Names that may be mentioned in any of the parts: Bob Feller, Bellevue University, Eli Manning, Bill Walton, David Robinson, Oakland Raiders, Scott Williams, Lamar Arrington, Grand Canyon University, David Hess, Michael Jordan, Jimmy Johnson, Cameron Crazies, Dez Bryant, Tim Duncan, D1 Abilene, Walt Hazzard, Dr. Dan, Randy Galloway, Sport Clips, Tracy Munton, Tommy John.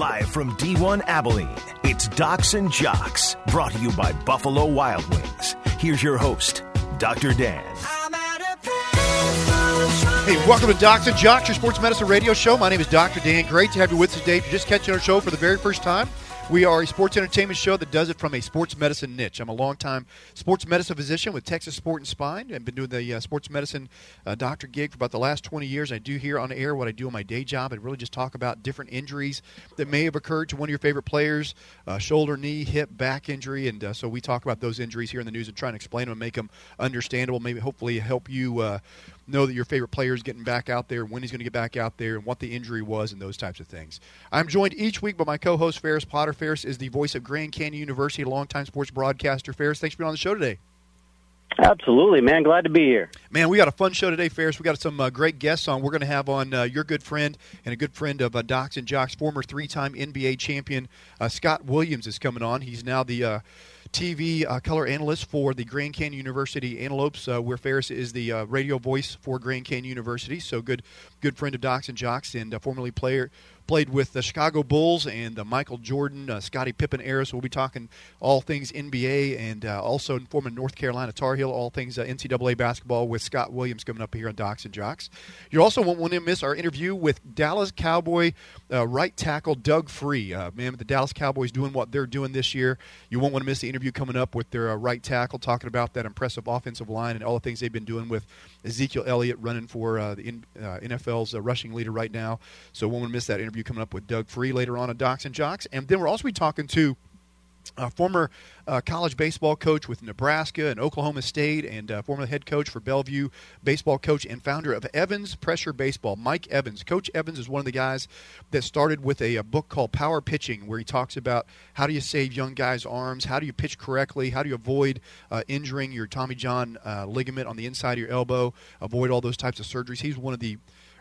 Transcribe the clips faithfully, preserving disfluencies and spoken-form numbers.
Live from D one Abilene, it's Docs and Jocks, brought to you by Buffalo Wild Wings. Here's your host, Doctor Dan. Hey, welcome to Docs and Jocks, your sports medicine radio show. My name is Doctor Dan. Great to have you with us today. If you're just catching our show for the very first time, we are a sports entertainment show that does it from a sports medicine niche. I'm a longtime sports medicine physician with Texas Sport and Spine. I've been doing the uh, sports medicine uh, doctor gig for about the last twenty years. I do here on air what I do in my day job and really just talk about different injuries that may have occurred to one of your favorite players, uh, shoulder, knee, hip, back injury. And uh, so we talk about those injuries here in the news and try and explain them and make them understandable, maybe hopefully help you uh, know that your favorite player is getting back out there, when he's going to get back out there, and what the injury was and those types of things. I'm joined each week by my co-host, Ferris Potter. Ferris is the voice of Grand Canyon University, a longtime sports broadcaster. Ferris, thanks for being on the show today. Absolutely, man. Glad to be here. Man, we got a fun show today, Ferris. We got some uh, great guests on. We're going to have on uh, your good friend and a good friend of uh, Docs and Jocks, former three-time N B A champion uh, Scott Williams is coming on. He's now the uh, T V uh, color analyst for the Grand Canyon University Antelopes, uh, where Ferris is the uh, radio voice for Grand Canyon University. So good good friend of Docs and Jocks and uh, formerly player. Played with the Chicago Bulls and the Michael Jordan, uh, Scottie Pippen era. So we'll be talking all things N B A and uh, also former North Carolina Tar Heel, all things uh, N C double A basketball with Scott Williams coming up here on Docs and Jocks. You also won't want to miss our interview with Dallas Cowboy uh, right tackle Doug Free. Uh, man, the Dallas Cowboys doing what they're doing this year. You won't want to miss the interview coming up with their uh, right tackle, talking about that impressive offensive line and all the things they've been doing with Ezekiel Elliott running for uh, the N- uh, N F L's uh, rushing leader right now. So won't want to miss that interview coming up with Doug Free later on at Docs and Jocks. And then we'll also be talking to a former uh, college baseball coach with Nebraska and Oklahoma State and uh, former head coach for Bellevue, baseball coach and founder of Evans Pressure Baseball, Mike Evans. Coach Evans is one of the guys that started with a, a book called Power Pitching, where he talks about how do you save young guys' arms, how do you pitch correctly, how do you avoid uh, injuring your Tommy John uh, ligament on the inside of your elbow, avoid all those types of surgeries. He's one of the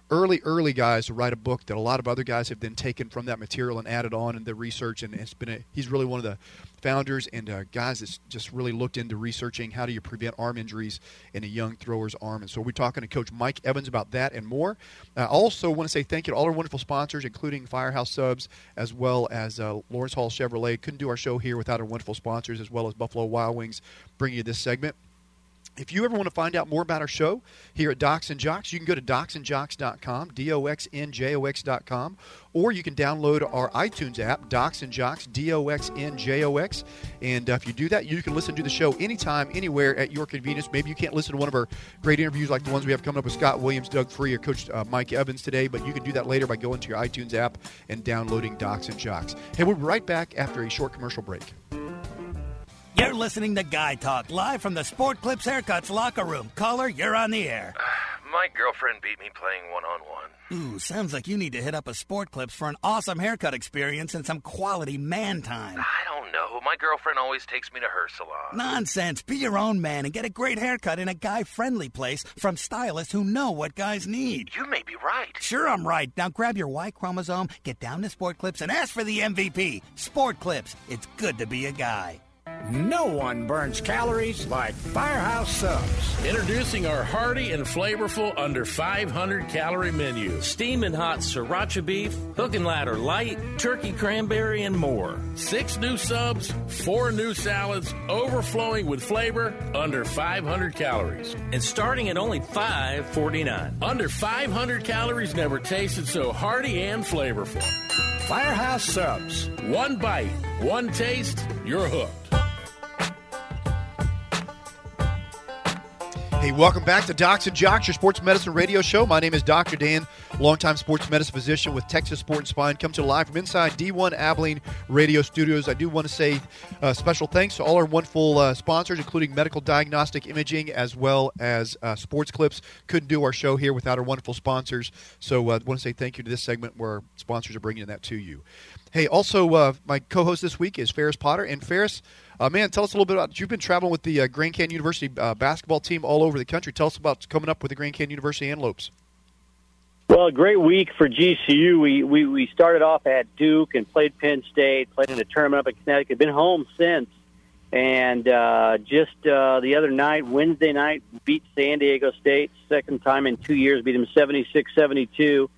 early, early guys to write a book that a lot of other guys have then taken from that material and added on in the research, and it's been a, he's really one of the founders and uh, guys that's just really looked into researching how do you prevent arm injuries in a young thrower's arm. And so we're talking to Coach Mike Evans about that and more. I uh, also want to say thank you to all our wonderful sponsors, including Firehouse Subs as well as uh, Lawrence Hall Chevrolet. Couldn't do our show here without our wonderful sponsors as well as Buffalo Wild Wings bringing you this segment. If you ever want to find out more about our show here at Docs and Jocks, you can go to docs and jocks dot com, D O X N J O X dot com, or you can download our iTunes app, Docs and Jocks, D O X N J O X. And uh, if you do that, you can listen to the show anytime, anywhere at your convenience. Maybe you can't listen to one of our great interviews like the ones we have coming up with Scott Williams, Doug Free, or Coach uh, Mike Evans today, but you can do that later by going to your iTunes app and downloading Docs and Jocks. Hey, we'll be right back after a short commercial break. You're listening to Guy Talk, live from the Sport Clips Haircuts locker room. Caller, you're on the air. Uh, my girlfriend beat me playing one-on-one. Ooh, sounds like you need to hit up a Sport Clips for an awesome haircut experience and some quality man time. I don't know. My girlfriend always takes me to her salon. Nonsense. Be your own man and get a great haircut in a guy-friendly place from stylists who know what guys need. You may be right. Sure, I'm right. Now grab your Y chromosome, get down to Sport Clips, and ask for the M V P. Sport Clips. It's good to be a guy. No one burns calories like Firehouse Subs. Introducing our hearty and flavorful under five hundred calorie menu. Steaming hot sriracha beef, hook and ladder light, turkey cranberry, and more. Six new subs, four new salads, overflowing with flavor, under five hundred calories. And starting at only five forty-nine. Under five hundred calories never tasted so hearty and flavorful. Firehouse Subs. One bite, one taste, you're hooked. Hey, welcome back to Docs and Jocks, your sports medicine radio show. My name is Doctor Dan, longtime sports medicine physician with Texas Sport and Spine. Come to you live from inside D one Abilene Radio Studios. I do want to say uh, special thanks to all our wonderful uh, sponsors, including Medical Diagnostic Imaging as well as uh, Sports Clips. Couldn't do our show here without our wonderful sponsors. So I uh, want to say thank you to this segment where our sponsors are bringing that to you. Hey, also, uh, my co-host this week is Ferris Potter. And Ferris, uh, man, tell us a little bit about it. You've been traveling with the uh, Grand Canyon University uh, basketball team all over the country. Tell us about coming up with the Grand Canyon University Antelopes. Well, a great week for G C U. We, we we started off at Duke and played Penn State, played in a tournament up in Connecticut, been home since. And uh, just uh, the other night, Wednesday night, beat San Diego State, second time in two years, beat them seventy-six seventy-two.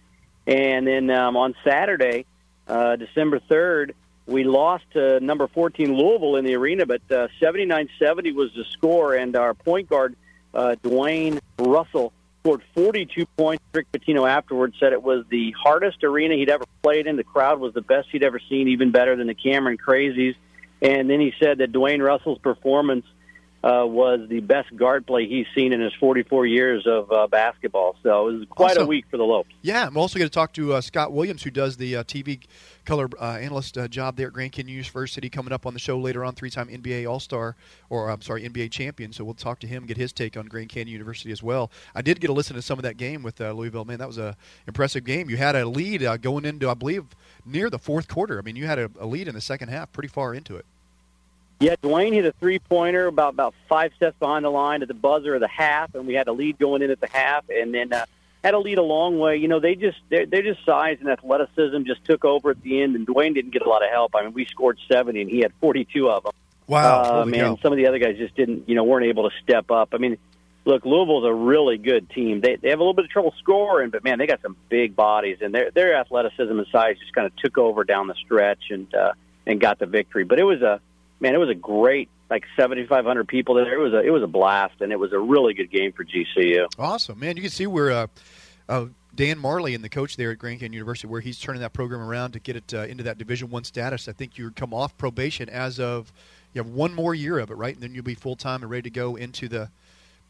And then um, on Saturday, uh, December third, we lost to number fourteen Louisville in the arena, but uh, seventy-nine seventy was the score, and our point guard, uh, Dwayne Russell, scored forty-two points. Rick Pitino afterwards said it was the hardest arena he'd ever played in. The crowd was the best he'd ever seen, even better than the Cameron Crazies. And then he said that Dwayne Russell's performance uh, was the best guard play he's seen in his forty-four years of uh, basketball. So it was quite also, a week for the Lopes. Yeah, I'm also going to talk to uh, Scott Williams, who does the uh, T V color uh, analyst uh, job there at Grand Canyon University, coming up on the show later on, three-time N B A All-Star, or I'm sorry, N B A champion. So we'll talk to him, get his take on Grand Canyon University as well. I did get a listen to some of that game with uh, Louisville. Man, that was a impressive game. You had a lead uh, going into, I believe, near the fourth quarter. I mean, you had a, a lead in the second half, pretty far into it. Yeah, Dwayne hit a three-pointer about, about five steps behind the line at the buzzer of the half, and we had a lead going in at the half, and then uh, had a lead a long way. You know, they just they just size and athleticism just took over at the end, and Dwayne didn't get a lot of help. I mean, we scored seventy, and he had forty-two of them. Wow. Um, and some of the other guys just didn't, you know, weren't able to step up. I mean, look, Louisville's a really good team. They they have a little bit of trouble scoring, but, man, they got some big bodies, and their their athleticism and size just kind of took over down the stretch and uh, and got the victory. But it was a Man, it was a great, like seventy-five hundred people there. It was a it was a blast, and it was a really good game for G C U. Awesome, man. You can see where uh, uh, Dan Marley and the coach there at Grand Canyon University, where he's turning that program around to get it uh, into that Division One status. I think you would come off probation as of you have one more year of it, right? And then you'll be full time and ready to go into the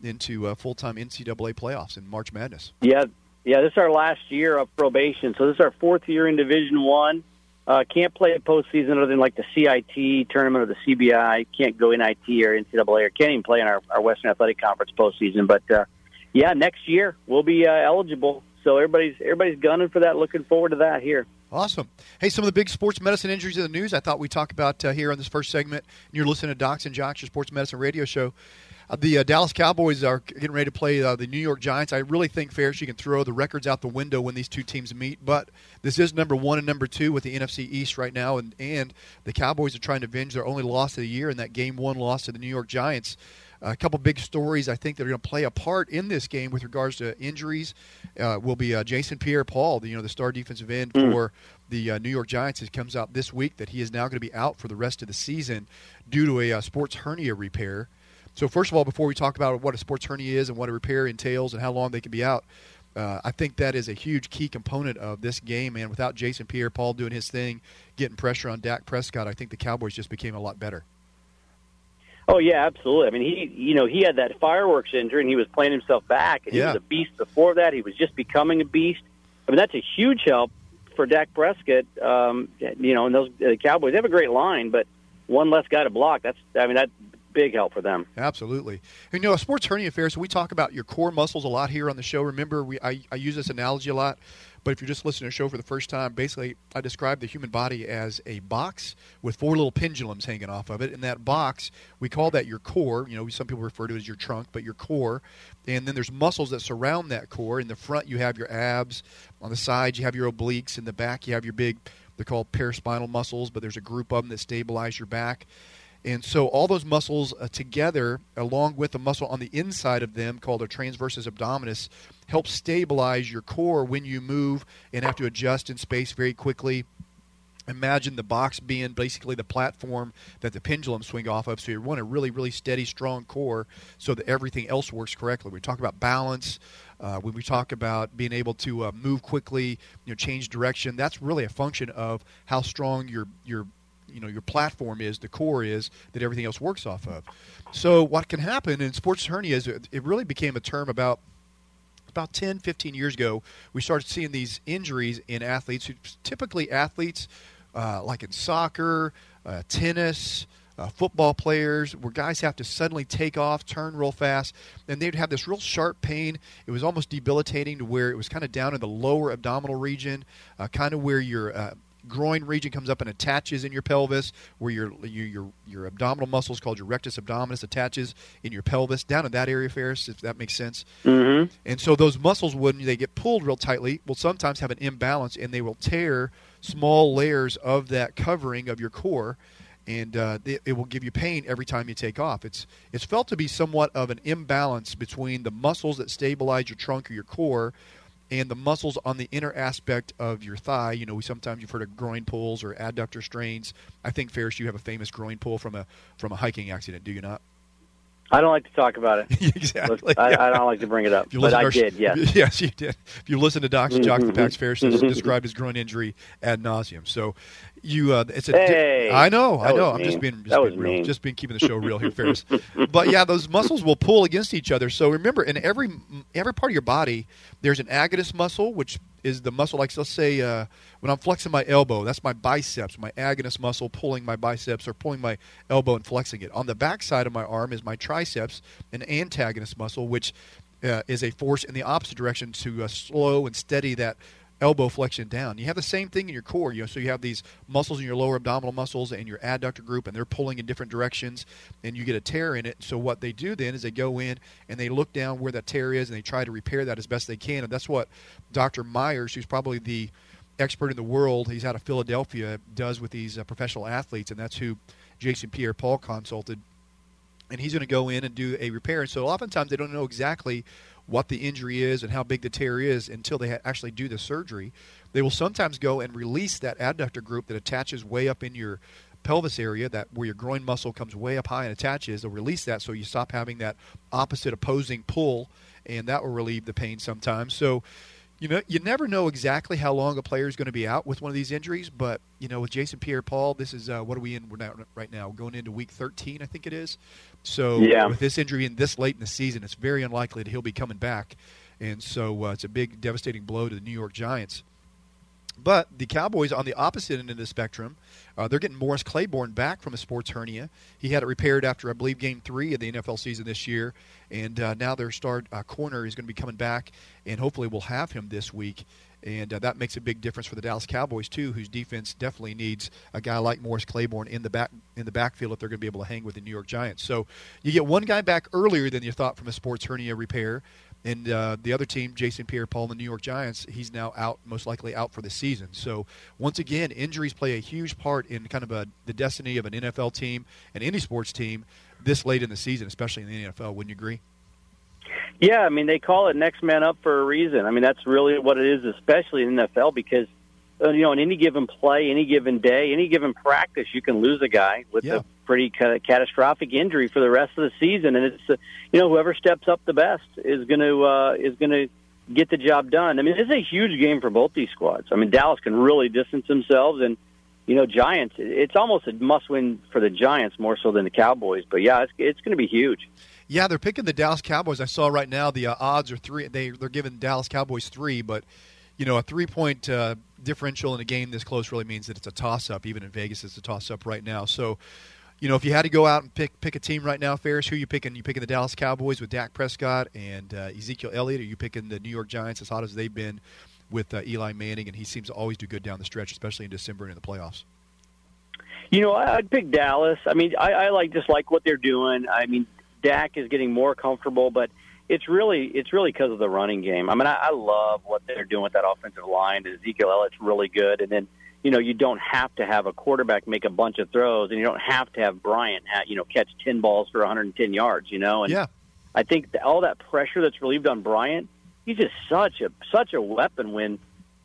into uh, full time N C double A playoffs in March Madness. Yeah, yeah. This is our last year of probation, so this is our fourth year in Division One. Uh, can't play a postseason other than like the C I T tournament or the C B I. Can't go N I T or N C double A or can't even play in our, our Western Athletic Conference postseason. But, uh, yeah, next year we'll be uh, eligible. So everybody's everybody's gunning for that, looking forward to that here. Awesome. Hey, some of the big sports medicine injuries in the news I thought we'd talk about uh, here on this first segment. And you're listening to Docs and Jocks, your sports medicine radio show. The uh, Dallas Cowboys are getting ready to play uh, the New York Giants. I really think, Ferris, you can throw the records out the window when these two teams meet. But this is number one and number two with the N F C East right now. And, and the Cowboys are trying to avenge their only loss of the year in that game one loss to the New York Giants. Uh, a couple big stories I think that are going to play a part in this game with regards to injuries uh, will be uh, Jason Pierre-Paul, the, you know, the star defensive end mm. for the uh, New York Giants. It comes out this week that he is now going to be out for the rest of the season due to a uh, sports hernia repair. So first of all, before we talk about what a sports hernia is and what a repair entails and how long they can be out, uh, I think that is a huge key component of this game. And without Jason Pierre-Paul doing his thing, getting pressure on Dak Prescott, I think the Cowboys just became a lot better. Oh yeah, absolutely. I mean, he you know he had that fireworks injury and he was playing himself back, and yeah. he was a beast before that. He was just becoming a beast. I mean, that's a huge help for Dak Prescott. Um, you know, and those uh, Cowboys, they have a great line, but one less guy to block. That's I mean that. Big help for them. Absolutely. You know, a sports hernia, Ferris, we talk about your core muscles a lot here on the show. Remember, we I, I use this analogy a lot, but if you're just listening to the show for the first time, basically I describe the human body as a box with four little pendulums hanging off of it. And that box, we call that your core. You know, some people refer to it as your trunk, but your core. And then there's muscles that surround that core. In the front, you have your abs. On the sides, you have your obliques. In the back, you have your big, they're called paraspinal muscles, but there's a group of them that stabilize your back. And so all those muscles uh, together, along with the muscle on the inside of them called a transversus abdominis, help stabilize your core when you move and have to adjust in space very quickly. Imagine the box being basically the platform that the pendulum swing off of. So you want a really, really steady, strong core so that everything else works correctly. We talk about balance. Uh, when we talk about being able to uh, move quickly, you know, change direction, that's really a function of how strong your your you know, your platform is, the core is, that everything else works off of. So what can happen in sports hernia is it, it really became a term about about ten, fifteen years ago. We started seeing these injuries in athletes, who typically athletes uh, like in soccer, uh, tennis, Uh, football players, where guys have to suddenly take off, turn real fast, and they'd have this real sharp pain. It was almost debilitating to where it was kind of down in the lower abdominal region, uh, kind of where your uh, groin region comes up and attaches in your pelvis, where your your your, your abdominal muscles called your rectus abdominis attaches in your pelvis, down in that area, Ferris, if that makes sense. Mm-hmm. And so those muscles, when they get pulled real tightly, will sometimes have an imbalance, and they will tear small layers of that covering of your core. And uh, it will give you pain every time you take off. It's it's felt to be somewhat of an imbalance between the muscles that stabilize your trunk or your core and the muscles on the inner aspect of your thigh. You know, we sometimes you've heard of groin pulls or adductor strains. I think, Ferris, you have a famous groin pull from a from a hiking accident, do you not? I don't like to talk about it. Exactly. I, yeah. I don't like to bring it up, but I our, did, yes. Yes, you did. If you listen to Doc's Jock the Pack's, Ferris has described his groin injury ad nauseum. So you, uh, it's a. Hey, di- I know, I know. I'm mean. just being, just being real. Mean. Just being keeping the show real here, Ferris. But yeah, those muscles will pull against each other. So remember, in every every part of your body, there's an agonist muscle, which is the muscle, like let's say uh, when I'm flexing my elbow, that's my biceps, my agonist muscle pulling my biceps or pulling my elbow and flexing it. On the back side of my arm is my triceps, an antagonist muscle, which uh, is a force in the opposite direction to uh, slow and steady that elbow flexion down. You have the same thing in your core. You know, so you have these muscles in your lower abdominal muscles and your adductor group, and they're pulling in different directions, and you get a tear in it. So what they do then is they go in and they look down where that tear is, and they try to repair that as best they can. And that's what Doctor Myers, who's probably the expert in the world, he's out of Philadelphia, does with these uh, professional athletes, and that's who Jason Pierre-Paul consulted. And he's going to go in and do a repair. And so oftentimes they don't know exactly what the injury is and how big the tear is until they ha- actually do the surgery. They will sometimes go and release that adductor group that attaches way up in your pelvis area, that where your groin muscle comes way up high and attaches. They'll release that so you stop having that opposite opposing pull, and that will relieve the pain sometimes. So, you know, you never know exactly how long a player is going to be out with one of these injuries, but, you know, with Jason Pierre-Paul, this is uh, – what are we in right now? We're going into week thirteen, I think it is. So yeah. With this injury and this late in the season, it's very unlikely that he'll be coming back. And so uh, it's a big, devastating blow to the New York Giants. But the Cowboys on the opposite end of the spectrum, uh, they're getting Morris Claiborne back from a sports hernia. He had it repaired after, I believe, game three of the N F L season this year. And uh, now their star uh, corner is going to be coming back, and hopefully we'll have him this week. And uh, that makes a big difference for the Dallas Cowboys, too, whose defense definitely needs a guy like Morris Claiborne in the back in the backfield if they're going to be able to hang with the New York Giants. So you get one guy back earlier than you thought from a sports hernia repair. And uh, the other team, Jason Pierre-Paul and the New York Giants, he's now out, most likely out for the season. So, once again, injuries play a huge part in kind of a, the destiny of an N F L team and any sports team this late in the season, especially in the N F L. Wouldn't you agree? Yeah, I mean, they call it next man up for a reason. I mean, that's really what it is, especially in the N F L, because, you know, in any given play, any given day, any given practice, you can lose a guy with yeah. a pretty catastrophic injury for the rest of the season, and it's uh, you know whoever steps up the best is going to uh, is going to get the job done. I mean, this is a huge game for both these squads. I mean, Dallas can really distance themselves, and you know, Giants. It's almost a must-win for the Giants more so than the Cowboys. But yeah, it's, it's going to be huge. Yeah, they're picking the Dallas Cowboys. I saw right now the uh, odds are three. They they're giving Dallas Cowboys three, but you know a three-point. Uh, differential in a game this close really means that it's a toss-up. Even in Vegas, it's a toss-up right now. So, you know, if you had to go out and pick pick a team right now, Ferris, who are you picking? You picking the Dallas Cowboys with Dak Prescott and uh, Ezekiel Elliott? Or are you picking the New York Giants as hot as they've been with uh, Eli Manning? And he seems to always do good down the stretch, especially in December and in the playoffs. You know, I'd pick Dallas. I mean, I, I like just like what they're doing. I mean, Dak is getting more comfortable, but It's really it's really because of the running game. I mean, I, I love what they're doing with that offensive line. Ezekiel Elliott's really good. And then, you know, you don't have to have a quarterback make a bunch of throws, and you don't have to have Bryant, you know, catch ten balls for one hundred ten yards, you know. And yeah. I think the, all that pressure that's relieved on Bryant, he's just such a such a weapon when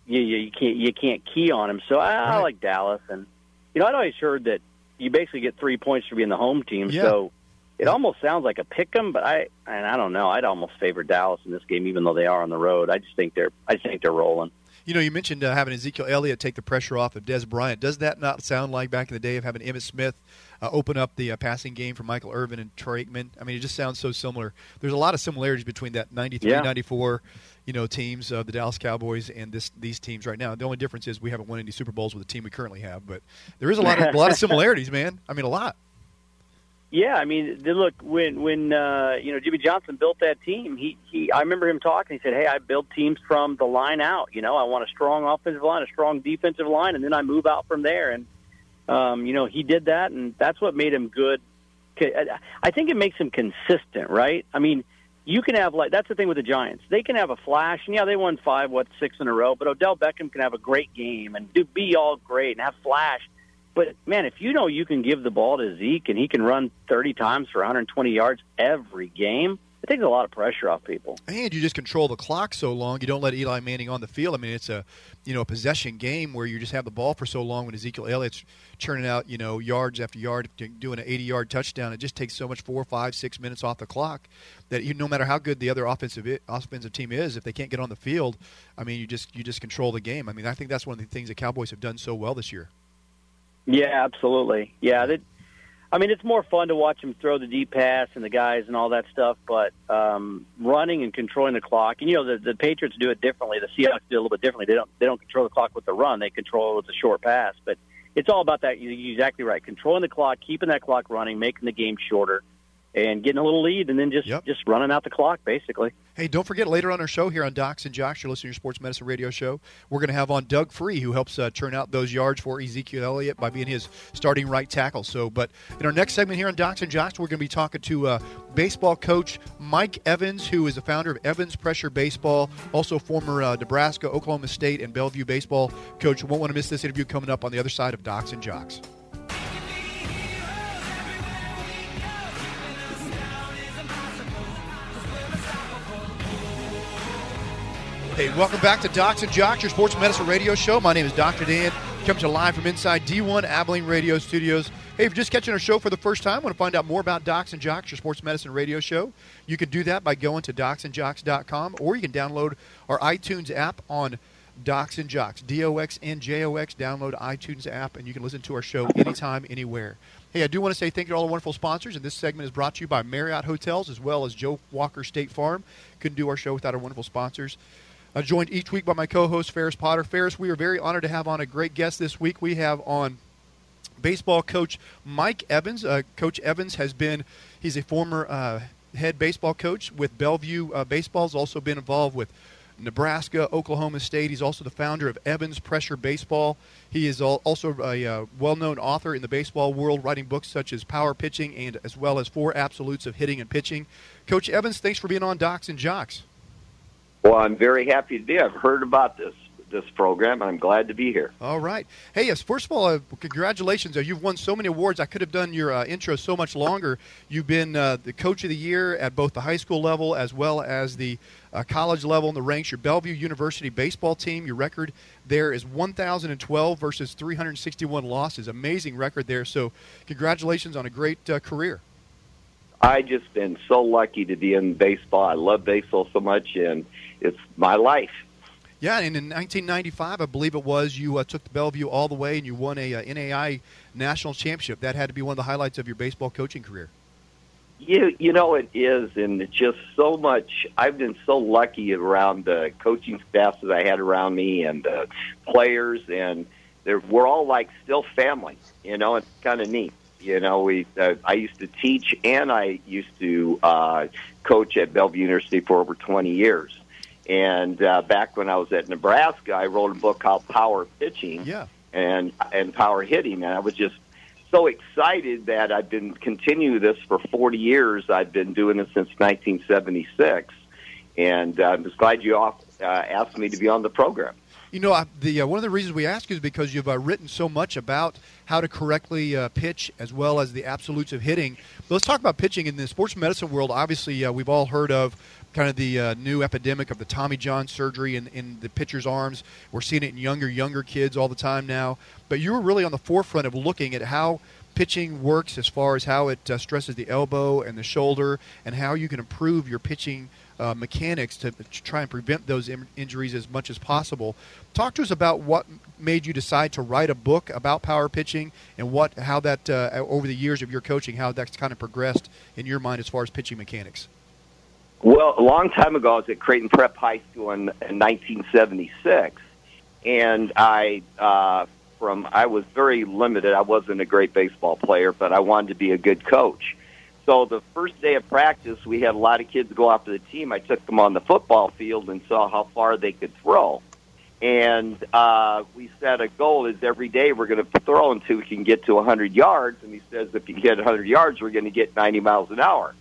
you, you, you, can't, you can't key on him. So I, right. I like Dallas. And, you know, I'd always heard that you basically get three points for being the home team. Yeah. So. It almost sounds like a pick 'em, but I and I don't know. I'd almost favor Dallas in this game, even though they are on the road. I just think they're I just think they're rolling. You know, you mentioned uh, having Ezekiel Elliott take the pressure off of Dez Bryant. Does that not sound like back in the day of having Emmitt Smith uh, open up the uh, passing game for Michael Irvin and Troy Aikman? I mean, it just sounds so similar. There's a lot of similarities between that ninety-three ninety-four yeah. you know, teams of uh, the Dallas Cowboys and this these teams right now. The only difference is we haven't won any Super Bowls with the team we currently have, but there is a lot of, a lot of similarities, man. I mean, a lot. Yeah, I mean, look, when when uh, you know Jimmy Johnson built that team, he, he I remember him talking. He said, "Hey, I build teams from the line out. You know, I want a strong offensive line, a strong defensive line, and then I move out from there." And um, you know, he did that, and that's what made him good. I think it makes him consistent, right? I mean, you can have like that's the thing with the Giants. They can have a flash, and yeah, they won five, what six in a row. But Odell Beckham can have a great game and do be all great and have flash. But, man, if you know you can give the ball to Zeke and he can run thirty times for one hundred twenty yards every game, it takes a lot of pressure off people. And you just control the clock so long. You don't let Eli Manning on the field. I mean, it's a, you know, a possession game where you just have the ball for so long when Ezekiel Elliott's churning out, you know, yards after yard, doing an eighty-yard touchdown. It just takes so much, four, five, six minutes off the clock that you, no matter how good the other offensive offensive team is, if they can't get on the field, I mean, you just you just control the game. I mean, I think that's one of the things the Cowboys have done so well this year. Yeah, absolutely. Yeah, they, I mean, it's more fun to watch him throw the deep pass and the guys and all that stuff, but um, running and controlling the clock, and, you know, the, the Patriots do it differently. The Seahawks do it a little bit differently. They don't they don't control the clock with the run. They control it with the short pass. But it's all about that. You're exactly right. Controlling the clock, keeping that clock running, making the game shorter, and getting a little lead, and then just, yep. just running out the clock, basically. Hey, don't forget, later on our show here on Docs and Jocks, you're listening to your Sports Medicine Radio show, we're going to have on Doug Free, who helps uh, turn out those yards for Ezekiel Elliott by being his starting right tackle. So, but in our next segment here on Docs and Jocks, we're going to be talking to uh, baseball coach Mike Evans, who is the founder of Evans Pressure Baseball, also former uh, Nebraska, Oklahoma State, and Bellevue baseball coach. Won't want to miss this interview coming up on the other side of Docs and Jocks. Hey, welcome back to Docs and Jocks, your Sports Medicine Radio show. My name is Doctor Dan, coming to you live from inside D one Abilene Radio Studios. Hey, if you're just catching our show for the first time, want to find out more about Docs and Jocks, your Sports Medicine Radio show, you can do that by going to docs and jocks dot com, or you can download our iTunes app on Docs and Jocks, D O X and J O X. Download iTunes app, and you can listen to our show anytime, anywhere. Hey, I do want to say thank you to all the wonderful sponsors, and this segment is brought to you by Marriott Hotels as well as Joe Walker State Farm. Couldn't do our show without our wonderful sponsors. I'm joined each week by my co-host, Ferris Potter. Ferris, we are very honored to have on a great guest this week. We have on baseball coach Mike Evans. Uh, Coach Evans has been, he's a former uh, head baseball coach with Bellevue uh, Baseball. He's also been involved with Nebraska, Oklahoma State. He's also the founder of Evans Pressure Baseball. He is also a uh, well-known author in the baseball world, writing books such as Power Pitching and as well as Four Absolutes of Hitting and Pitching. Coach Evans, thanks for being on Docs and Jocks. Well, I'm very happy to be. I've heard about this this program, and I'm glad to be here. All right. Hey, yes, first of all, uh, congratulations. Uh, you've won so many awards. I could have done your uh, intro so much longer. You've been uh, the Coach of the Year at both the high school level as well as the uh, college level in the ranks. Your Bellevue University baseball team, your record there is one thousand twelve versus three hundred sixty-one losses. Amazing record there. So congratulations on a great uh, career. I just been so lucky to be in baseball. I love baseball so much, and it's my life. Yeah, and in nineteen ninety-five, I believe it was, you uh, took the Bellevue all the way, and you won a uh, N A I national championship. That had to be one of the highlights of your baseball coaching career. You, you know, it is, and it's just so much. I've been so lucky around the coaching staff that I had around me and the players, and we're all, like, still family. You know, it's kind of neat. You know, we uh, I used to teach and I used to uh, coach at Bellevue University for over twenty years. And uh, back when I was at Nebraska, I wrote a book called Power Pitching yeah. and and Power Hitting. And I was just so excited that I've been continuing this for forty years. I've been doing this since nineteen seventy-six. And uh, I'm just glad you off, uh, asked me to be on the program. You know, I, the uh, one of the reasons we ask you is because you've uh, written so much about how to correctly uh, pitch as well as the absolutes of hitting. But let's talk about pitching in the sports medicine world. Obviously, uh, we've all heard of kind of the uh, new epidemic of the Tommy John surgery in, in the pitcher's arms. We're seeing it in younger, younger kids all the time now. But you were really on the forefront of looking at how pitching works as far as how it uh, stresses the elbow and the shoulder and how you can improve your pitching Uh, mechanics to, to try and prevent those im- injuries as much as possible. Talk to us about what made you decide to write a book about power pitching and what, how that uh, over the years of your coaching, how that's kind of progressed in your mind as far as pitching mechanics. Well, a long time ago, I was at Creighton Prep High School in, in nineteen seventy-six, and I uh, from I was very limited. I wasn't a great baseball player, but I wanted to be a good coach. So the first day of practice, we had a lot of kids go out to the team. I took them on the football field and saw how far they could throw. And uh, we set a goal is every day we're going to throw until we can get to one hundred yards. And he says if you get one hundred yards, we're going to get ninety miles an hour.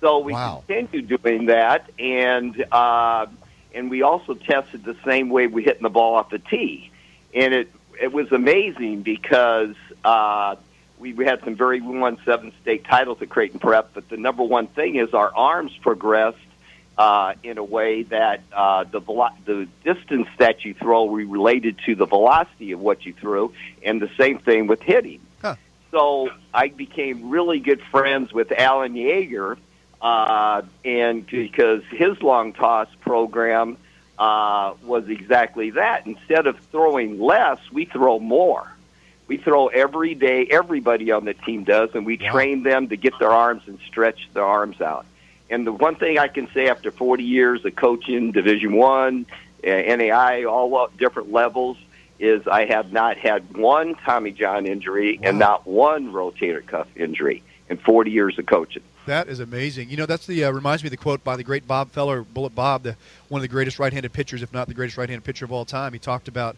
So we wow. continued doing that, and uh, and we also tested the same way we hitting the ball off the tee. And it, it was amazing because uh, we, we had some very, we won seven state titles at Creighton Prep, but the number one thing is our arms progressed uh, in a way that uh, the velo- the distance that you throw, we related to the velocity of what you threw, and the same thing with hitting. Huh. So I became really good friends with Alan Yeager, uh, and because his long toss program uh, was exactly that. Instead of throwing less, we throw more. We throw every day, everybody on the team does, and we train them to get their arms and stretch their arms out. And the one thing I can say after forty years of coaching, Division I, N A I, all different levels, is I have not had one Tommy John injury wow. and not one rotator cuff injury in forty years of coaching. That is amazing. You know, that's the uh, reminds me of the quote by the great Bob Feller, Bullet Bob, the, one of the greatest right-handed pitchers, if not the greatest right-handed pitcher of all time. He talked about,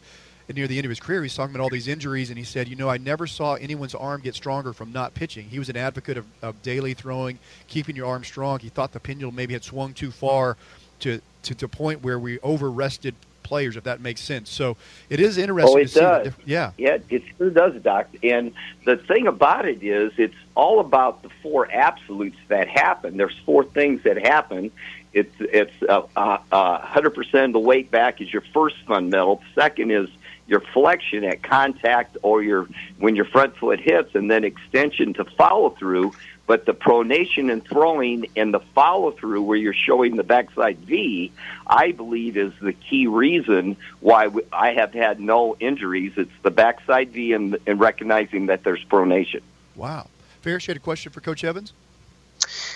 near the end of his career, he's talking about all these injuries, and he said, you know, I never saw anyone's arm get stronger from not pitching. He was an advocate of, of daily throwing, keeping your arm strong. He thought the pendulum maybe had swung too far to to a point where we over-rested players, if that makes sense. So it is interesting oh, it to see. Does. Diff- yeah. yeah, it sure does, Doc. And the thing about it is it's all about the four absolutes that happen. There's four things that happen. It's, it's uh, uh, uh, one hundred percent of the weight back is your first fundamental. Second is your flexion at contact or your when your front foot hits, and then extension to follow through. But the pronation and throwing and the follow through where you're showing the backside V, I believe, is the key reason why I have had no injuries. It's the backside V and, and recognizing that there's pronation. Wow. Ferris, you had a question for Coach Evans?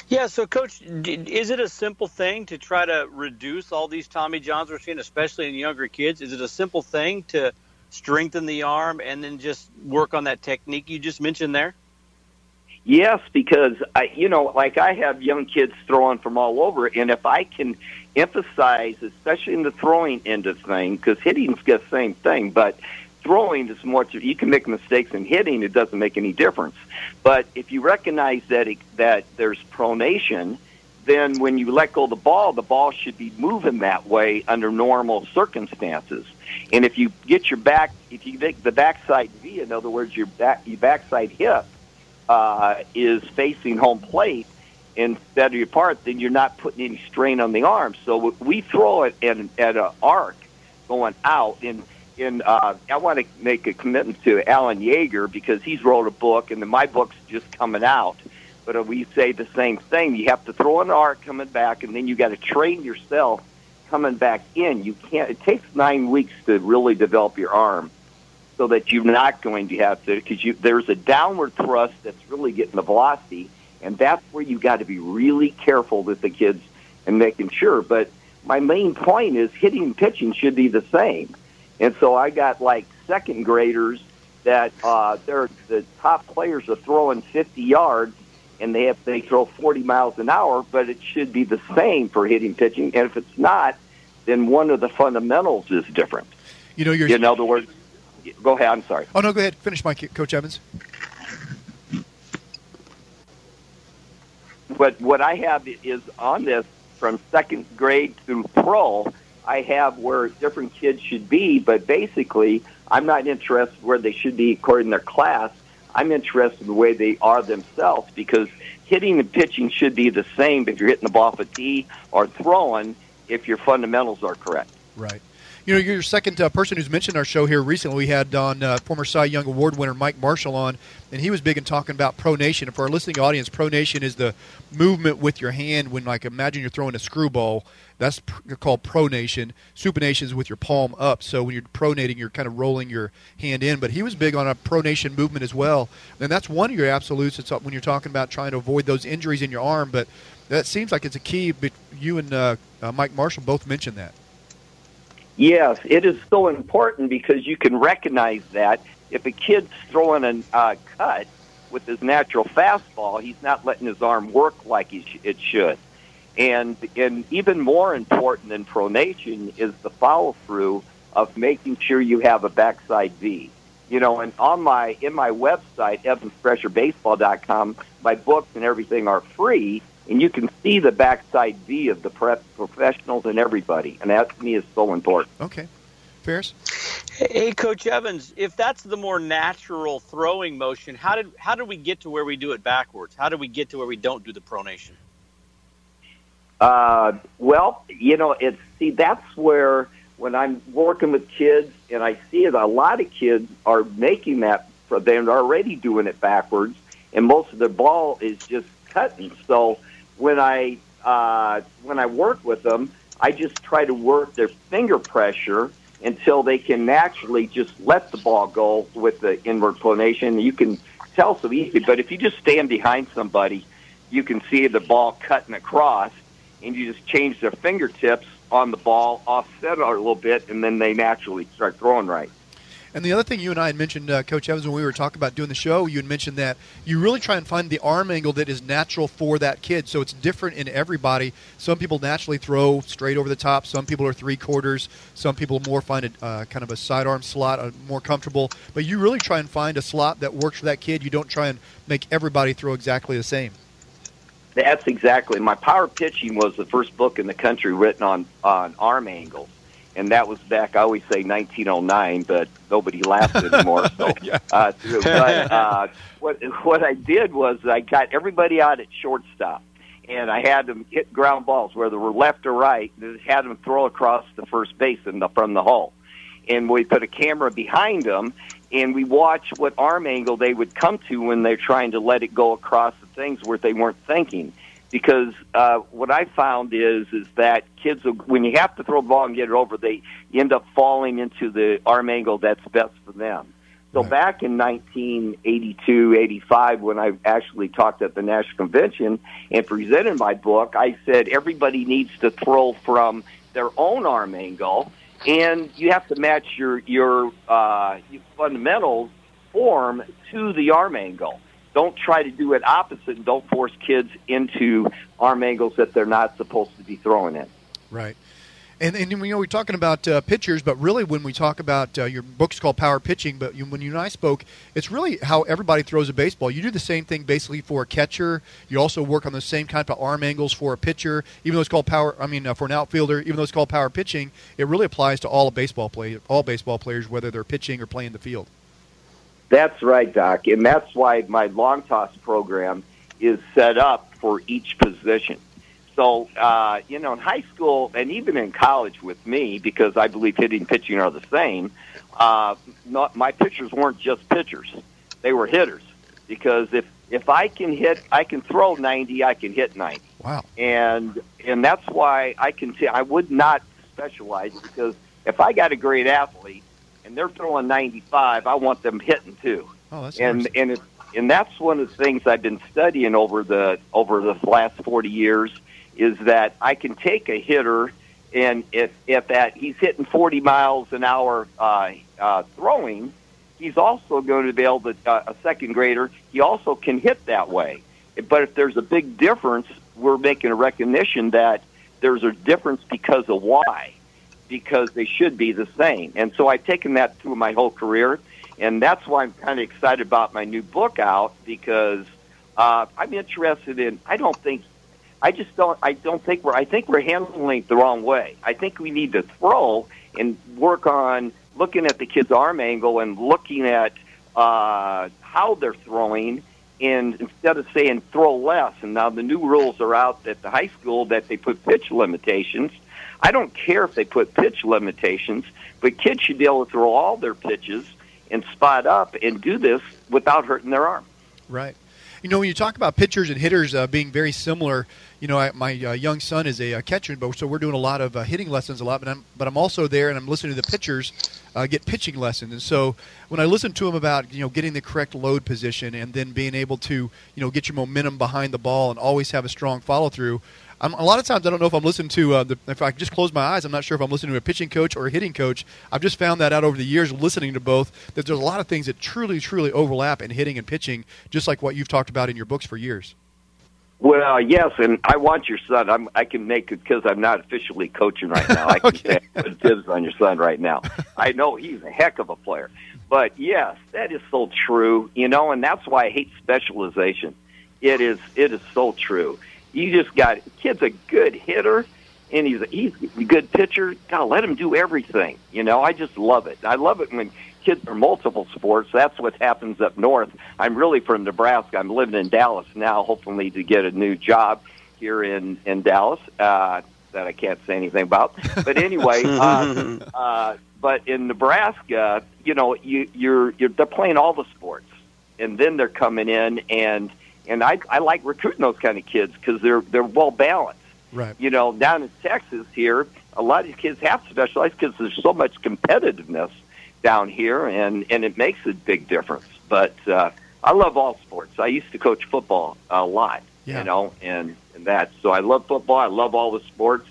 Yeah, so, Coach, is it a simple thing to try to reduce all these Tommy Johns we're seeing, especially in younger kids? Is it a simple thing to strengthen the arm and then just work on that technique you just mentioned there? Yes, because, I, you know, like I have young kids throwing from all over, and if I can emphasize, especially in the throwing end of things, because hitting's the same thing, but throwing is much. You can make mistakes in hitting; it doesn't make any difference. But if you recognize that it, that there's pronation, then when you let go of the ball, the ball should be moving that way under normal circumstances. And if you get your back, if you make the backside V, in other words, your back, your backside hip uh, is facing home plate instead of your part, then you're not putting any strain on the arm. So we throw it at, at an arc going out and. And uh, I want to make a commitment to Alan Yeager because he's wrote a book, and then my book's just coming out. But we say the same thing. You have to throw an arc coming back, and then you got to train yourself coming back in. You can't. It takes nine weeks to really develop your arm so that you're not going to have to because you, there's a downward thrust that's really getting the velocity, and that's where you got to be really careful with the kids and making sure. But my main point is hitting and pitching should be the same. And so I got, like, second graders that uh, they're the top players are throwing fifty yards, and they have, they throw forty miles an hour, but it should be the same for hitting pitching. And if it's not, then one of the fundamentals is different. You know, you're in other words, go ahead. I'm sorry. Oh, no, go ahead. Finish, Mike, Coach Evans. What, what I have is on this from second grade through pro, I have where different kids should be, but basically I'm not interested where they should be according to their class. I'm interested in the way they are themselves because hitting and pitching should be the same if you're hitting the ball for tee or throwing if your fundamentals are correct. Right. You know, you're the second uh, person who's mentioned our show here recently. We had on uh, former Cy Young Award winner Mike Marshall on, and he was big in talking about pronation. And for our listening audience, pronation is the movement with your hand when, like, imagine you're throwing a screwball. That's pr- called pronation. Supination is with your palm up. So when you're pronating, you're kind of rolling your hand in. But he was big on a pronation movement as well. And that's one of your absolutes. It's when you're talking about trying to avoid those injuries in your arm. But that seems like it's a key. But you and uh, uh, Mike Marshall both mentioned that. Yes, it is so important because you can recognize that. If a kid's throwing a uh, cut with his natural fastball, he's not letting his arm work like he sh- it should. And and even more important than pronation is the follow-through of making sure you have a backside V. You know, and on my in my website, Evans Pressure Baseball dot com, my books and everything are free, and you can see the backside V of the prep professionals and everybody. And that, to me, is so important. Okay. Ferris? Hey, Coach Evans, if that's the more natural throwing motion, how did how did we get to where we do it backwards? How did we get to where we don't do the pronation? Uh, well, you know, it's see, that's where when I'm working with kids and I see it, a lot of kids are making that, they're already doing it backwards, and most of their ball is just cutting. So when I uh, when I work with them, I just try to work their finger pressure until they can naturally just let the ball go with the inward pronation. You can tell so easily, but if you just stand behind somebody, you can see the ball cutting across, and you just change their fingertips on the ball, offset it a little bit, and then they naturally start throwing right. And the other thing you and I had mentioned, uh, Coach Evans, when we were talking about doing the show, you had mentioned that you really try and find the arm angle that is natural for that kid. So it's different in everybody. Some people naturally throw straight over the top. Some people are three quarters. Some people more find a uh, kind of a sidearm slot, uh, more comfortable. But you really try and find a slot that works for that kid. You don't try and make everybody throw exactly the same. That's exactly. My Power Pitching was the first book in the country written on, on arm angles. And that was back, I always say nineteen oh nine, but nobody laughs anymore. So, yeah. uh, but uh, what what I did was I got everybody out at shortstop, and I had them hit ground balls, whether we're left or right, and had them throw across the first base in the, from the hole. And we put a camera behind them, and we watched what arm angle they would come to when they're trying to let it go across the things where they weren't thinking. Because uh, what I found is is that kids, when you have to throw the ball and get it over, they end up falling into the arm angle that's best for them. So back in nineteen eighty-two, eighty-five, when I actually talked at the National Convention and presented my book, I said everybody needs to throw from their own arm angle, and you have to match your, your, uh, your fundamentals form to the arm angle. Don't try to do it opposite, and don't force kids into arm angles that they're not supposed to be throwing in. Right. And, and you know, we're talking about uh, pitchers, but really when we talk about uh, your book's called Power Pitching, but you, when you and I spoke, it's really how everybody throws a baseball. You do the same thing basically for a catcher. You also work on the same kind of arm angles for a pitcher, even though it's called power. I mean, uh, for an outfielder, even though it's called Power Pitching, it really applies to all baseball play, all baseball players, whether they're pitching or playing the field. That's right, Doc, and that's why my long toss program is set up for each position. So, uh, you know, in high school and even in college with me, because I believe hitting and pitching are the same, uh, not, my pitchers weren't just pitchers. They were hitters, because if, if I can hit, I can throw ninety, I can hit ninety. Wow. And and that's why I can say I would not specialize, because if I got a great athlete, and they're throwing ninety-five, I want them hitting too. Oh, that's and and it's, and that's one of the things I've been studying over the over the last forty years is that I can take a hitter, and if if that he's hitting forty miles an hour uh, uh, throwing, he's also going to be able to uh, a second grader. He also can hit that way. But if there's a big difference, we're making a recognition that there's a difference because of why. Because they should be the same. And so I've taken that through my whole career, and that's why I'm kind of excited about my new book out, because uh, I'm interested in, I don't think, I just don't, I don't think we're, I think we're handling it the wrong way. I think we need to throw and work on looking at the kid's arm angle and looking at uh, how they're throwing, and instead of saying throw less, and now the new rules are out at the high school that they put pitch limitations. I don't care if they put pitch limitations, but kids should be able to throw all their pitches and spot up and do this without hurting their arm. Right. You know, when you talk about pitchers and hitters uh, being very similar, you know, I, my uh, young son is a uh, catcher, but so we're doing a lot of uh, hitting lessons a lot, but I'm, but I'm also there and I'm listening to the pitchers uh, get pitching lessons. And so when I listen to him about, you know, getting the correct load position and then being able to, you know, get your momentum behind the ball and always have a strong follow-through, I'm, a lot of times I don't know if I'm listening to uh, the, if I just close my eyes, I'm not sure if I'm listening to a pitching coach or a hitting coach. I've just found that out over the years listening to both, that there's a lot of things that truly, truly overlap in hitting and pitching, just like what you've talked about in your books for years. Well, uh, yes, and I want your son. I'm, I can make it because I'm not officially coaching right now. I can okay. put dibs on your son right now. I know he's a heck of a player. But, yes, that is so true, you know, and that's why I hate specialization. It is, it is so true. You just got, kid's a good hitter, and he's a, he's a good pitcher. God, let him do everything. You know, I just love it. I love it when kids are multiple sports. That's what happens up north. I'm really from Nebraska. I'm living in Dallas now, hopefully to get a new job here in, in Dallas uh, that I can't say anything about. But anyway, uh, uh, but in Nebraska, you know, you, you're, you're they're playing all the sports, and then they're coming in, and and I, I like recruiting those kind of kids because they're they're well balanced. Right. You know, down in Texas here, a lot of these kids have specialized because there's so much competitiveness down here, and, and it makes a big difference. But uh, I love all sports. I used to coach football a lot, yeah. you know, and, and that. So I love football. I love all the sports,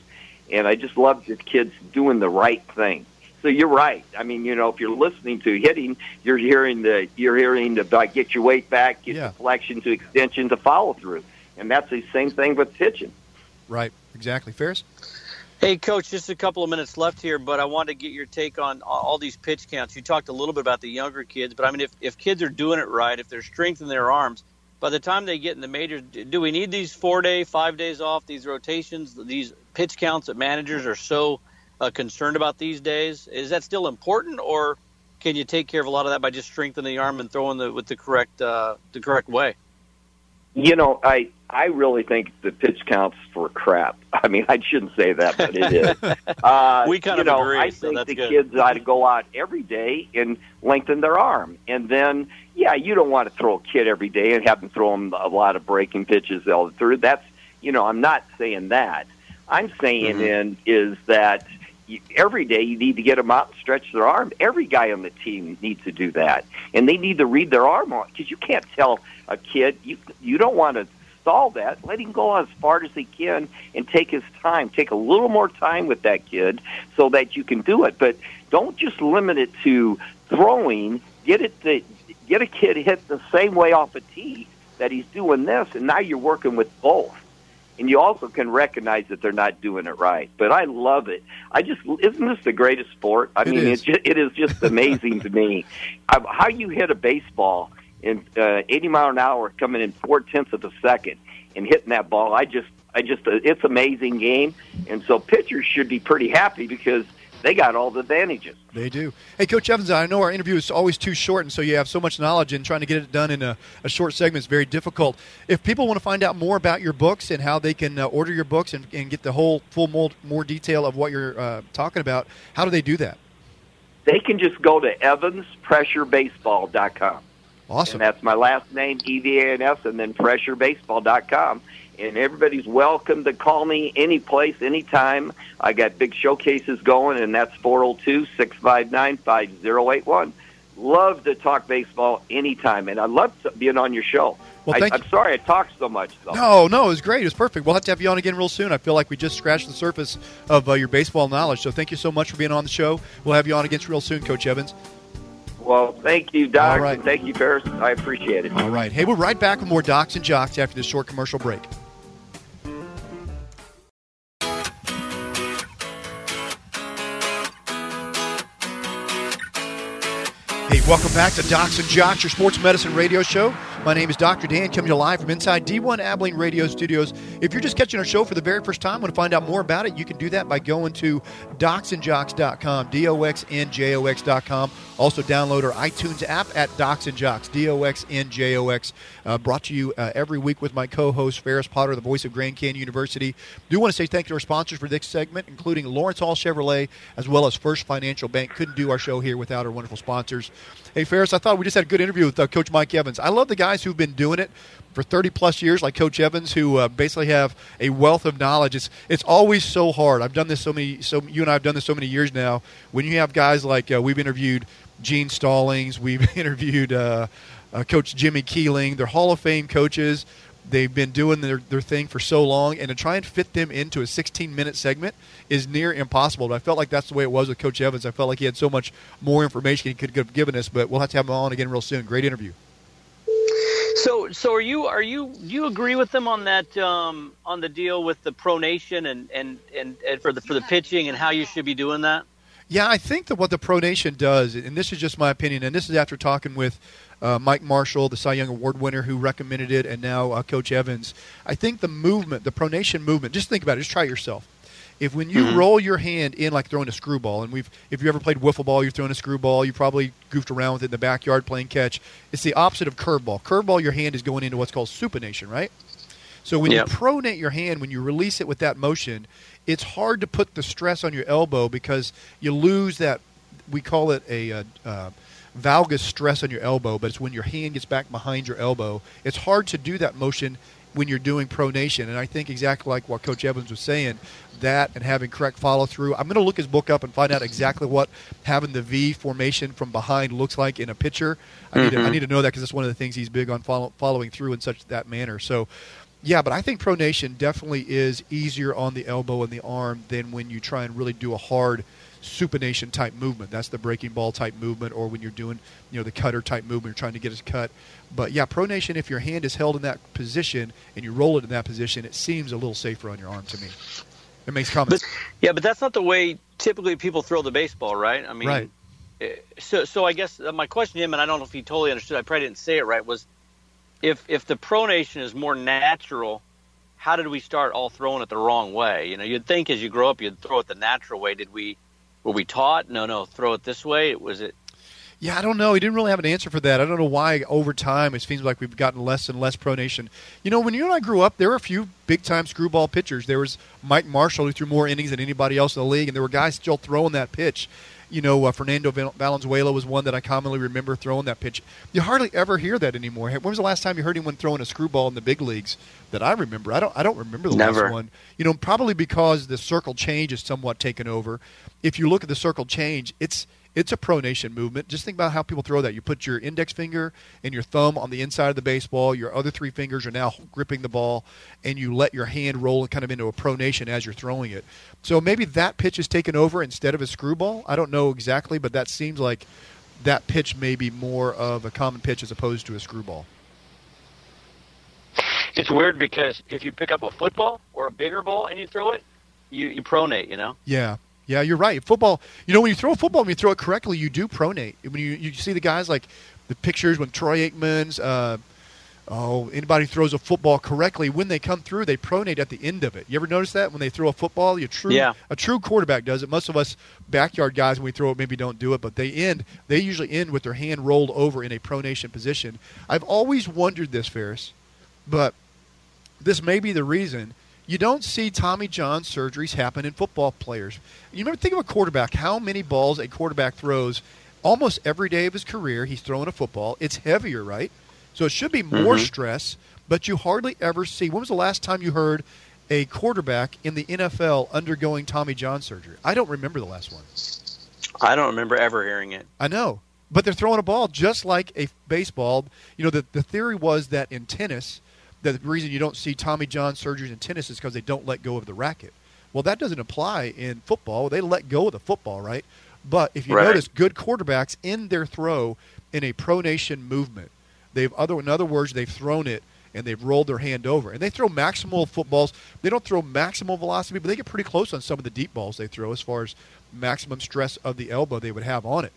and I just love the kids doing the right thing. So you're right. I mean, you know, if you're listening to hitting, you're hearing the you're hearing the uh, get your weight back, get yeah. the flexion to extension to follow through, and that's the same thing with pitching. Right, exactly. Ferris? Hey, Coach, just a couple of minutes left here, but I want to get your take on all these pitch counts. You talked a little bit about the younger kids, but, I mean, if, if kids are doing it right, if they're strengthening their arms, by the time they get in the majors, do we need these four-day, five days off, these rotations, these pitch counts that managers are so uh, concerned about these days? Is that still important, or can you take care of a lot of that by just strengthening the arm and throwing the, with the correct uh, the correct way? You know, I I really think the pitch counts for crap. I mean, I shouldn't say that, but it is. Uh, we kind you of know, agree. I think so that's the good. Kids ought to go out every day and lengthen their arm. And then, yeah, you don't want to throw a kid every day and have them throw them a lot of breaking pitches all through. That's, you know, I'm not saying that. I'm saying mm-hmm. in is that every day you need to get them out and stretch their arm. Every guy on the team needs to do that, and they need to read their arm on because you can't tell a kid you you don't want to stall that. Let him go as far as he can and take his time. Take a little more time with that kid so that you can do it. But don't just limit it to throwing. Get it to, get a kid hit the same way off a tee that he's doing this, and now you're working with both. And you also can recognize that they're not doing it right. But I love it. I just isn't this the greatest sport? I it mean, is. It, just, it is just amazing to me how you hit a baseball in uh, eighty mile an hour, coming in four tenths of a second, and hitting that ball. I just, I just, uh, it's amazing game. And so pitchers should be pretty happy because they got all the advantages. They do. Hey, Coach Evans, I know our interview is always too short, and so you have so much knowledge, and trying to get it done in a, a short segment is very difficult. If people want to find out more about your books and how they can uh, order your books and, and get the whole full mold, more detail of what you're uh, talking about, how do they do that? They can just go to evans pressure baseball dot com. Awesome. And that's my last name, E V A N S, and then pressure baseball dot com. And everybody's welcome to call me any place, anytime. I got big showcases going, and that's four oh two, six five nine, five oh eight one. Love to talk baseball anytime, and I love being on your show. Well, thank I, I'm sorry I talked so much, though. No, no, it was great. It was perfect. We'll have to have you on again real soon. I feel like we just scratched the surface of uh, your baseball knowledge. So thank you so much for being on the show. We'll have you on again real soon, Coach Evans. Well, thank you, Doc. All right. And thank you, Ferris. I appreciate it. All right. Hey, we're right back with more Docs and Jocks after this short commercial break. Hey, welcome back to Docs and Jocks, your sports medicine radio show. My name is Doctor Dan, coming to you live from inside D one Abilene Radio Studios. If you're just catching our show for the very first time, want to find out more about it, you can do that by going to docs and jocks dot com, D O X N J O X dot com. Also download our iTunes app at Docs and Jocks, D O X N J O X. Uh, brought to you uh, every week with my co-host, Ferris Potter, the voice of Grand Canyon University. Do want to say thank you to our sponsors for this segment, including Lawrence Hall Chevrolet, as well as First Financial Bank. Couldn't do our show here without our wonderful sponsors. Hey, Ferris, I thought we just had a good interview with uh, Coach Mike Evans. I love the guy who've been doing it for thirty plus years, like Coach Evans, who uh, basically have a wealth of knowledge. It's it's always so hard. I've done this so many. So you and I have done this so many years now. When you have guys like uh, we've interviewed Gene Stallings, we've interviewed uh, uh, Coach Jimmy Keeling, they're Hall of Fame coaches. They've been doing their, their thing for so long, and to try and fit them into a sixteen-minute segment is near impossible. But I felt like that's the way it was with Coach Evans. I felt like he had so much more information he could have given us, but we'll have to have him on again real soon. Great interview. So, so are you? Are you? Do you agree with them on that? Um, on the deal with the pronation and, and, and, and for the for the pitching and how you should be doing that? Yeah, I think that what the pronation does, and this is just my opinion, and this is after talking with uh, Mike Marshall, the Cy Young Award winner who recommended it, and now uh, Coach Evans. I think the movement, the pronation movement. Just think about it. Just try it yourself. If when you mm-hmm. roll your hand in like throwing a screwball, and we've if you ever played wiffle ball, you've thrown a screwball, you probably goofed around with it in the backyard playing catch. It's the opposite of curveball. Curveball, your hand is going into what's called supination, right? So when yep. you pronate your hand, when you release it with that motion, it's hard to put the stress on your elbow because you lose that, we call it a uh, uh, valgus stress on your elbow, but it's when your hand gets back behind your elbow. It's hard to do that motion when you're doing pronation. And I think exactly like what Coach Evans was saying, that and having correct follow-through. I'm going to look his book up and find out exactly what having the V formation from behind looks like in a pitcher. I, mm-hmm. need, to, I need to know that because that's one of the things he's big on follow, following through in such that manner. So, yeah, but I think pronation definitely is easier on the elbow and the arm than when you try and really do a hard supination type movement. That's the breaking ball type movement, or when you're doing, you know, the cutter type movement, you're trying to get it cut. But yeah, pronation, if your hand is held in that position and you roll it in that position, it seems a little safer on your arm to me. It makes comments. But, yeah, but that's not the way typically people throw the baseball, right? I mean, right. So, so I guess my question to him, and I don't know if he totally understood, I probably didn't say it right, was if if the pronation is more natural, how did we start all throwing it the wrong way? You know, you'd think as you grow up, you'd throw it the natural way. Did we Were we taught? No, no, throw it this way. Was it? Yeah, I don't know. He didn't really have an answer for that. I don't know why over time it seems like we've gotten less and less pronation. You know, when you and I grew up, there were a few big-time screwball pitchers. There was Mike Marshall who threw more innings than anybody else in the league, and there were guys still throwing that pitch. You know, uh, Fernando Valenzuela was one that I commonly remember throwing that pitch. You hardly ever hear that anymore. When was the last time you heard anyone throwing a screwball in the big leagues that I remember? I don't I don't remember the Never. last one. You know, probably because the circle change is somewhat taken over. If you look at the circle change, it's – it's a pronation movement. Just think about how people throw that. You put your index finger and your thumb on the inside of the baseball. Your other three fingers are now gripping the ball, and you let your hand roll kind of into a pronation as you're throwing it. So maybe that pitch is taken over instead of a screwball. I don't know exactly, but that seems like that pitch may be more of a common pitch as opposed to a screwball. It's weird because if you pick up a football or a bigger ball and you throw it, you, you pronate, you know? Yeah. Yeah, you're right. Football, you know, when you throw a football, when you throw it correctly, you do pronate. When you, you see the guys like the pictures when Troy Aikman's, uh, oh, anybody throws a football correctly, when they come through, they pronate at the end of it. You ever notice that when they throw a football? You true, yeah. A true quarterback does it. Most of us backyard guys, when we throw it, maybe don't do it, but they end. They usually end with their hand rolled over in a pronation position. I've always wondered this, Ferris, but this may be the reason. You don't see Tommy John surgeries happen in football players. You remember, think of a quarterback, how many balls a quarterback throws almost every day of his career. He's throwing a football. It's heavier, right? So it should be more mm-hmm. stress, but you hardly ever see. When was the last time you heard a quarterback in the N F L undergoing Tommy John surgery? I don't remember the last one. I don't remember ever hearing it. I know, but they're throwing a ball just like a baseball. You know, the, the theory was that in tennis – the reason you don't see Tommy John surgeries in tennis is because they don't let go of the racket. Well, that doesn't apply in football. They let go of the football, right? But if you right. notice, good quarterbacks end their throw in a pronation movement. They've other, in other words, they've thrown it and they've rolled their hand over. And they throw maximal footballs. They don't throw maximal velocity, but they get pretty close on some of the deep balls they throw as far as maximum stress of the elbow they would have on it.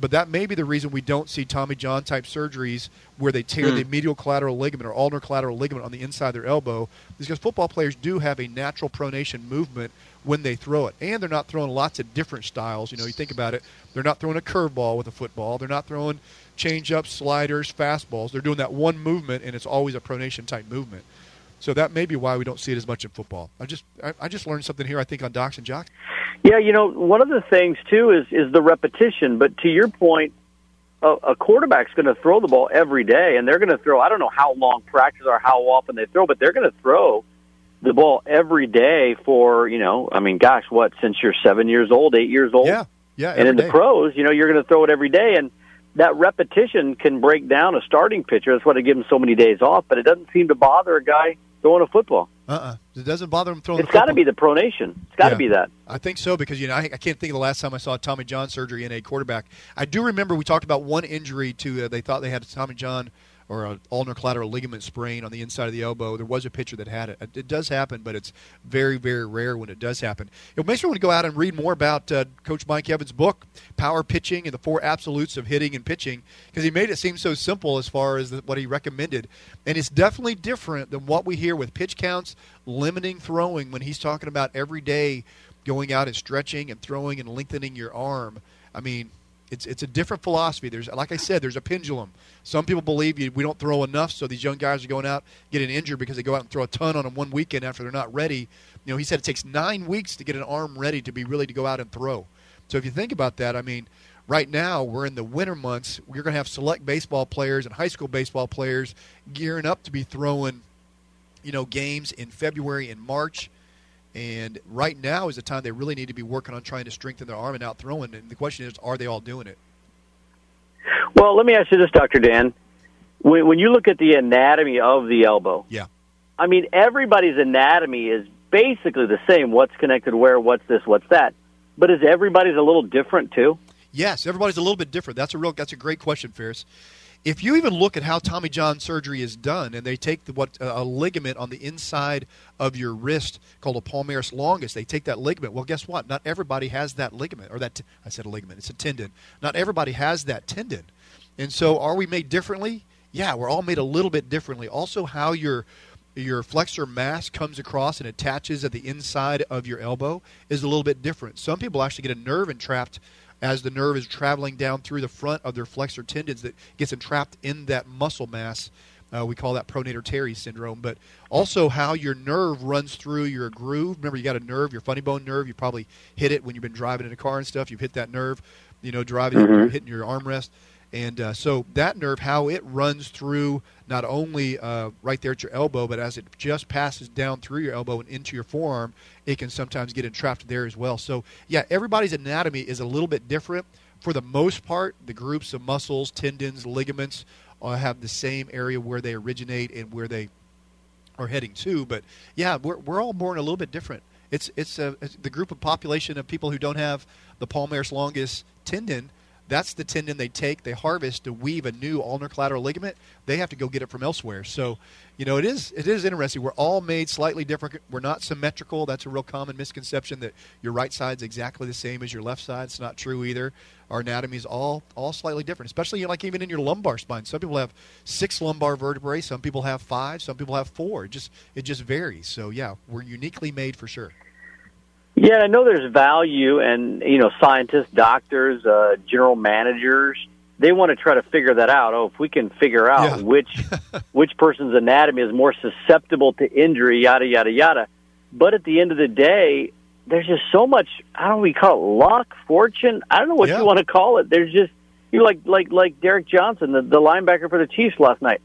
But that may be the reason we don't see Tommy John-type surgeries where they tear mm. the medial collateral ligament or ulnar collateral ligament on the inside of their elbow, is because football players do have a natural pronation movement when they throw it. And they're not throwing lots of different styles. You know, you think about it. They're not throwing a curveball with a football. They're not throwing change-ups, sliders, fastballs. They're doing that one movement, and it's always a pronation-type movement. So that may be why we don't see it as much in football. I just I, I just learned something here, I think, on Docs and Jocks. Yeah, you know, one of the things, too, is, is the repetition. But to your point, a, a quarterback's going to throw the ball every day, and they're going to throw, I don't know how long practice or how often they throw, but they're going to throw the ball every day for, you know, I mean, gosh, what, since you're seven years old, eight years old? Yeah, yeah, every And in day. The pros, you know, you're going to throw it every day, and that repetition can break down a starting pitcher. That's why they give him so many days off, but it doesn't seem to bother a guy throwing a football. Uh-uh. It doesn't bother him throwing it's a football. It's got to be the pronation. It's got to yeah. be that. I think so because, you know, I, I can't think of the last time I saw Tommy John surgery in a quarterback. I do remember we talked about one injury to uh, they thought they had a Tommy John or an ulnar collateral ligament sprain on the inside of the elbow. There was a pitcher that had it. It does happen, but it's very, very rare when it does happen. It makes me want to go out and read more about uh, Coach Mike Evans' book, Power Pitching and the Four Absolutes of Hitting and Pitching, because he made it seem so simple as far as the, what he recommended. And it's definitely different than what we hear with pitch counts, limiting throwing, when he's talking about every day going out and stretching and throwing and lengthening your arm. I mean, it's it's a different philosophy. There's, like I said, there's a pendulum. Some people believe you, we don't throw enough, so these young guys are going out getting injured because they go out and throw a ton on them one weekend after they're not ready. You know, he said it takes nine weeks to get an arm ready to be really to go out and throw. So if you think about that, I mean, right now we're in the winter months. We're going to have select baseball players and high school baseball players gearing up to be throwing, you know, games in February and March. And right now is the time they really need to be working on trying to strengthen their arm and out throwing. And the question is, are they all doing it? Well, let me ask you this, Doctor Dan. When, when you look at the anatomy of the elbow, yeah, I mean, everybody's anatomy is basically the same. What's connected where, what's this, what's that. But is everybody's a little different, too? Yes, everybody's a little bit different. That's a real. That's a great question, Ferris. If you even look at how Tommy John surgery is done, and they take the, what a ligament on the inside of your wrist called a palmaris longus, they take that ligament. Well, guess what? Not everybody has that ligament, or that I said a ligament. It's a tendon. Not everybody has that tendon. And so, are we made differently? Yeah, we're all made a little bit differently. Also, how your your flexor mass comes across and attaches at the inside of your elbow is a little bit different. Some people actually get a nerve entrapped as the nerve is traveling down through the front of their flexor tendons that gets entrapped in that muscle mass. Uh, we call that pronator teres syndrome. But also how your nerve runs through your groove. Remember, you got a nerve, your funny bone nerve. You probably hit it when you've been driving in a car and stuff. You've hit that nerve, you know, driving, mm-hmm. hitting your armrest. And uh, so that nerve, how it runs through not only uh, right there at your elbow, but as it just passes down through your elbow and into your forearm, it can sometimes get entrapped there as well. So, yeah, everybody's anatomy is a little bit different. For the most part, the groups of muscles, tendons, ligaments uh, have the same area where they originate and where they are heading to. But, yeah, we're we're all born a little bit different. It's, it's, a, it's the group of population of people who don't have the palmaris longus tendon. That's the tendon they take, they harvest to weave a new ulnar collateral ligament. They have to go get it from elsewhere. So, you know, it is it is interesting. We're all made slightly different. We're not symmetrical. That's a real common misconception that your right side's exactly the same as your left side. It's not true either. Our anatomy is all, all slightly different, especially, you know, like even in your lumbar spine. Some people have six lumbar vertebrae. Some people have five. Some people have four. It just, it just varies. So, yeah, we're uniquely made for sure. Yeah, I know there's value, and, you know, scientists, doctors, uh, general managers, they want to try to figure that out. Oh, if we can figure out yeah. which which person's anatomy is more susceptible to injury, yada, yada, yada. But at the end of the day, there's just so much, I don't know, we call it luck, fortune. I don't know what yeah. you want to call it. There's just, you know, like, like, like Derek Johnson, the, the linebacker for the Chiefs last night.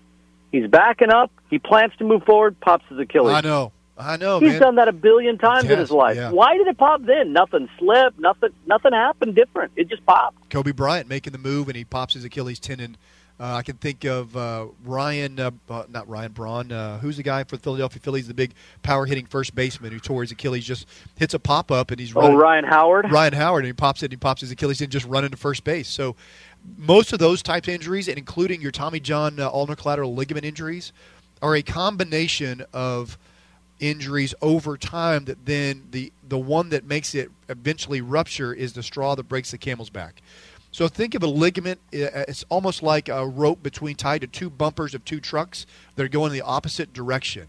He's backing up. He plans to move forward, pops his Achilles. I know. I know, He's man. done that a billion times yes, in his life. Yeah. Why did it pop then? Nothing slipped. Nothing Nothing happened different. It just popped. Kobe Bryant making the move, and he pops his Achilles tendon. Uh, I can think of uh, Ryan, uh, not Ryan Braun, uh, who's the guy for the Philadelphia Phillies, the big power-hitting first baseman who tore his Achilles, just hits a pop-up, and he's running. Oh, Ryan Howard? Ryan Howard, and he pops it, and he pops his Achilles and just running to first base. So most of those types of injuries, and including your Tommy John uh, ulnar collateral ligament injuries, are a combination of injuries over time that then the the one that makes it eventually rupture is the straw that breaks the camel's back. So think of a ligament. It's almost like a rope between tied to two bumpers of two trucks that are going in the opposite direction.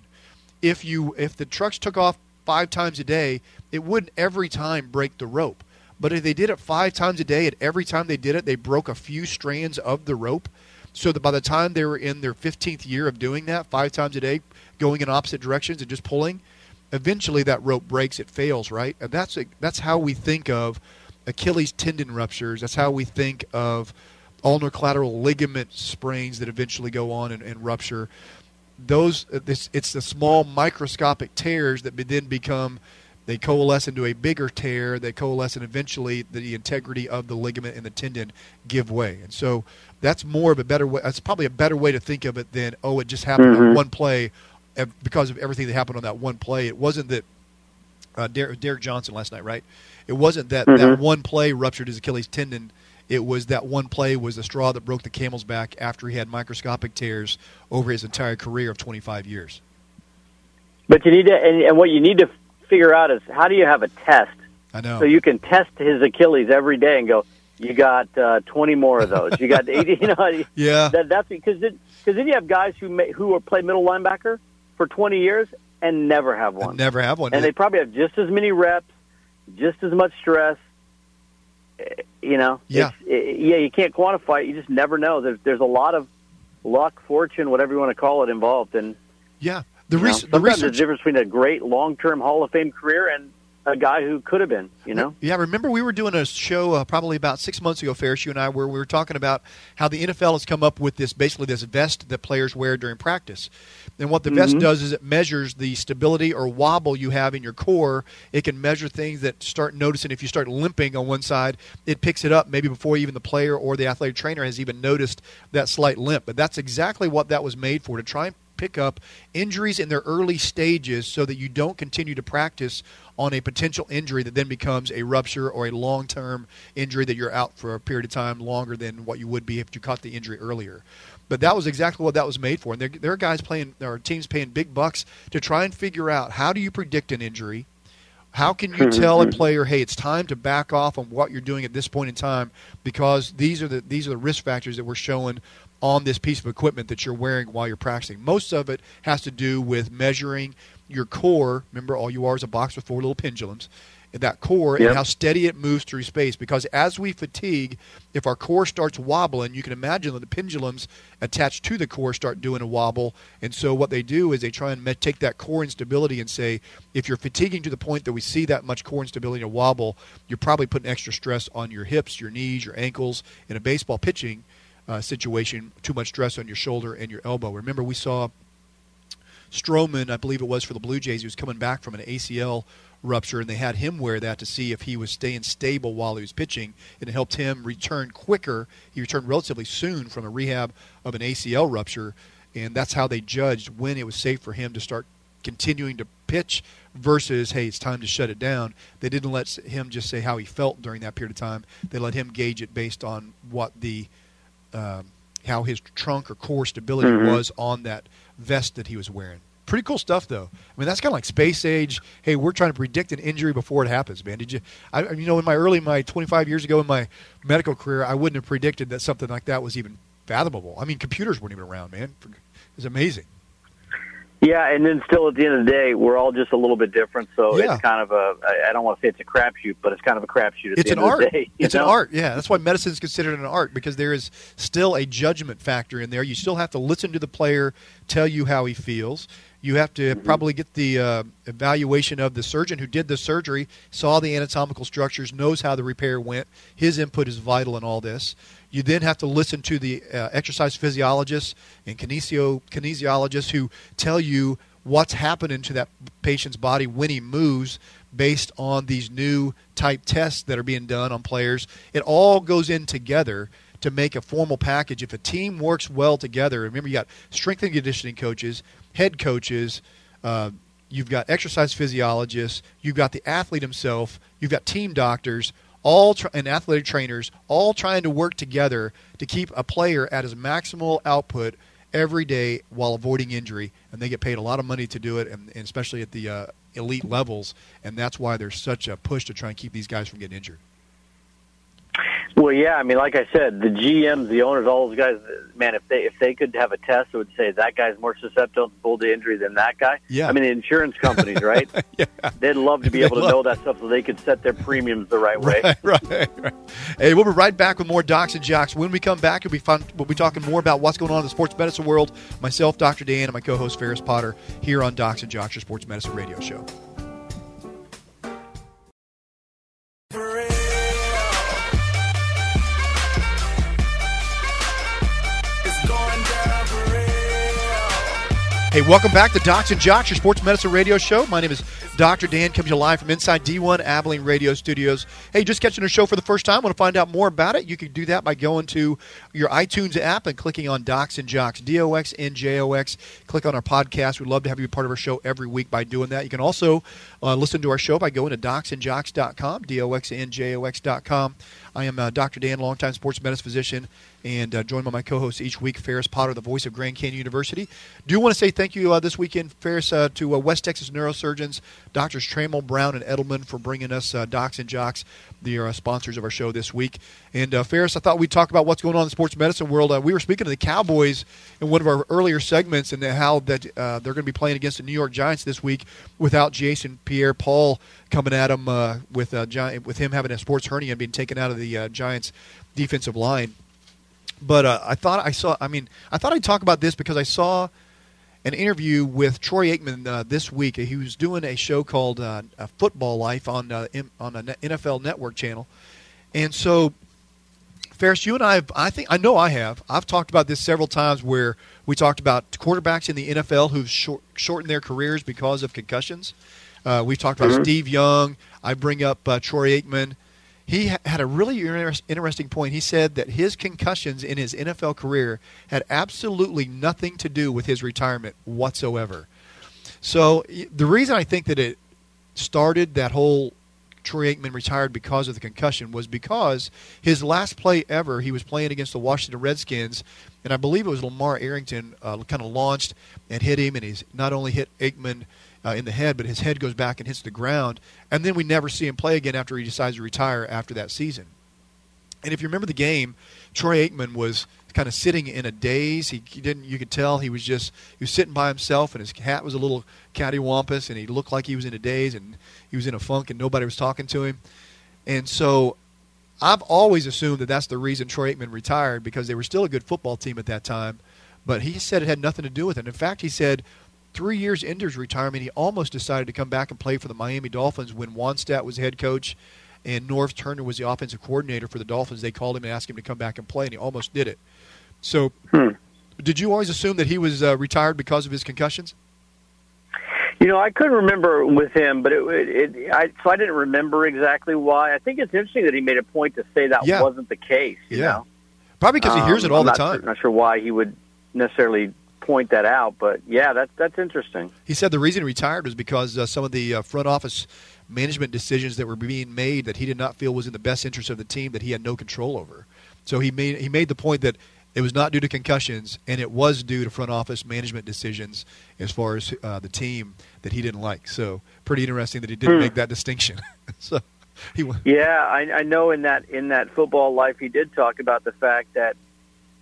If you if the trucks took off five times a day, it wouldn't every time break the rope. But if they did it five times a day and every time they did it, they broke a few strands of the rope. So that by the time they were in their fifteenth year of doing that, five times a day, going in opposite directions and just pulling, eventually that rope breaks, it fails, right? And that's that's how we think of Achilles tendon ruptures. That's how we think of ulnar collateral ligament sprains that eventually go on and, and rupture. Those this, it's the small microscopic tears that then become, they coalesce into a bigger tear. They coalesce, and eventually the integrity of the ligament and the tendon give way. And so that's more of a better way. That's probably a better way to think of it than, oh, it just happened mm-hmm. on one play because of everything that happened on that one play. It wasn't that uh, Der- Derek Johnson last night, right? It wasn't that mm-hmm. that one play ruptured his Achilles tendon. It was that one play was the straw that broke the camel's back after he had microscopic tears over his entire career of twenty-five years. But you need to, and, and what you need to figure out is how do you have a test? I know. So you can test his Achilles every day and go, you got uh, twenty more of those. You got eighty. You know, yeah. That, that's because it, cause then you have guys who may, who play middle linebacker for twenty years and never have one. And never have one. And they probably have just as many reps, just as much stress. You know, yeah, it, yeah. You can't quantify it. You just never know. There's there's a lot of luck, fortune, whatever you want to call it, involved. And yeah, the, re- know, the research. There's a difference between a great long-term Hall of Fame career and a guy who could have been, you know? Yeah, remember we were doing a show uh, probably about six months ago, Ferris, you and I, where we were talking about how the N F L has come up with this, basically this vest that players wear during practice. And what the mm-hmm. vest does is it measures the stability or wobble you have in your core. It can measure things that start noticing. If you start limping on one side, it picks it up maybe before even the player or the athletic trainer has even noticed that slight limp. But that's exactly what that was made for, to try and pick up injuries in their early stages so that you don't continue to practice on a potential injury that then becomes a rupture or a long-term injury that you're out for a period of time longer than what you would be if you caught the injury earlier. But that was exactly what that was made for. And there, there are guys playing, or teams paying big bucks to try and figure out, how do you predict an injury? How can you tell a player, hey, it's time to back off on what you're doing at this point in time, because these are the these are the risk factors that we're showing on this piece of equipment that you're wearing while you're practicing. Most of it has to do with measuring your core. Remember, all you are is a box with four little pendulums. That core yep. and how steady it moves through space. Because as we fatigue, if our core starts wobbling, you can imagine that the pendulums attached to the core start doing a wobble. And so what they do is they try and take that core instability and say, if you're fatiguing to the point that we see that much core instability and a wobble, you're probably putting extra stress on your hips, your knees, your ankles. In a baseball pitching uh, situation, too much stress on your shoulder and your elbow. Remember, we saw Stroman, I believe it was for the Blue Jays, he was coming back from an A C L rupture, and they had him wear that to see if he was staying stable while he was pitching, and it helped him return quicker. He returned relatively soon from a rehab of an A C L rupture, and that's how they judged when it was safe for him to start continuing to pitch versus, hey, it's time to shut it down. They didn't let him just say how he felt during that period of time. They let him gauge it based on what the uh, how his trunk or core stability mm-hmm. was on that vest that he was wearing. Pretty cool stuff, though. I mean, that's kind of like space age. Hey, we're trying to predict an injury before it happens, man. Did you, I, you know, in my early, my twenty-five years ago in my medical career, I wouldn't have predicted that something like that was even fathomable. I mean, computers weren't even around, man. It's amazing. Yeah, and then still at the end of the day, we're all just a little bit different. So yeah. It's kind of a, I don't want to say it's a crapshoot, but it's kind of a crapshoot at it's the end an art. Of the day. It's know? an art, yeah. That's why medicine is considered an art, because there is still a judgment factor in there. You still have to listen to the player tell you how he feels. You have to probably get the uh, evaluation of the surgeon who did the surgery, saw the anatomical structures, knows how the repair went. His input is vital in all this. You then have to listen to the uh, exercise physiologists and kinesio- kinesiologists who tell you what's happening to that patient's body when he moves based on these new type tests that are being done on players. It all goes in together to make a formal package. If a team works well together, remember you got strength and conditioning coaches, head coaches, uh, you've got exercise physiologists, you've got the athlete himself, you've got team doctors, all tra- and athletic trainers, all trying to work together to keep a player at his maximal output every day while avoiding injury. And they get paid a lot of money to do it, and, and especially at the uh, elite levels. And that's why there's such a push to try and keep these guys from getting injured. Well, yeah, I mean, like I said, the G Ms, the owners, all those guys, man, if they if they could have a test, it would say that guy's more susceptible to injury than that guy. Yeah. I mean, the insurance companies, right? yeah. They'd love to be They'd able to love. know that stuff so they could set their premiums the right way. Right, right, right. Hey, we'll be right back with more Docs and Jocks. When we come back, we'll be, fun, we'll be talking more about what's going on in the sports medicine world. Myself, Doctor Dan, and my co-host, Ferris Potter, here on Docs and Jocks, your sports medicine radio show. Hey, welcome back to Docs and Jocks, your sports medicine radio show. My name is Doctor Dan, coming to you live from inside D one Abilene Radio Studios. Hey, just catching the show for the first time, want to find out more about it? You can do that by going to your iTunes app and clicking on Docs and Jocks, D O X N J O X. Click on our podcast. We'd love to have you be part of our show every week by doing that. You can also uh, listen to our show by going to docs and jocks dot com, D O X N J O X dot com. I am uh, Doctor Dan, longtime sports medicine physician, and uh, joined by my co-host each week, Ferris Potter, the voice of Grand Canyon University. Do want to say thank you uh, this weekend, Ferris, uh, to uh, West Texas neurosurgeons, Doctors Trammell, Brown, and Edelman for bringing us uh, Docs and Jocks. They are uh, sponsors of our show this week. And uh, Ferris, I thought we'd talk about what's going on in the sports sports medicine world, uh, we were speaking to the Cowboys in one of our earlier segments and how that uh, they're going to be playing against the New York Giants this week without Jason Pierre-Paul coming at him uh, with, uh, Giant, with him having a sports hernia and being taken out of the uh, Giants' defensive line. But uh, I thought I saw, I mean, I thought I'd talk about this because I saw an interview with Troy Aikman uh, this week. He was doing a show called uh, Football Life on uh, M- on an N F L Network channel. And so, Ferris, you and I, have, I think, I know I have. I've talked about this several times where we talked about quarterbacks in the N F L who've short, shortened their careers because of concussions. Uh, we've talked about mm-hmm. Steve Young. I bring up uh, Troy Aikman. He had a really interesting point. He said that his concussions in his N F L career had absolutely nothing to do with his retirement whatsoever. So the reason I think that it started that whole Troy Aikman retired because of the concussion was because his last play ever, he was playing against the Washington Redskins, and I believe it was Lamar Arrington uh, kind of launched and hit him, and he's not only hit Aikman Uh, in the head, but his head goes back and hits the ground, and then we never see him play again after he decides to retire after that season. And if you remember the game, Troy Aikman was kind of sitting in a daze. He, he didn't, you could tell he was just he was sitting by himself, and his hat was a little cattywampus, and he looked like he was in a daze, and he was in a funk, and nobody was talking to him. And so I've always assumed that that's the reason Troy Aikman retired, because they were still a good football team at that time, but he said it had nothing to do with it. In fact, he said three years into his retirement, he almost decided to come back and play for the Miami Dolphins when Wannstedt was head coach and Norv Turner was the offensive coordinator for the Dolphins. They called him and asked him to come back and play, and he almost did it. So hmm. did you always assume that he was uh, retired because of his concussions? You know, I couldn't remember with him, but it, it, it I, so I didn't remember exactly why. I think it's interesting that he made a point to say that yeah. wasn't the case. You yeah, know? Probably because he hears um, it all I'm the not, time. I'm not sure why he would necessarily point that out, but yeah, that's that's interesting. He said the reason he retired was because uh, some of the uh, front office management decisions that were being made that he did not feel was in the best interest of the team that he had no control over. So he made he made the point that it was not due to concussions, and it was due to front office management decisions as far as uh, the team that he didn't like. So pretty interesting that he didn't hmm. make that distinction. so he yeah, I, I know in that in that Football Life he did talk about the fact that.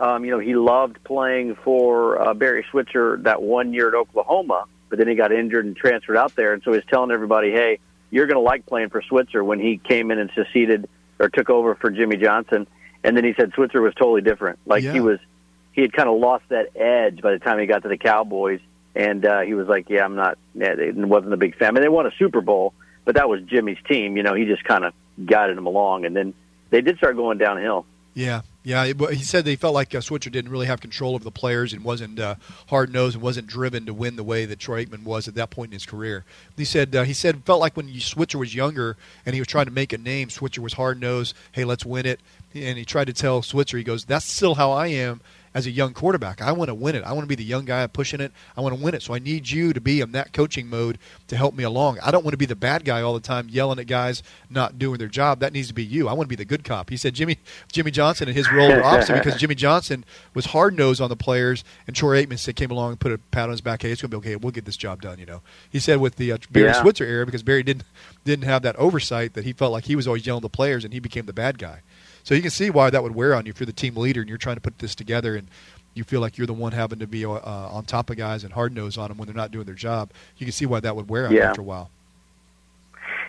Um, you know, he loved playing for uh, Barry Switzer that one year at Oklahoma, but then he got injured and transferred out there. And so he's telling everybody, hey, you're going to like playing for Switzer when he came in and succeeded or took over for Jimmy Johnson. And then he said Switzer was totally different. Like yeah. he was, he had kind of lost that edge by the time he got to the Cowboys. And uh, he was like, yeah, I'm not, yeah, it wasn't a big fan. I mean, they won a Super Bowl, but that was Jimmy's team. You know, he just kind of guided him along. And then they did start going downhill. Yeah, yeah. He said they felt like uh, Switzer didn't really have control of the players and wasn't uh, hard-nosed and wasn't driven to win the way that Troy Aikman was at that point in his career. He said uh, he said felt like when you, Switzer was younger and he was trying to make a name, Switzer was hard-nosed, hey, let's win it. And he tried to tell Switzer, he goes, that's still how I am as a young quarterback. I want to win it. I want to be the young guy pushing it. I want to win it. So I need you to be in that coaching mode to help me along. I don't want to be the bad guy all the time yelling at guys not doing their job. That needs to be you. I want to be the good cop. He said Jimmy Jimmy Johnson and his role were opposite because Jimmy Johnson was hard-nosed on the players, and Troy Aikman said, came along and put a pat on his back. Hey, it's going to be okay. We'll get this job done, you know. He said with the uh, Barry yeah. Switzer era, because Barry didn't didn't have that oversight, that he felt like he was always yelling at the players and he became the bad guy. So you can see why that would wear on you if you're the team leader and you're trying to put this together and you feel like you're the one having to be uh, on top of guys and hard-nosed on them when they're not doing their job. You can see why that would wear on yeah. you after a while.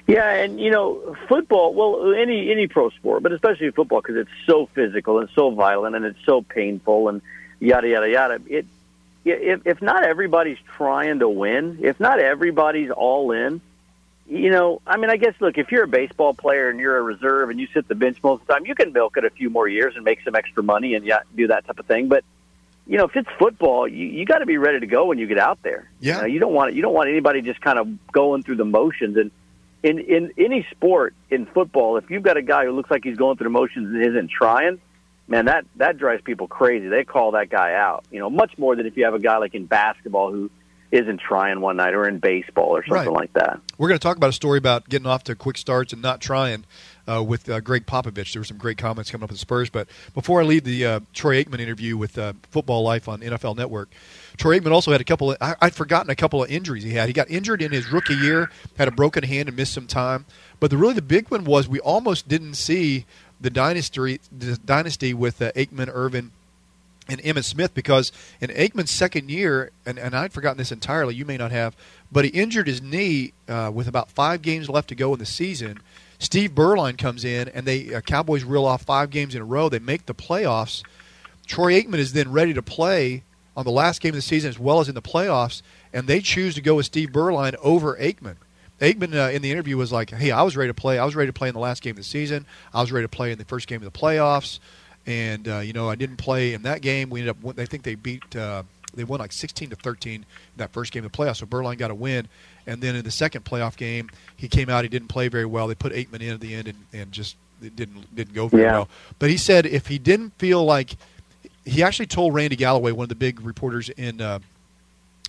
Yeah, and, you know, football, well, any any pro sport, but especially football because it's so physical and so violent and it's so painful and yada, yada, yada. It, if, if not everybody's trying to win, if not everybody's all in, you know, I mean, I guess, look, if you're a baseball player and you're a reserve and you sit the bench most of the time, you can milk it a few more years and make some extra money and do that type of thing. But, you know, if it's football, you, you got to be ready to go when you get out there. Yeah. You know, you don't want it. You don't want anybody just kind of going through the motions. And in, in any sport, in football, if you've got a guy who looks like he's going through the motions and isn't trying, man, that, that drives people crazy. They call that guy out, you know, much more than if you have a guy like in basketball who – isn't trying one night, or in baseball or something right. like that. We're going to talk about a story about getting off to quick starts and not trying uh, with uh, Greg Popovich. There were some great comments coming up in Spurs. But before I leave the uh, Troy Aikman interview with uh, Football Life on N F L Network, Troy Aikman also had a couple of – I'd forgotten a couple of injuries he had. He got injured in his rookie year, had a broken hand and missed some time. But the really the big one was we almost didn't see – the dynasty the dynasty with uh, Aikman, Irvin, and Emmitt Smith, because in Aikman's second year, and, and I'd forgotten this entirely, you may not have, but he injured his knee uh, with about five games left to go in the season. Steve Beuerlein comes in, and the uh, Cowboys reel off five games in a row. They make the playoffs. Troy Aikman is then ready to play on the last game of the season as well as in the playoffs, and they choose to go with Steve Beuerlein over Aikman. Aikman uh, in the interview was like, hey, I was ready to play. I was ready to play in the last game of the season. I was ready to play in the first game of the playoffs. And, uh, you know, I didn't play in that game. We ended up, I think they beat, uh, they won like sixteen to thirteen in that first game of the playoffs. So Beuerlein got a win. And then in the second playoff game, he came out, he didn't play very well. They put Aikman in at the end and, and just it didn't, didn't go very yeah. well. But he said if he didn't feel like, he actually told Randy Galloway, one of the big reporters in uh,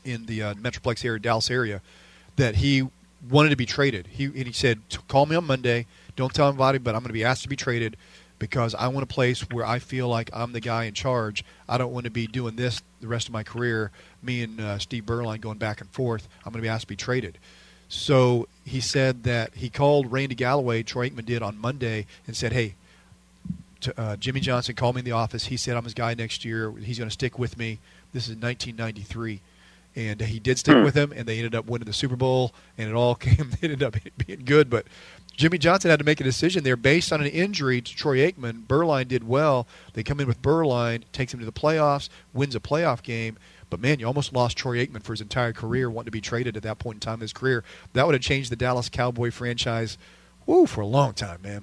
in the uh, Metroplex area, Dallas area, that he wanted to be traded. He and he said, call me on Monday. Don't tell anybody, but I'm going to be asked to be traded, because I want a place where I feel like I'm the guy in charge. I don't want to be doing this the rest of my career, me and uh, Steve Beuerlein going back and forth. I'm going to be asked to be traded. So he said that he called Randy Galloway, Troy Aikman did, on Monday and said, hey, to, uh, Jimmy Johnson called me in the office. He said I'm his guy next year. He's going to stick with me. This is nineteen ninety-three. And he did stick with him, and they ended up winning the Super Bowl, and it all came. They ended up being good, but Jimmy Johnson had to make a decision there based on an injury to Troy Aikman. Beuerlein did well. They come in with Beuerlein, takes him to the playoffs, wins a playoff game. But, man, you almost lost Troy Aikman for his entire career, wanting to be traded at that point in time in his career. That would have changed the Dallas Cowboy franchise woo, for a long time, man.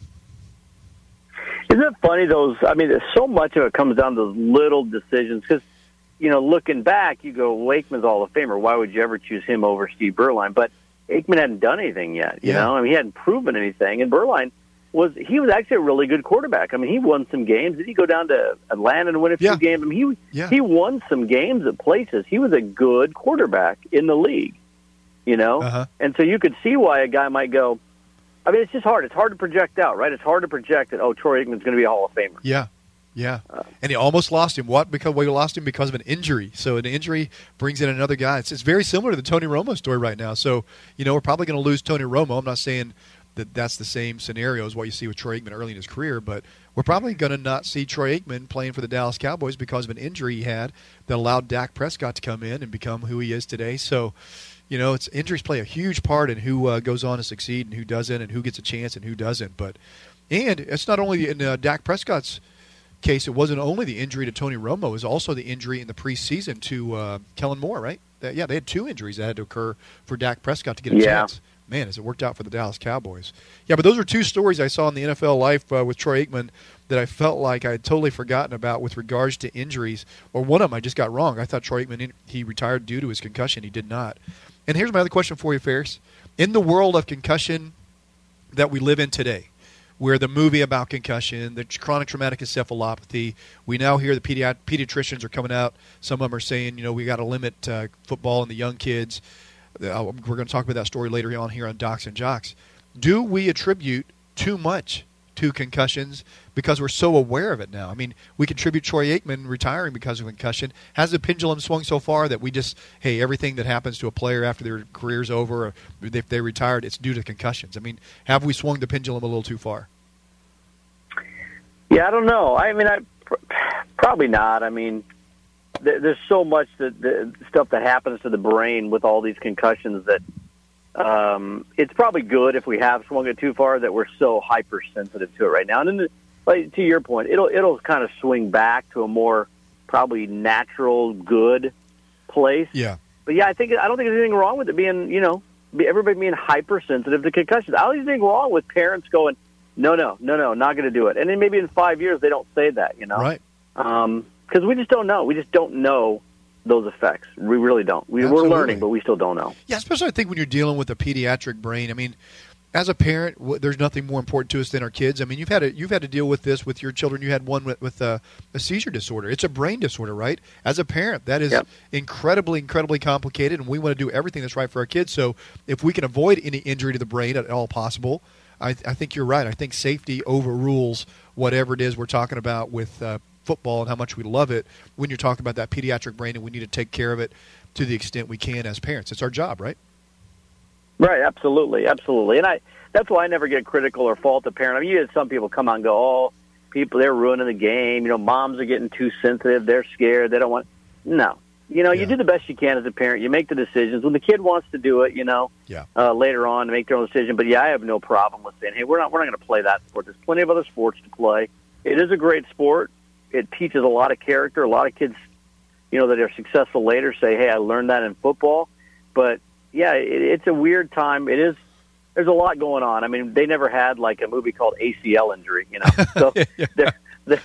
Isn't it funny, those – I mean, so much of it comes down to little decisions because, you know, looking back, you go, well, Aikman's Hall of Famer. Why would you ever choose him over Steve Beuerlein? But Aikman hadn't done anything yet, you yeah. know. I mean, he hadn't proven anything. And Beuerlein was he was actually a really good quarterback. I mean, he won some games. Did he go down to Atlanta and win a few yeah. games? I mean, he yeah. he won some games at places. He was a good quarterback in the league, you know. Uh-huh. And so you could see why a guy might go. I mean, it's just hard. It's hard to project out, right? It's hard to project that. Oh, Troy Aikman's going to be a Hall of Famer. Yeah. Yeah, and he almost lost him. What? Because we lost him because of an injury. So an injury brings in another guy. It's, it's very similar to the Tony Romo story right now. So, you know, we're probably going to lose Tony Romo. I'm not saying that that's the same scenario as what you see with Troy Aikman early in his career, but we're probably going to not see Troy Aikman playing for the Dallas Cowboys because of an injury he had that allowed Dak Prescott to come in and become who he is today. So, you know, it's injuries play a huge part in who uh, goes on to succeed and who doesn't and who gets a chance and who doesn't. But and it's not only in uh, Dak Prescott's case, it wasn't only the injury to Tony Romo, it was also the injury in the preseason to uh, Kellen Moore, right? That, yeah, they had two injuries that had to occur for Dak Prescott to get a yeah. chance. Man, has it worked out for the Dallas Cowboys. Yeah, but those are two stories I saw in the N F L Life uh, with Troy Aikman that I felt like I had totally forgotten about with regards to injuries. Or one of them I just got wrong. I thought Troy Aikman, he retired due to his concussion. He did not. And here's my other question for you, Ferris. In the world of concussion that we live in today, where the movie about concussion, the chronic traumatic encephalopathy, we now hear the pedi- pediatricians are coming out. Some of them are saying, you know, we got to limit uh, football and the young kids. Uh, we're going to talk about that story later on here on Docs and Jocks. Do we attribute too much to concussions because we're so aware of it now? I mean, we contribute Troy Aikman retiring because of concussion. Has the pendulum swung so far that we just, hey, everything that happens to a player after their career's over or if they retired, it's due to concussions? I mean, have we swung the pendulum a little too far? Yeah, I don't know. I mean, I probably not. I mean, there, there's so much that the stuff that happens to the brain with all these concussions that um, it's probably good if we have swung it too far that we're so hypersensitive to it right now. And then, like, to your point, it'll it'll kind of swing back to a more probably natural, good place. Yeah. But yeah, I think I don't think there's anything wrong with it being, you know, everybody being hypersensitive to concussions. I don't think there's anything wrong with parents going, No, no, no, no, not going to do it. And then maybe in five years they don't say that, you know? Right. Because um, we just don't know. We just don't know those effects. We really don't. We, we're learning, but we still don't know. Yeah, especially I think when you're dealing with a pediatric brain. I mean, as a parent, w- there's nothing more important to us than our kids. I mean, you've had a, you've had to deal with this with your children. You had one with, with a, a seizure disorder. It's a brain disorder, right? As a parent, that is yep. incredibly, incredibly complicated, and we want to do everything that's right for our kids. So if we can avoid any injury to the brain at all possible, I, th- I think you're right. I think safety overrules whatever it is we're talking about with uh, football and how much we love it when you're talking about that pediatric brain, and we need to take care of it to the extent we can as parents. It's our job, right? Right, absolutely, absolutely. And I that's why I never get critical or fault a parent. I mean, you had some people come on and go, oh, people, they're ruining the game. You know, moms are getting too sensitive. They're scared. They don't want – no. You know, yeah. you do the best you can as a parent. You make the decisions. When the kid wants to do it, you know, yeah. uh, later on to make their own decision. But, yeah, I have no problem with saying, hey, we're not, we're not going to play that sport. There's plenty of other sports to play. It is a great sport. It teaches a lot of character. A lot of kids, you know, that are successful later say, hey, I learned that in football. But, yeah, it, it's a weird time. It is. There's a lot going on. I mean, they never had, like, a movie called A C L Injury, you know. So yeah. they're, they're,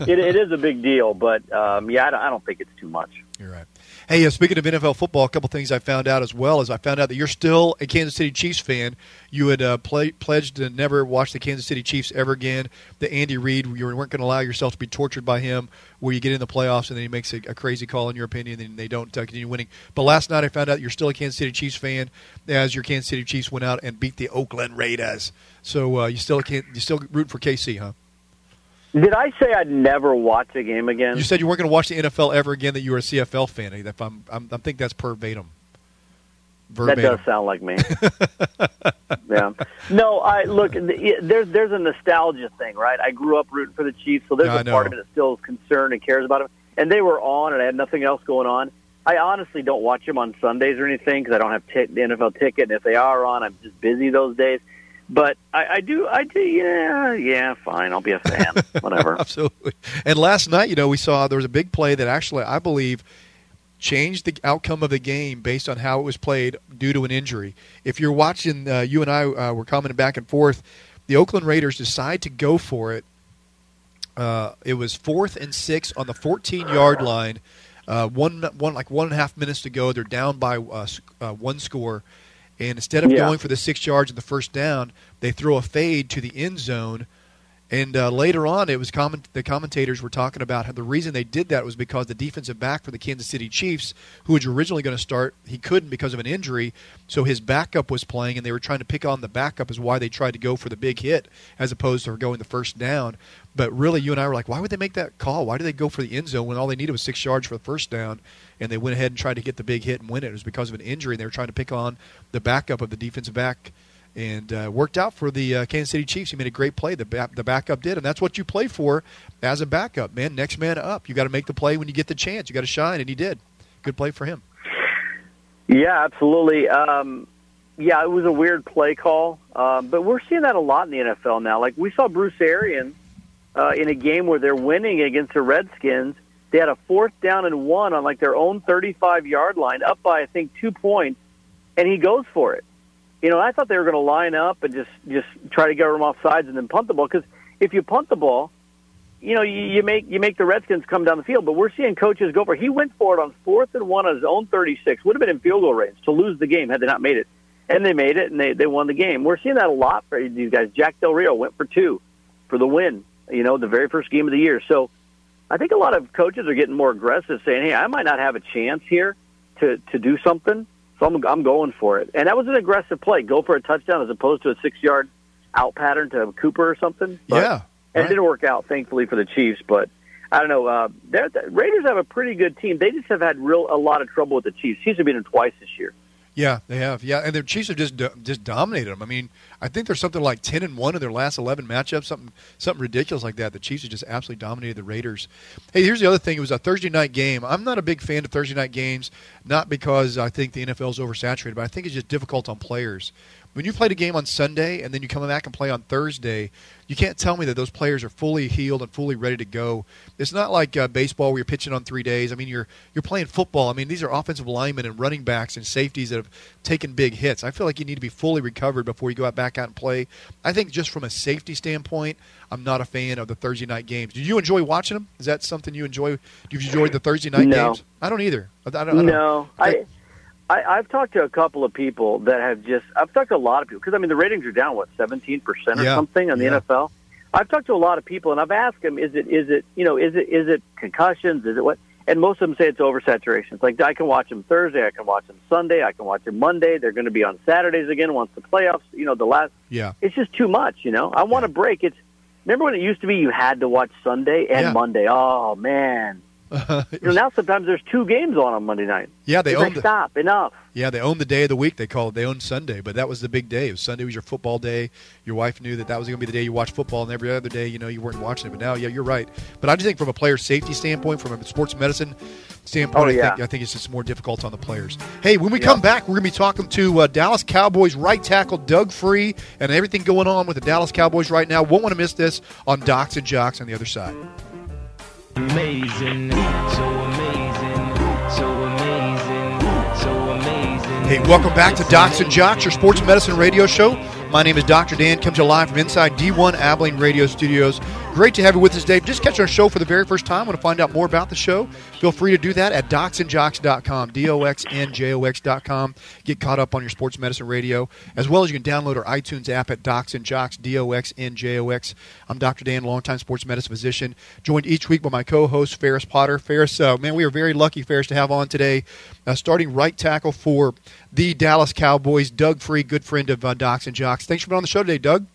it, it is a big deal. But, um, yeah, I don't, I don't think it's too much. You're right. Hey, uh, speaking of N F L football, a couple things I found out as well is I found out that you're still a Kansas City Chiefs fan. You had uh, play, pledged to never watch the Kansas City Chiefs ever again. The Andy Reid, you weren't going to allow yourself to be tortured by him where you get in the playoffs and then he makes a, a crazy call in your opinion and they don't uh, continue winning. But last night I found out you're still a Kansas City Chiefs fan as your Kansas City Chiefs went out and beat the Oakland Raiders. So uh, you still can't, you still root for K C, huh? Did I say I'd never watch a game again? You said you weren't going to watch the N F L ever again, that you were a C F L fan. If I'm, I'm, I think that's verbatim. verbatim. That does sound like me. yeah. No, I look, there's, there's a nostalgia thing, right? I grew up rooting for the Chiefs, so there's yeah, a part of me that still is concerned and cares about them. And they were on, and I had nothing else going on. I honestly don't watch them on Sundays or anything because I don't have t- the N F L ticket, and if they are on, I'm just busy those days. But I, I do, I do, yeah, yeah, fine. I'll be a fan, whatever. Absolutely. And last night, you know, we saw there was a big play that actually, I believe, changed the outcome of the game based on how it was played due to an injury. If you're watching, uh, you and I uh, were commenting back and forth, the Oakland Raiders decide to go for it. Uh, it was fourth and six on the fourteen-yard line. Uh, one, one, like one and a half minutes to go. They're down by uh, uh, one score. And instead of yeah. going for the six yards and the first down, they throw a fade to the end zone. And uh, later on, it was comment- the commentators were talking about how the reason they did that was because the defensive back for the Kansas City Chiefs, who was originally going to start, he couldn't because of an injury. So his backup was playing, and they were trying to pick on the backup is why they tried to go for the big hit as opposed to going the first down. But really, you and I were like, why would they make that call? Why did they go for the end zone when all they needed was six yards for the first down? And they went ahead and tried to get the big hit and win it. It was because of an injury, and they were trying to pick on the backup of the defensive back. And uh, worked out for the uh, Kansas City Chiefs. He made a great play. The ba- the backup did, and that's what you play for as a backup, man. Next man up. You got to make the play when you get the chance. You got to shine, and he did. Good play for him. Yeah, absolutely. Um, yeah, it was a weird play call, um, but we're seeing that a lot in the N F L now. Like we saw Bruce Arians uh, in a game where they're winning against the Redskins. They had a fourth down and one on like their own thirty-five-yard line, up by I think two points, and he goes for it. You know, I thought they were going to line up and just, just try to get them off sides and then punt the ball. Because if you punt the ball, you know, you, you make you make the Redskins come down the field. But we're seeing coaches go for it. He went for it on fourth and one on his own thirty-six. Would have been in field goal range to lose the game had they not made it. And they made it, and they, they won the game. We're seeing that a lot for these guys. Jack Del Rio went for two for the win, you know, the very first game of the year. So I think a lot of coaches are getting more aggressive, saying, hey, I might not have a chance here to, to do something. So I'm, I'm going for it. And that was an aggressive play. Go for a touchdown as opposed to a six-yard out pattern to Cooper or something. But, yeah. Right. And it didn't work out, thankfully, for the Chiefs. But, I don't know, uh, the Raiders have a pretty good team. They just have had real a lot of trouble with the Chiefs. Chiefs have beaten them twice this year. Yeah, they have. Yeah, and the Chiefs have just do- just dominated them. I mean, I think there's something like ten and one in their last eleven matchups, something something ridiculous like that. The Chiefs have just absolutely dominated the Raiders. Hey, here's the other thing. It was a Thursday night game. I'm not a big fan of Thursday night games, not because I think the N F L is oversaturated, but I think it's just difficult on players. When you played a game on Sunday and then you come back and play on Thursday, you can't tell me that those players are fully healed and fully ready to go. It's not like uh, baseball where you're pitching on three days. I mean, you're you're playing football. I mean, these are offensive linemen and running backs and safeties that have taken big hits. I feel like you need to be fully recovered before you go out back out and play. I think just from a safety standpoint, I'm not a fan of the Thursday night games. Do you enjoy watching them? Is that something you enjoy? Do you enjoy the Thursday night no. games? I don't either. I don't, I don't. No. I I, I've talked to a couple of people that have just – I've talked to a lot of people because, I mean, the ratings are down, what, seventeen percent or yeah, something on the yeah. N F L? I've talked to a lot of people, and I've asked them, is it, is it you know, is it, is it concussions? Is it what? And most of them say it's oversaturation. It's like I can watch them Thursday. I can watch them Sunday. I can watch them Monday. They're going to be on Saturdays again once the playoffs, you know, the last yeah. – it's just too much, you know. I want a yeah. break. It's remember when it used to be you had to watch Sunday and yeah. Monday? Oh, man. Uh, you know, now sometimes there's two games on on Monday night. Yeah, they own the, stop enough. Yeah, they own the day of the week. They call it. They own Sunday, but that was the big day. Sunday was your football day. Your wife knew that that was going to be the day you watched football, and every other day, you know, you weren't watching it. But now, yeah, you're right. But I just think from a player safety standpoint, from a sports medicine standpoint, oh, yeah. I think I think it's just more difficult on the players. Hey, when we yeah. come back, we're going to be talking to uh, Dallas Cowboys right tackle Doug Free and everything going on with the Dallas Cowboys right now. Won't want to miss this on Docs and Jocks on the other side. Amazing, so amazing, so amazing, so amazing. Hey, welcome back to Docs and Jocks, your sports medicine radio show. My name is Doctor Dan, comes to you live from inside D one Abilene Radio Studios. Great to have you with us today. Just catch our show for the very first time. Want to find out more about the show? Feel free to do that at docs and jocks dot com, D O X N J O X dot com. Get caught up on your sports medicine radio, as well as you can download our iTunes app at Docs and Jocks, D O X N J O X. I'm Doctor Dan, longtime sports medicine physician, joined each week by my co-host, Ferris Potter. Ferris, uh, man, we are very lucky, Ferris, to have on today, uh, starting right tackle for the Dallas Cowboys, Doug Free, good friend of uh, Docs and Jocks. Thanks for being on the show today, Doug.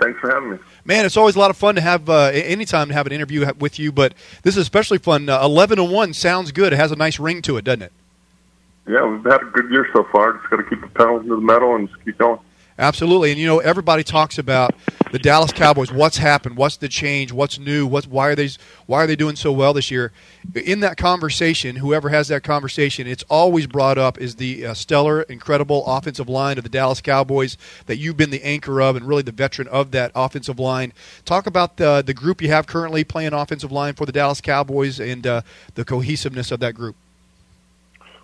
Thanks for having me. Man, it's always a lot of fun to have uh, any time to have an interview with you, but this is especially fun. Uh, eleven and one sounds good. It has a nice ring to it, doesn't it? Yeah, we've had a good year so far. Just got to keep the pedal to the metal and just keep going. Absolutely. And, you know, everybody talks about the Dallas Cowboys, what's happened, what's the change, what's new, what's, why are they, why are they doing so well this year? In that conversation, whoever has that conversation, it's always brought up is the uh, stellar, incredible offensive line of the Dallas Cowboys that you've been the anchor of and really the veteran of that offensive line. Talk about the, the group you have currently playing offensive line for the Dallas Cowboys and uh, the cohesiveness of that group.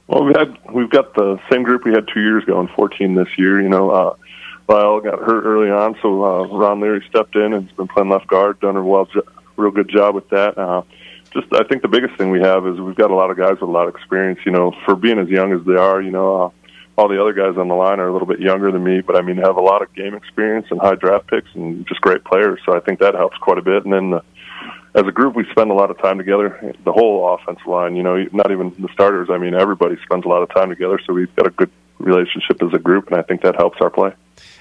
Well, we had, we've got the same group we had two years ago, and fourteen this year, you know, uh, Lyle got hurt early on, so uh, Ron Leary stepped in and has been playing left guard, done a well, real good job with that. Uh, just, I think the biggest thing we have is we've got a lot of guys with a lot of experience, you know, for being as young as they are, you know, uh, all the other guys on the line are a little bit younger than me, but I mean, have a lot of game experience and high draft picks and just great players, so I think that helps quite a bit. And then the, as a group, we spend a lot of time together, the whole offensive line, you know, not even the starters, I mean, everybody spends a lot of time together, so we've got a good relationship as a group, and I think that helps our play.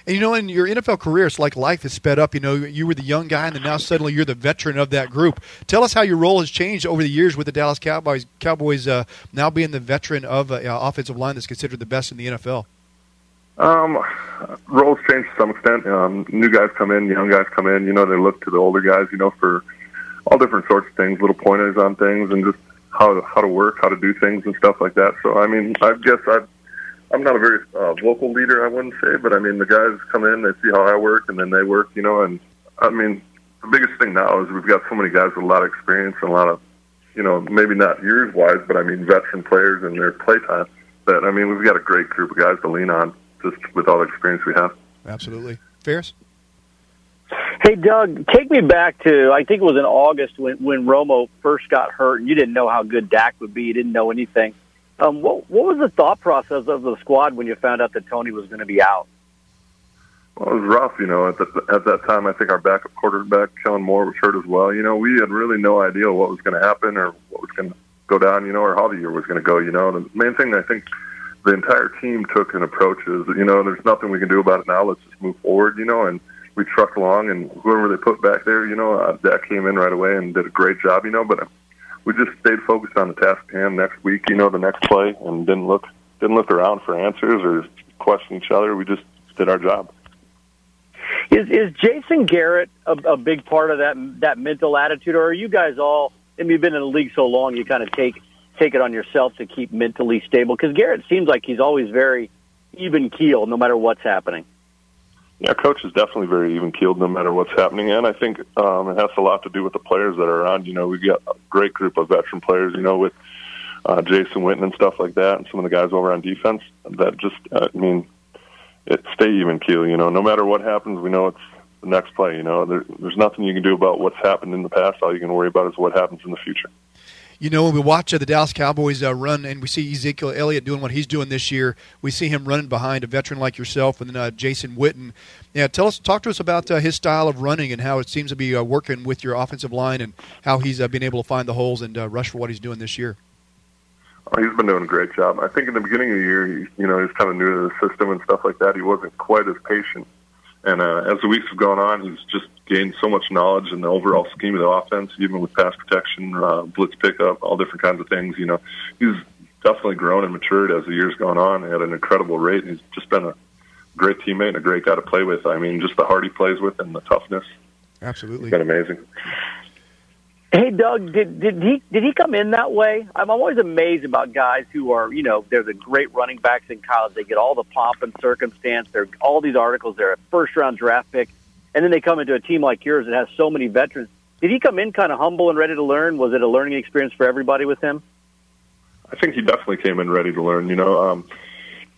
And, you know, in your N F L career, it's like life has sped up. You know, you were the young guy, and then now suddenly you're the veteran of that group. Tell us how your role has changed over the years with the Dallas Cowboys, Cowboys uh, now being the veteran of an uh, offensive line that's considered the best in the N F L. Um, roles change to some extent. Um, new guys come in, young guys come in. You know, they look to the older guys, you know, for all different sorts of things, little pointers on things and just how to, how to work, how to do things and stuff like that. So, I mean, I guess I've I'm not a very uh, vocal leader, I wouldn't say, but I mean, the guys come in, they see how I work, and then they work, you know, and I mean, the biggest thing now is we've got so many guys with a lot of experience and a lot of, you know, maybe not years-wise, but I mean, veteran players and their playtime, that, I mean, we've got a great group of guys to lean on just with all the experience we have. Absolutely. Ferris? Hey, Doug, take me back to, I think it was in August when, when Romo first got hurt, and you didn't know how good Dak would be, you didn't know anything. Um, what, what was the thought process of the squad when you found out that Tony was going to be out? Well, it was rough, you know. At, the, at that time, I think our backup quarterback, Kellen Moore, was hurt as well. You know, we had really no idea what was going to happen or what was going to go down, you know, or how the year was going to go, you know. And the main thing I think the entire team took an approach is, you know, there's nothing we can do about it now. Let's just move forward, you know, and we trucked along. And whoever they put back there, you know, uh, Dak came in right away and did a great job, you know, but we just stayed focused on the task at hand next week, you know, the next play, and didn't look didn't look around for answers or question each other. We just did our job. Is is Jason Garrett a, a big part of that that mental attitude, or are you guys all, I mean, you've been in the league so long, you kind of take take it on yourself to keep mentally stable? Because Garrett seems like he's always very even-keeled no matter what's happening. Yeah, coach is definitely very even-keeled no matter what's happening, and I think um, it has a lot to do with the players that are around. You know, we've got a great group of veteran players, you know, with uh, Jason Witten and stuff like that, and some of the guys over on defense that just, I mean, it stay even-keeled, you know. No matter what happens, we know it's the next play, you know. There, there's nothing you can do about what's happened in the past. All you can worry about is what happens in the future. You know, when we watch uh, the Dallas Cowboys uh, run and we see Ezekiel Elliott doing what he's doing this year, we see him running behind a veteran like yourself and then uh, Jason Witten. Yeah, tell us, talk to us about uh, his style of running and how it seems to be uh, working with your offensive line and how he's uh, been able to find the holes and uh, rush for what he's doing this year. Oh, he's been doing a great job. I think in the beginning of the year, he, you know, he's kind of new to the system and stuff like that. He wasn't quite as patient And uh, as the weeks have gone on, he's just gained so much knowledge in the overall scheme of the offense, even with pass protection, uh, blitz pickup, all different kinds of things. You know, he's definitely grown and matured as the years gone on at an incredible rate. He's just been a great teammate and a great guy to play with. I mean, just the heart he plays with and the toughness. Absolutely, it's been amazing. Hey, Doug, did did he did he come in that way? I'm always amazed about guys who are, you know, they're the great running backs in college. They get all the pomp and circumstance. They're all these articles. They're a first-round draft pick, and then they come into a team like yours that has so many veterans. Did he come in kind of humble and ready to learn? Was it a learning experience for everybody with him? I think he definitely came in ready to learn. You know, um,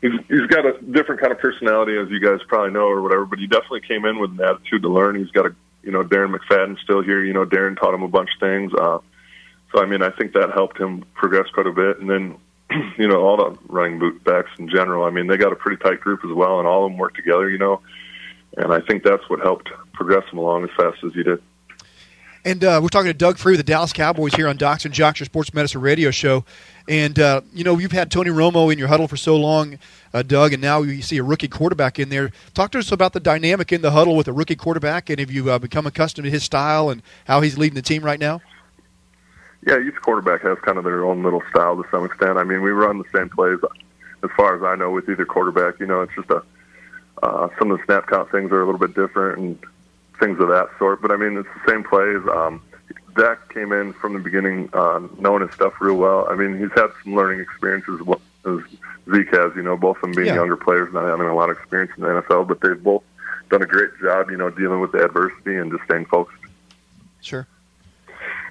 he's he's got a different kind of personality, as you guys probably know or whatever, but he definitely came in with an attitude to learn. He's got a You know, Darren McFadden's still here. You know, Darren taught him a bunch of things. Uh, so, I mean, I think that helped him progress quite a bit. And then, you know, all the running backs in general, I mean, they got a pretty tight group as well, and all of them work together, you know. And I think that's what helped progress him along as fast as he did. And uh, we're talking to Doug Free of the Dallas Cowboys here on Docs and Jocks, your sports medicine radio show. And, uh, you know, you've had Tony Romo in your huddle for so long, uh, Doug, and now you see a rookie quarterback in there. Talk to us about the dynamic in the huddle with a rookie quarterback, and have you uh, become accustomed to his style and how he's leading the team right now? Yeah, each quarterback has kind of their own little style to some extent. I mean, we run the same plays as far as I know with either quarterback. You know, it's just a uh, some of the snap count things are a little bit different, and things of that sort, but I mean, it's the same plays. Um, Dak came in from the beginning uh, knowing his stuff real well. I mean, he's had some learning experiences as well as Zeke has, you know, both of them being yeah. younger players, not having a lot of experience in the N F L, but they've both done a great job, you know, dealing with the adversity and just staying focused. Sure.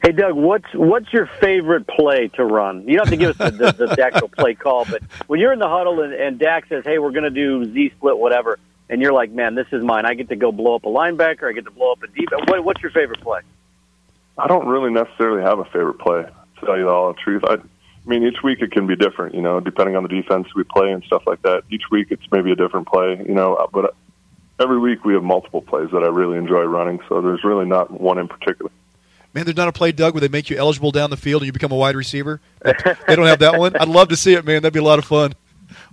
Hey, Doug, what's what's your favorite play to run? You don't have to give us the, the, the actual play call, but when you're in the huddle and, and Dak says, hey, we're going to do Z-split, whatever, and you're like, man, this is mine. I get to go blow up a linebacker. I get to blow up a deep. What, what's your favorite play? I don't really necessarily have a favorite play, to tell you all the truth. I, I mean, each week it can be different, you know, depending on the defense we play and stuff like that. Each week it's maybe a different play, you know. But every week we have multiple plays that I really enjoy running, so there's really not one in particular. Man, there's not a play, Doug, where they make you eligible down the field and you become a wide receiver. They don't have that one. I'd love to see it, man. That'd be a lot of fun.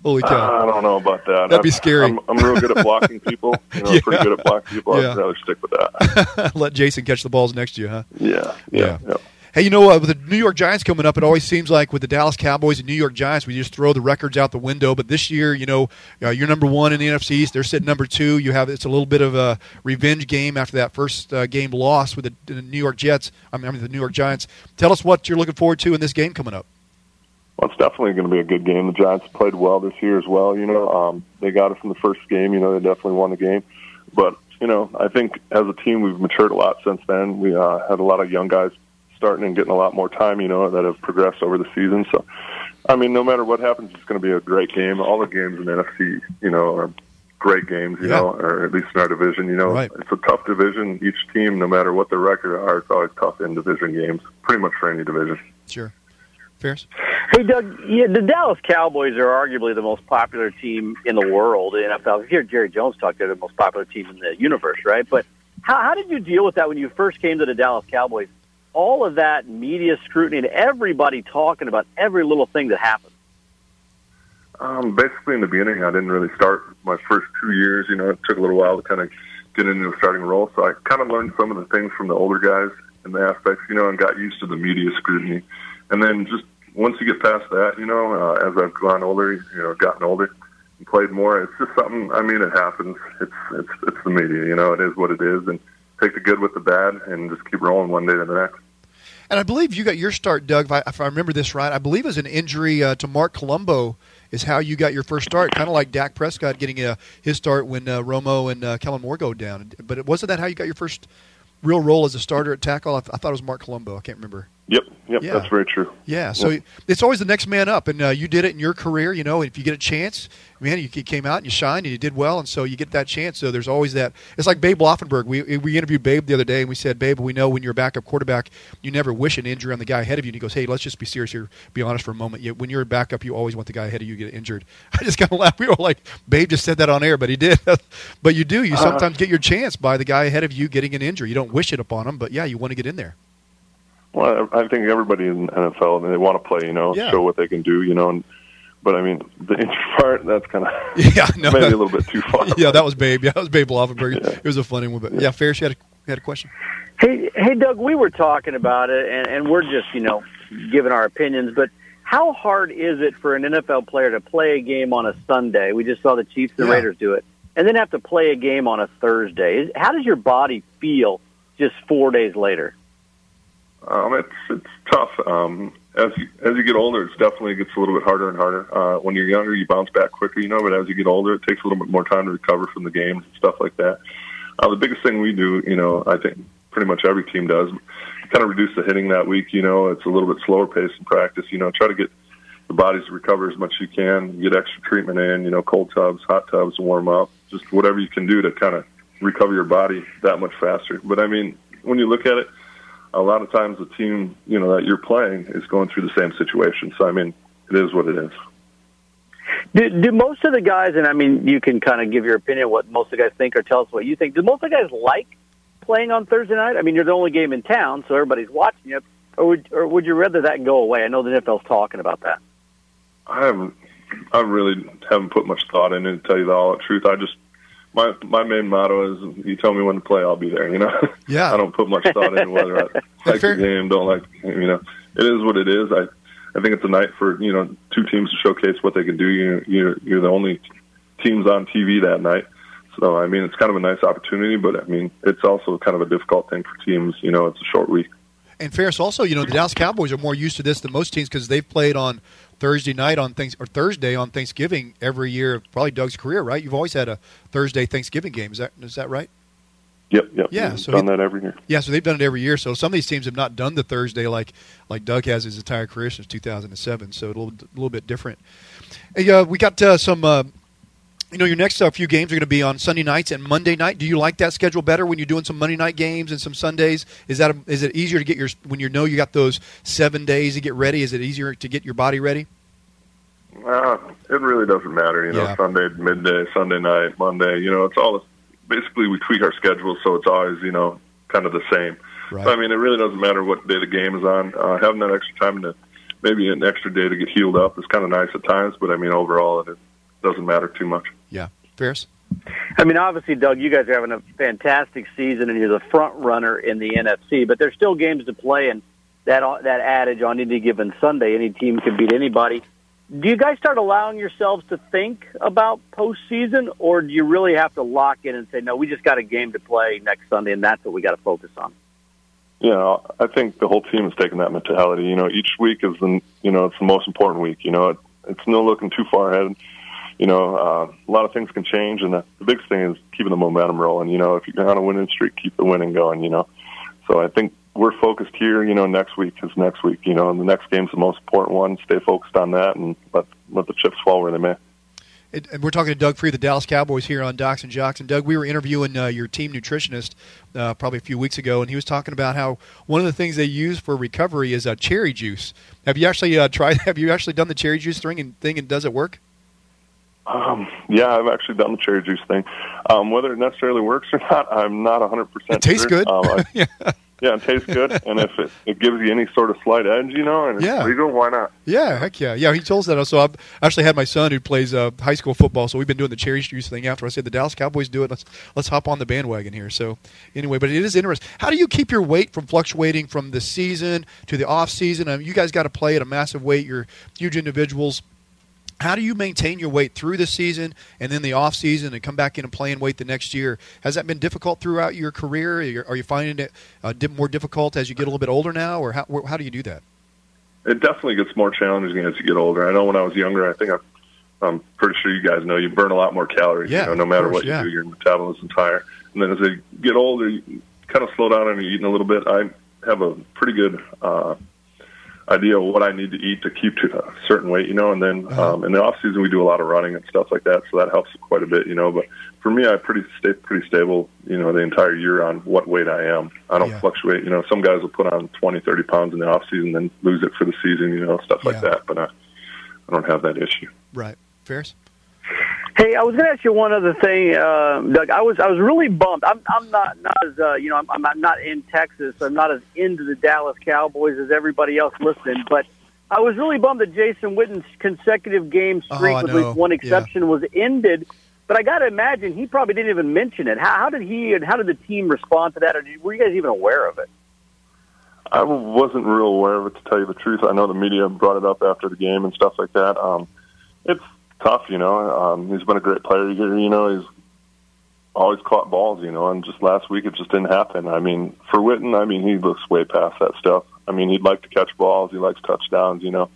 Holy cow. I don't know about that. That'd I'm, be scary. I'm, I'm real good at blocking people. You know, yeah. Pretty good at blocking people. Yeah. I'd rather stick with that. Let Jason catch the balls next to you, huh? Yeah. Yeah. yeah. yeah. Hey, you know, uh, with the New York Giants coming up, it always seems like with the Dallas Cowboys and New York Giants, we just throw the records out the window. But this year, you know, uh, you're number one in the N F C East. They're sitting number two. You have It's a little bit of a revenge game after that first uh, game loss with the, the New York Jets. I mean, I mean, the New York Giants. Tell us what you're looking forward to in this game coming up. Well, it's definitely going to be a good game. The Giants played well this year as well. You know, um, they got it from the first game. You know, they definitely won the game. But, you know, I think as a team we've matured a lot since then. We uh, had a lot of young guys starting and getting a lot more time, you know, that have progressed over the season. So, I mean, no matter what happens, it's going to be a great game. All the games in the N F C, you know, are great games, you yeah. know, or at least in our division. You know, right. It's a tough division. Each team, no matter what the record are, it's always tough in division games, pretty much for any division. Sure. Ferris? Hey, Doug, yeah, the Dallas Cowboys are arguably the most popular team in the world. In N F L. Here, Jerry Jones talked, they're the most popular team in the universe, right? But how, how did you deal with that when you first came to the Dallas Cowboys? All of that media scrutiny and everybody talking about every little thing that happened. Um, basically, in the beginning, I didn't really start my first two years. You know, it took a little while to kind of get into a starting role. So I kind of learned some of the things from the older guys and the aspects, you know, and got used to the media scrutiny. And then just once you get past that, you know, uh, as I've gone older, you know, gotten older and played more, it's just something, I mean, it happens. It's it's it's the media, you know, it is what it is. And take the good with the bad and just keep rolling one day to the next. And I believe you got your start, Doug, if I, if I remember this right, I believe it was an injury uh, to Mark Colombo is how you got your first start, kind of like Dak Prescott getting uh, his start when uh, Romo and uh, Kellen Moore go down. But wasn't that how you got your first real role as a starter at tackle? I, th- I thought it was Mark Colombo. I can't remember. Yep, yep, yeah. That's very true. Yeah, so yep. It's always the next man up, and uh, you did it in your career, you know, and if you get a chance, man, you came out and you shined and you did well, and so you get that chance, so there's always that. It's like Babe Loffenberg. We we interviewed Babe the other day, and we said, Babe, we know when you're a backup quarterback, you never wish an injury on the guy ahead of you, and he goes, hey, let's just be serious here, be honest for a moment. When you're a backup, you always want the guy ahead of you to get injured. I just kind of laughed. We were like, Babe just said that on air, but he did. But you do. You uh-huh. sometimes get your chance by the guy ahead of you getting an injury. You don't wish it upon him, but, yeah, you want to get in there. Well, I think everybody in the N F L, I mean, they want to play, you know, yeah. show what they can do, you know, and But, I mean, the injury part, that's kind of yeah, no, maybe that, a little bit too far. Yeah, that was Babe. Yeah, that was Babe Loffenberg. Yeah. It was a funny one. But, yeah, yeah Ferris, you had, a, had a question? Hey, hey, Doug, we were talking about it, and, and we're just, you know, giving our opinions. But how hard is it for an N F L player to play a game on a Sunday? We just saw the Chiefs and yeah. Raiders do it. And then have to play a game on a Thursday. How does your body feel just four days later? Um, it's it's tough. Um, as you, as you get older, it's definitely gets a little bit harder and harder. Uh, when you're younger, you bounce back quicker, you know. But as you get older, it takes a little bit more time to recover from the games and stuff like that. Uh, the biggest thing we do, you know, I think pretty much every team does, kind of reduce the hitting that week. You know, it's a little bit slower pace in practice. You know, try to get the bodies to recover as much as you can. Get extra treatment in. You know, cold tubs, hot tubs, warm up, just whatever you can do to kind of recover your body that much faster. But I mean, when you look at it, a lot of times the team, you know, that you're playing is going through the same situation. So, I mean, it is what it is. Do, do most of the guys, and I mean, you can kind of give your opinion what most of the guys think or tell us what you think. Do most of the guys like playing on Thursday night? I mean, you're the only game in town, so everybody's watching it. Or would, or would you rather that go away? I know the N F L's talking about that. I haven't, I really haven't put much thought in it, to tell you the all the truth. I just, My my main motto is, you tell me when to play, I'll be there, you know? Yeah. I don't put much thought into whether I like fair. the game, don't like the game, you know? It is what it is. I I think it's a night for, you know, two teams to showcase what they can do. You're, you're, you're the only teams on T V that night. So, I mean, it's kind of a nice opportunity, but, I mean, it's also kind of a difficult thing for teams. You know, it's a short week. And Ferris, also, you know, the Dallas Cowboys are more used to this than most teams because they've played on Thursday night on things or Thursday on Thanksgiving every year. Probably Doug's career, right? You've always had a Thursday Thanksgiving game. Is that is that right? Yep, yep. Yeah, so done he, that every year. Yeah, so they've done it every year. So some of these teams have not done the Thursday like like Doug has his entire career since two thousand seven. So a little a little bit different. Hey, uh, we got uh, some. Uh, You know, your next uh, few games are going to be on Sunday nights and Monday night. Do you like that schedule better when you're doing some Monday night games and some Sundays? Is that a, is it easier to get your when you know you got those seven days to get ready? Is it easier to get your body ready? Uh, it really doesn't matter. You know, yeah. Sunday midday, Sunday night, Monday. You know, it's all basically we tweak our schedule so it's always you know kind of the same. Right. So, I mean, it really doesn't matter what day the game is on. Uh, having that extra time to maybe an extra day to get healed up is kind of nice at times, but I mean overall it doesn't matter too much. Yeah. Ferris? I mean, obviously, Doug, you guys are having a fantastic season, and you're the front runner in the N F C, but there's still games to play, and that that adage on any given Sunday, any team can beat anybody. Do you guys start allowing yourselves to think about postseason, or do you really have to lock in and say, no, we just got a game to play next Sunday, and that's what we got to focus on? Yeah, you know, I think the whole team is taking that mentality. You know, each week is the, you know, it's the most important week. You know, it, it's no looking too far ahead. You know, uh, a lot of things can change, and the, the big thing is keeping the momentum rolling. You know, if you're on a winning streak, keep the winning going, you know. So I think we're focused here, you know, next week is next week, you know, and the next game's the most important one. Stay focused on that and let, let the chips fall where they may. It, and we're talking to Doug Free, the Dallas Cowboys, here on Docs and Jocks. And, Doug, we were interviewing uh, your team nutritionist uh, probably a few weeks ago, and he was talking about how one of the things they use for recovery is uh, cherry juice. Have you actually uh, tried? Have you actually done the cherry juice thing and, thing and does it work? Um, yeah, I've actually done the cherry juice thing. Um, whether it necessarily works or not, I'm not one hundred percent sure. It tastes good. Um, I, yeah. yeah, it tastes good. And if it, it gives you any sort of slight edge, you know, and it's yeah. legal, why not? Yeah, heck yeah. Yeah, he told us that. So I've actually had my son who plays uh, high school football, so we've been doing the cherry juice thing after. I said, the Dallas Cowboys do it. Let's let's hop on the bandwagon here. So anyway, but it is interesting. How do you keep your weight from fluctuating from the season to the off season? I mean, you guys got to play at a massive weight. You're huge individuals. How do you maintain your weight through the season and then the off season and come back in and play in weight the next year? Has that been difficult throughout your career? Are you finding it uh, more difficult as you get a little bit older now, or how, how do you do that? It definitely gets more challenging as you get older. I know when I was younger, I think I'm, I'm pretty sure you guys know you burn a lot more calories. Yeah, you know, no matter course, what you yeah. do, your metabolism's higher. And then as you get older, you kind of slow down and you're eating a little bit. I have a pretty good uh, idea of what I need to eat to keep to a certain weight, you know, and then uh-huh. um, in the off season we do a lot of running and stuff like that, so that helps quite a bit, you know. But for me, I pretty stay pretty stable, you know, the entire year on what weight I am. I don't yeah. fluctuate, you know. Some guys will put on twenty, thirty pounds in the off season, then lose it for the season, you know, stuff like yeah. that. But I, I don't have that issue. Right, Ferris. Hey, I was going to ask you one other thing, uh, Doug. I was I was really bummed. I'm I'm not, not as uh, you know I'm, I'm not in Texas. I'm not as into the Dallas Cowboys as everybody else listening. But I was really bummed that Jason Witten's consecutive game streak oh, with no. one exception yeah. was ended. But I got to imagine he probably didn't even mention it. How, how did he and how did the team respond to that? Or did, were you guys even aware of it? I wasn't real aware of it, to tell you the truth. I know the media brought it up after the game and stuff like that. Um, it's tough, you know. Um, he's been a great player. You know, he's always caught balls, you know, and just last week it just didn't happen. I mean, for Witten, I mean, he looks way past that stuff. I mean, he'd like to catch balls. He likes touchdowns, you know.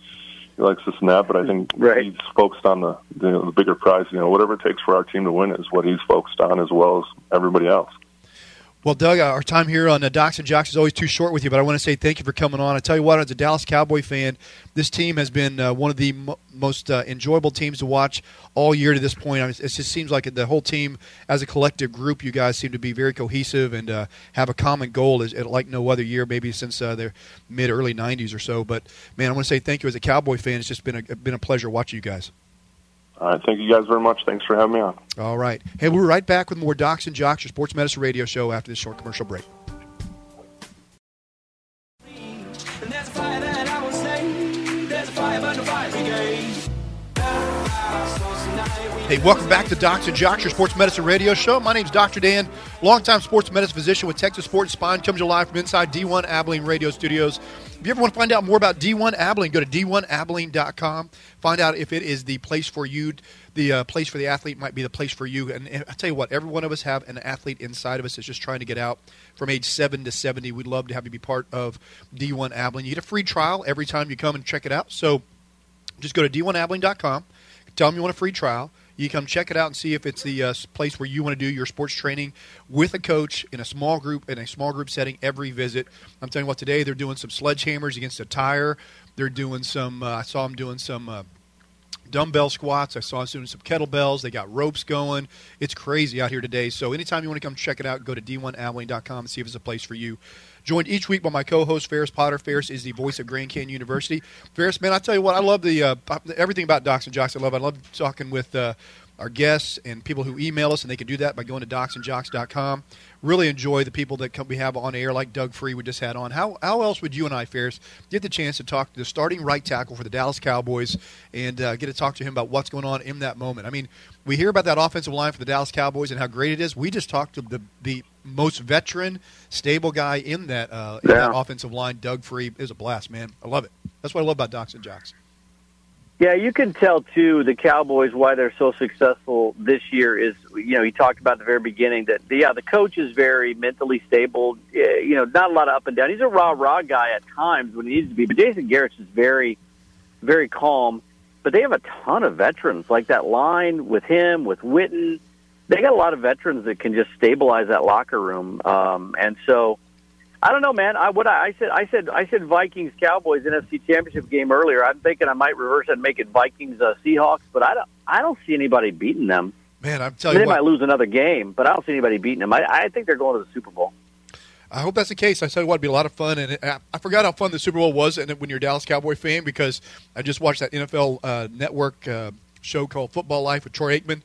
He likes this and that, but I think right. he's focused on the, the, the bigger prize. You know, whatever it takes for our team to win is what he's focused on, as well as everybody else. Well, Doug, our time here on Docs and Jocks is always too short with you, but I want to say thank you for coming on. I tell you what, as a Dallas Cowboy fan, this team has been uh, one of the m- most uh, enjoyable teams to watch all year to this point. I mean, it just seems like the whole team, as a collective group, you guys seem to be very cohesive and uh, have a common goal as, like no other year, maybe since uh, their mid-early nineties or so. But, man, I want to say thank you as a Cowboy fan. It's just been a, been a pleasure watching you guys. All right, thank you guys very much. Thanks for having me on. All right. Hey, we're right back with more Docs and Jocks, your sports medicine radio show, after this short commercial break. Hey, welcome back to Docs and Jocks, your sports medicine radio show. My name's Doctor Dan, longtime sports medicine physician with Texas Sport and Spine, coming to you live from inside D one Abilene Radio Studios. If you ever want to find out more about D one Abilene, go to d one abilene dot com. Find out if it is the place for you, the uh, place for the athlete might be the place for you. And, and I tell you what, every one of us have an athlete inside of us that's just trying to get out from age seven to seventy. We'd love to have you be part of D one Abilene. You get a free trial every time you come and check it out. So just go to d one abilene dot com. Tell them you want a free trial. You come check it out and see if it's the uh, place where you want to do your sports training with a coach in a small group, in a small group setting every visit. I'm telling you what, today they're doing some sledgehammers against a tire. They're doing some uh, – I saw them doing some uh, dumbbell squats. I saw them doing some kettlebells. They got ropes going. It's crazy out here today. So anytime you want to come check it out, go to d one abilene dot com and see if it's a place for you. Joined each week by my co-host, Ferris Potter. Ferris is the voice of Grand Canyon University. Ferris, man, I tell you what, I love the uh, everything about Docs and Jocks. I love I love talking with uh, our guests and people who email us, and they can do that by going to docs and jocks dot com. Really enjoy the people that come, we have on air, like Doug Free we just had on. How how else would you and I, Ferris, get the chance to talk to the starting right tackle for the Dallas Cowboys and uh, get to talk to him about what's going on in that moment? I mean, we hear about that offensive line for the Dallas Cowboys and how great it is. We just talked to the the most veteran, stable guy in that uh, in yeah. that offensive line, Doug Free. It was a blast, man. I love it. That's what I love about Docs and Jocks. Yeah, you can tell, too, the Cowboys, why they're so successful this year is, you know, he talked about at the very beginning that, yeah, the coach is very mentally stable, you know, not a lot of up and down. He's a rah-rah guy at times when he needs to be, but Jason Garrett's is very, very calm. But they have a ton of veterans, like that line with him, with Witten. They got a lot of veterans that can just stabilize that locker room. Um, and so, I don't know, man. I what I, I said, I said, I said Vikings Cowboys N F C Championship game earlier. I'm thinking I might reverse it and make it Vikings uh, Seahawks, but I don't, I don't see anybody beating them. Man, I'm telling you, they might lose another game, but I don't see anybody beating them. I, I think they're going to the Super Bowl. I hope that's the case. I tell you what, it'd be a lot of fun. And I forgot how fun the Super Bowl was, and when you're a Dallas Cowboy fan, because I just watched that N F L uh, Network uh, show called Football Life with Troy Aikman.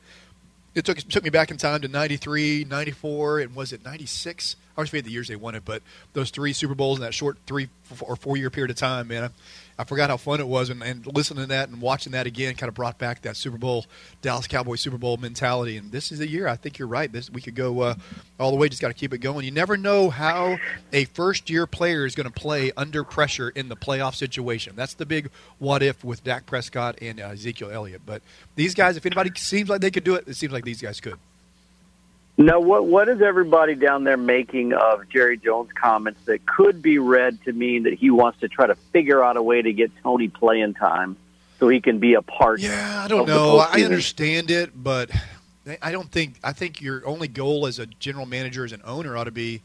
It took took me back in time to ninety-three, ninety-four, and was it ninety-six? I always forget the years they won it, but those three Super Bowls in that short three or four-year period of time, man, I, I forgot how fun it was. And, and listening to that and watching that again kind of brought back that Super Bowl, Dallas Cowboys Super Bowl mentality. And this is the year. I think you're right. This we could go uh, all the way. Just got to keep it going. You never know how a first-year player is going to play under pressure in the playoff situation. That's the big what-if with Dak Prescott and uh, Ezekiel Elliott. But these guys, if anybody seems like they could do it, it seems like these guys could. Now, what what is everybody down there making of Jerry Jones' comments that could be read to mean that he wants to try to figure out a way to get Tony playing time so he can be a part? Yeah, I don't know. I understand it, but I don't think I think your only goal as a general manager, as an owner, ought to be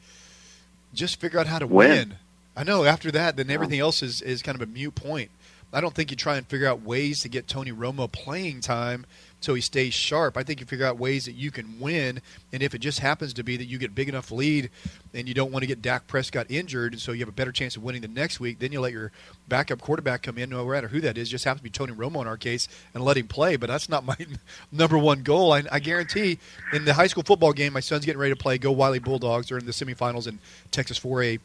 just figure out how to win. win. I know. After that, then everything else is, is kind of a moot point. I don't think you try and figure out ways to get Tony Romo playing time so he stays sharp. I think you figure out ways that you can win, and if it just happens to be that you get a big enough lead and you don't want to get Dak Prescott injured, and so you have a better chance of winning the next week, then you let your backup quarterback come in, no matter who that is. It just happens to be Tony Romo in our case, and let him play. But that's not my number one goal. I, I guarantee in the high school football game, my son's getting ready to play. Go Wiley Bulldogs. They're in the semifinals in Texas four A.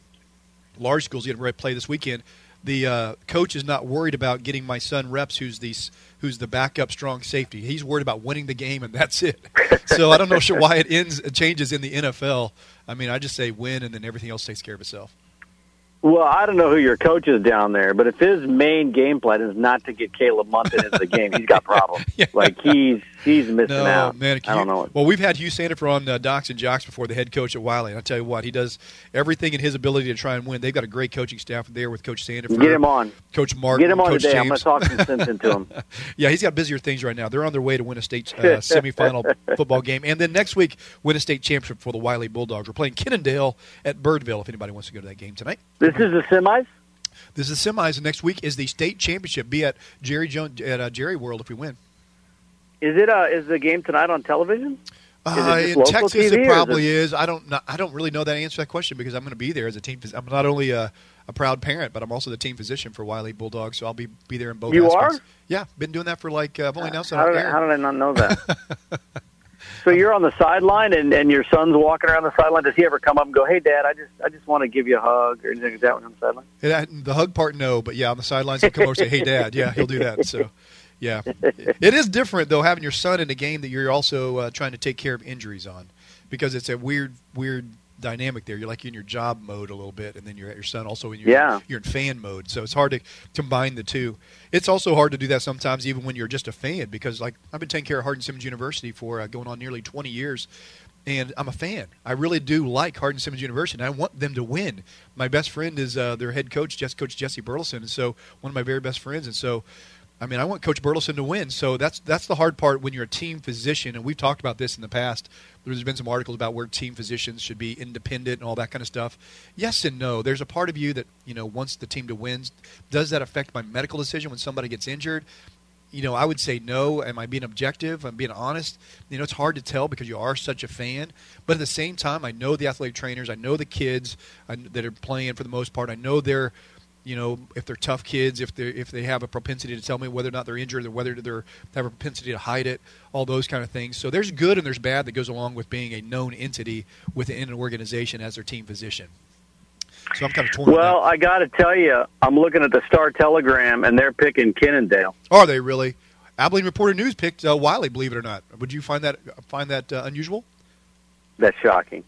Large schools getting ready to play this weekend. the uh, coach is not worried about getting my son reps, who's the, who's the backup strong safety. He's worried about winning the game, and that's it. So I don't know sure why it ends it changes in the N F L. I mean, I just say win, and then everything else takes care of itself. Well, I don't know who your coach is down there, but if his main game plan is not to get Caleb Munson into the game, he's got problems. Yeah. Like, he's he's missing no, out. Man, I don't know. Well, we've had Hugh Sandifer on uh, Docs and Jocks before, the head coach at Wiley, and I tell you what, he does everything in his ability to try and win. They've got a great coaching staff there with Coach Sandifer. Get him on. Coach Martin. Get him on coach today. James. I'm going to talk some sense into him. Yeah, he's got busier things right now. They're on their way to win a state uh, semifinal football game, and then next week, win a state championship for the Wiley Bulldogs. We're playing Kennedale at Birdville if anybody wants to go to that game tonight. This is the semis? This is the semis, and next week is the state championship. Be at Jerry Jones, at uh, Jerry World if we win. Is it? Uh, is the game tonight on television? Uh, in Texas, T V, it probably is, it? is. I don't. Know, I don't really know that answer to that question because I'm going to be there as a team. I'm not only a, a proud parent, but I'm also the team physician for Wiley Bulldogs. So I'll be be there in both. You aspects. are? Yeah, been doing that for like uh, I've only announced. Uh, how, how did I not know that? So you're on the sideline, and, and your son's walking around the sideline. Does he ever come up and go, "Hey, Dad, I just I just want to give you a hug," or anything like that when I'm on the sideline? Yeah, the hug part, no, but yeah, on the sidelines, he'll come over and say, "Hey, Dad." Yeah, he'll do that. So, yeah, it is different though having your son in a game that you're also uh, trying to take care of injuries on, because it's a weird, weird dynamic there. You're like in your job mode a little bit, and then you're at your son also in your yeah. you're in fan mode. So it's hard to combine the two. It's also hard to do that sometimes, even when you're just a fan, because, like, I've been taking care of Hardin-Simmons University for uh, going on nearly twenty years, and I'm a fan. I really do like Hardin-Simmons University, and I want them to win. My best friend is uh, their head coach, just Coach Jesse Burleson, and so one of my very best friends. And so, I mean, I want Coach Burleson to win. So that's that's the hard part when you're a team physician, and we've talked about this in the past. There's been some articles about where team physicians should be independent and all that kind of stuff. Yes and no. There's a part of you that, you know, wants the team to win. Does that affect my medical decision when somebody gets injured? You know, I would say no. Am I being objective? I'm being honest. You know, it's hard to tell because you are such a fan. But at the same time, I know the athletic trainers. I know the kids that are playing for the most part. I know they're, you know, if they're tough kids, if they if they have a propensity to tell me whether or not they're injured, or whether they have a propensity to hide it, all those kind of things. So there's good and there's bad that goes along with being a known entity within an organization as their team physician. So I'm kind of torn. Well, I got to tell you, I'm looking at the Star-Telegram, and they're picking Kennedale. Are they really? Abilene Reporter News picked uh, Wiley. Believe it or not, would you find that find that uh, unusual? That's shocking.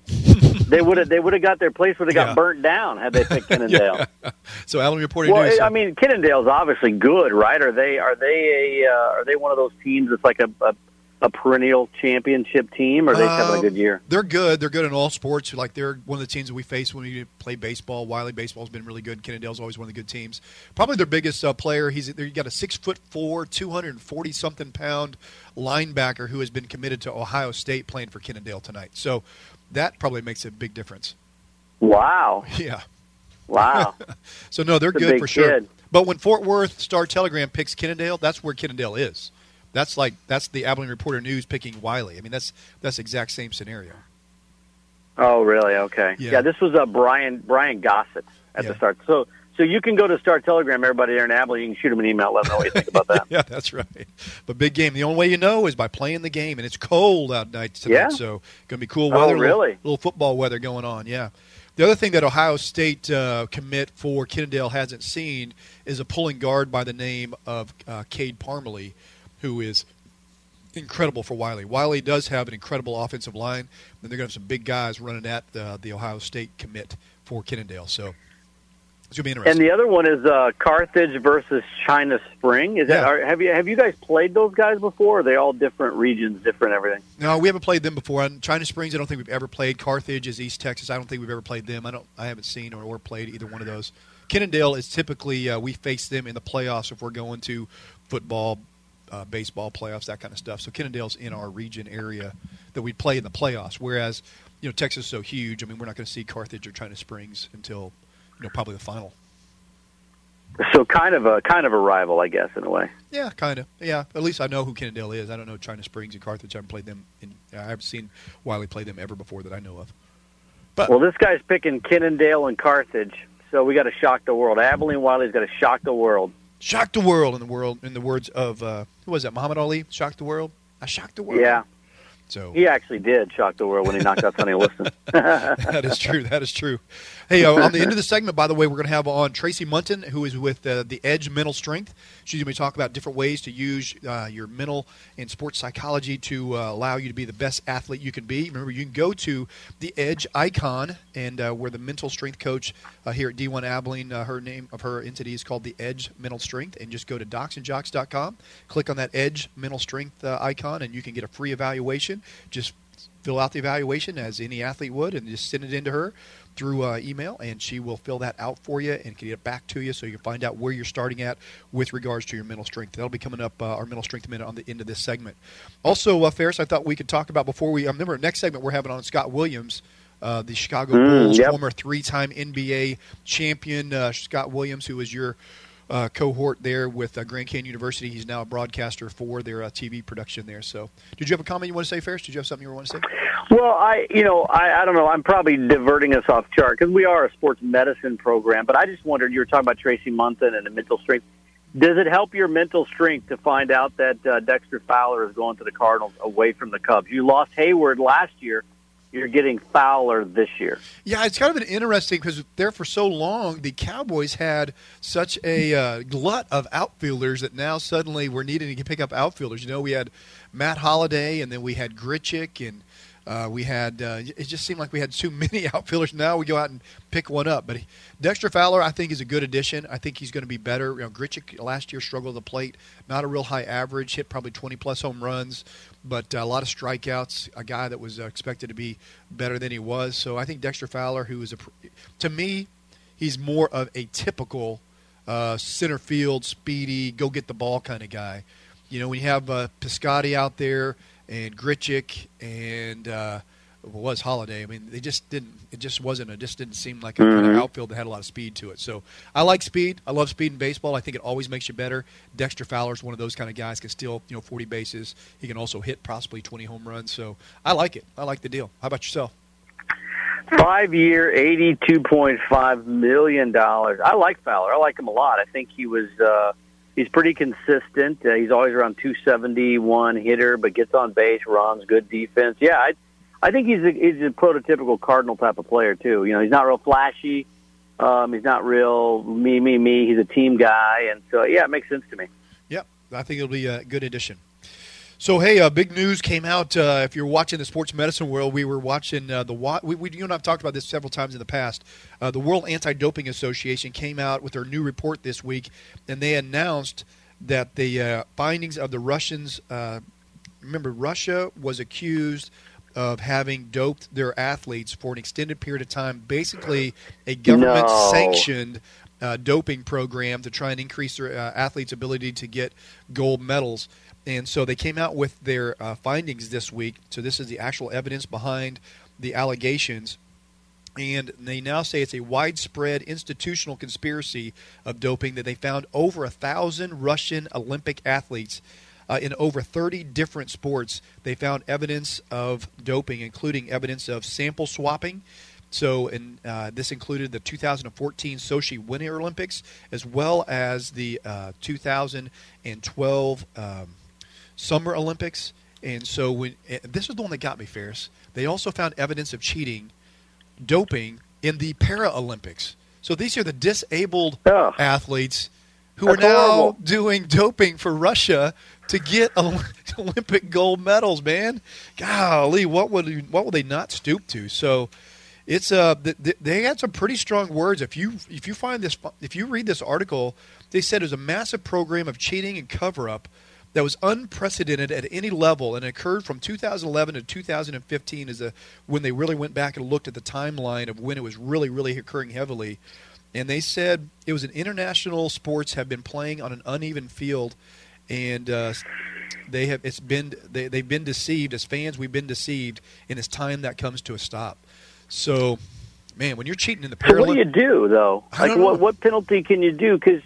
They would have. They would have got their place. Would have got yeah. burnt down had they picked Kennedale. yeah. So, Alan reported. Well, news, I so. mean, Kennedale's obviously good, right? Are they? Are they a? Uh, are they one of those teams that's like a, a, a perennial championship team? Or are they um, having a good year? They're good. They're good in all sports. Like, they're one of the teams that we face when we play baseball. Wiley baseball's been really good. Kennedale's always one of the good teams. Probably their biggest uh, player. He's they got a six foot four, two hundred and forty something pound linebacker who has been committed to Ohio State, playing for Kennedale tonight. So that probably makes a big difference. Wow. Yeah. Wow. So, no, they're that's good for sure. Kid. But when Fort Worth Star-Telegram picks Kennedale, that's where Kennedale is. That's like that's the Abilene Reporter News picking Wiley. I mean, that's that's the exact same scenario. Oh, really? Okay. Yeah, yeah this was uh, Brian Brian Gossett at yeah. the start. So So you can go to Star-Telegram, everybody there in Abilene. You can shoot them an email. Let them know what you think about that. Yeah, that's right. But big game. The only way you know is by playing the game, and it's cold out night tonight. Yeah. So going to be cool weather. Oh, really? Little, little football weather going on, yeah. The other thing that Ohio State uh, commit for Kennedale hasn't seen is a pulling guard by the name of uh, Cade Parmalee, who is incredible for Wiley. Wiley does have an incredible offensive line, and they're going to have some big guys running at uh, the Ohio State commit for Kennedale. So – and the other one is uh, Carthage versus China Spring. Is yeah. that are, have you have you guys played those guys before? Or are they all different regions, different everything? No, we haven't played them before. On China Springs, I don't think we've ever played. Carthage is East Texas. I don't think we've ever played them. I don't. I haven't seen or, or played either one of those. Kennedale is typically uh, we face them in the playoffs if we're going to football, uh, baseball playoffs, that kind of stuff. So Kennedale's in our region area that we play in the playoffs. Whereas, you know, Texas is so huge. I mean, we're not going to see Carthage or China Springs until, you know, probably the final. So kind of a kind of a rival, I guess, in a way. Yeah, kind of. Yeah, at least I know who Kennedale is. I don't know China Springs and Carthage. I haven't played them. In, I haven't seen Wiley play them ever before that I know of. But well, this guy's picking Kennedale and Carthage, so we got to shock the world. Abilene Wiley's got to shock the world. Shock the world in the world in the words of uh, who was that? Muhammad Ali. Shock the world. I shocked the world. Yeah. So he actually did shock the world when he knocked out Sonny Liston. That is true. That is true. Hey, uh, on the end of the segment, by the way, we're going to have on Tracy Munton, who is with uh, the Edge Mental Strength. She's going to be talking about different ways to use uh, your mental and sports psychology to uh, allow you to be the best athlete you can be. Remember, you can go to the Edge Icon, and uh, we're the mental strength coach uh, here at D one Abilene. Uh, her name of her entity is called the Edge Mental Strength, and just go to docs and jocks dot com, click on that Edge Mental Strength uh, icon, and you can get a free evaluation. Just fill out the evaluation as any athlete would and just send it in to her through uh, email, and she will fill that out for you and can get it back to you so you can find out where you're starting at with regards to your mental strength. That'll be coming up, uh, our Mental Strength Minute, on the end of this segment. Also, uh, Ferris, I thought we could talk about before we – I remember next segment we're having on Scott Williams, uh, the Chicago mm, Bulls, yep. former three-time N B A champion, uh, Scott Williams, who is your – Uh, cohort there with uh, Grand Canyon University. He's now a broadcaster for their uh, T V production there. So, did you have a comment you want to say, Ferris? Did you have something you want to say? Well, I, you know, I, I don't know. I'm probably diverting us off chart because we are a sports medicine program. But I just wondered. You were talking about Tracy Munton and the mental strength. Does it help your mental strength to find out that uh, Dexter Fowler is going to the Cardinals away from the Cubs? You lost Hayward last year. You're getting Fowler this year. Yeah, it's kind of an interesting because there for so long the Cowboys had such a uh, glut of outfielders that now suddenly we're needing to pick up outfielders. You know, we had Matt Holliday, and then we had Grichuk, and uh, we had uh, – it just seemed like we had too many outfielders. Now we go out and pick one up. But Dexter Fowler, I think, is a good addition. I think he's going to be better. You know, Grichuk last year struggled at the plate, not a real high average, hit probably twenty-plus home runs. But a lot of strikeouts, a guy that was expected to be better than he was. So I think Dexter Fowler, who is a, to me, he's more of a typical uh, center field, speedy, go get the ball kind of guy. You know, when you have uh, Piscotty out there and Grichuk and uh, what was Holiday? I mean, they just didn't. It just wasn't. It just didn't seem like a mm-hmm. kind of outfield that had a lot of speed to it. So I like speed. I love speed in baseball. I think it always makes you better. Dexter Fowler is one of those kind of guys. Can steal, you know, forty bases. He can also hit possibly twenty home runs. So I like it. I like the deal. How about yourself? Five-year, eighty-two point five million dollars. I like Fowler. I like him a lot. I think he was. Uh, he's pretty consistent. Uh, he's always around two seventy-one hitter, but gets on base, runs, good defense. Yeah. I, I think he's a, he's a prototypical Cardinal type of player, too. You know, he's not real flashy. Um, he's not real me, me, me. He's a team guy. And so, yeah, it makes sense to me. Yep. I think it'll be a good addition. So, hey, uh, big news came out. Uh, if you're watching the sports medicine world, we were watching uh, the – we, we, you and I have talked about this several times in the past. Uh, the World Anti-Doping Association came out with their new report this week, and they announced that the uh, findings of the Russians uh, – remember, Russia was accused – of having doped their athletes for an extended period of time, basically a government-sanctioned no. uh, doping program to try and increase their uh, athletes' ability to get gold medals. And so they came out with their uh, findings this week. So this is the actual evidence behind the allegations. And they now say it's a widespread institutional conspiracy of doping that they found over one thousand Russian Olympic athletes. Uh, in over thirty different sports, they found evidence of doping, including evidence of sample swapping. So in, uh, this included the two thousand fourteen Sochi Winter Olympics, as well as the uh, two thousand twelve um, Summer Olympics. And so when and this is the one that got me, Ferris. They also found evidence of cheating, doping, in the Paralympics. So these are the disabled oh. athletes who That's are now horrible. doing doping for Russia to get Olympic gold medals, man. Golly, what would what would they not stoop to? So, it's uh, they had some pretty strong words. If you if you find this, if you read this article, they said it was a massive program of cheating and cover up that was unprecedented at any level and occurred from two thousand eleven to two thousand fifteen, is the when they really went back and looked at the timeline of when it was really really occurring heavily. And they said it was an international sports have been playing on an uneven field. And uh, they have it's been they they've been deceived as fans. We've been deceived, and it's time that comes to a stop. So, man, when you're cheating in the Paralympics, so what do you do though? I like, what what penalty can you do? Because,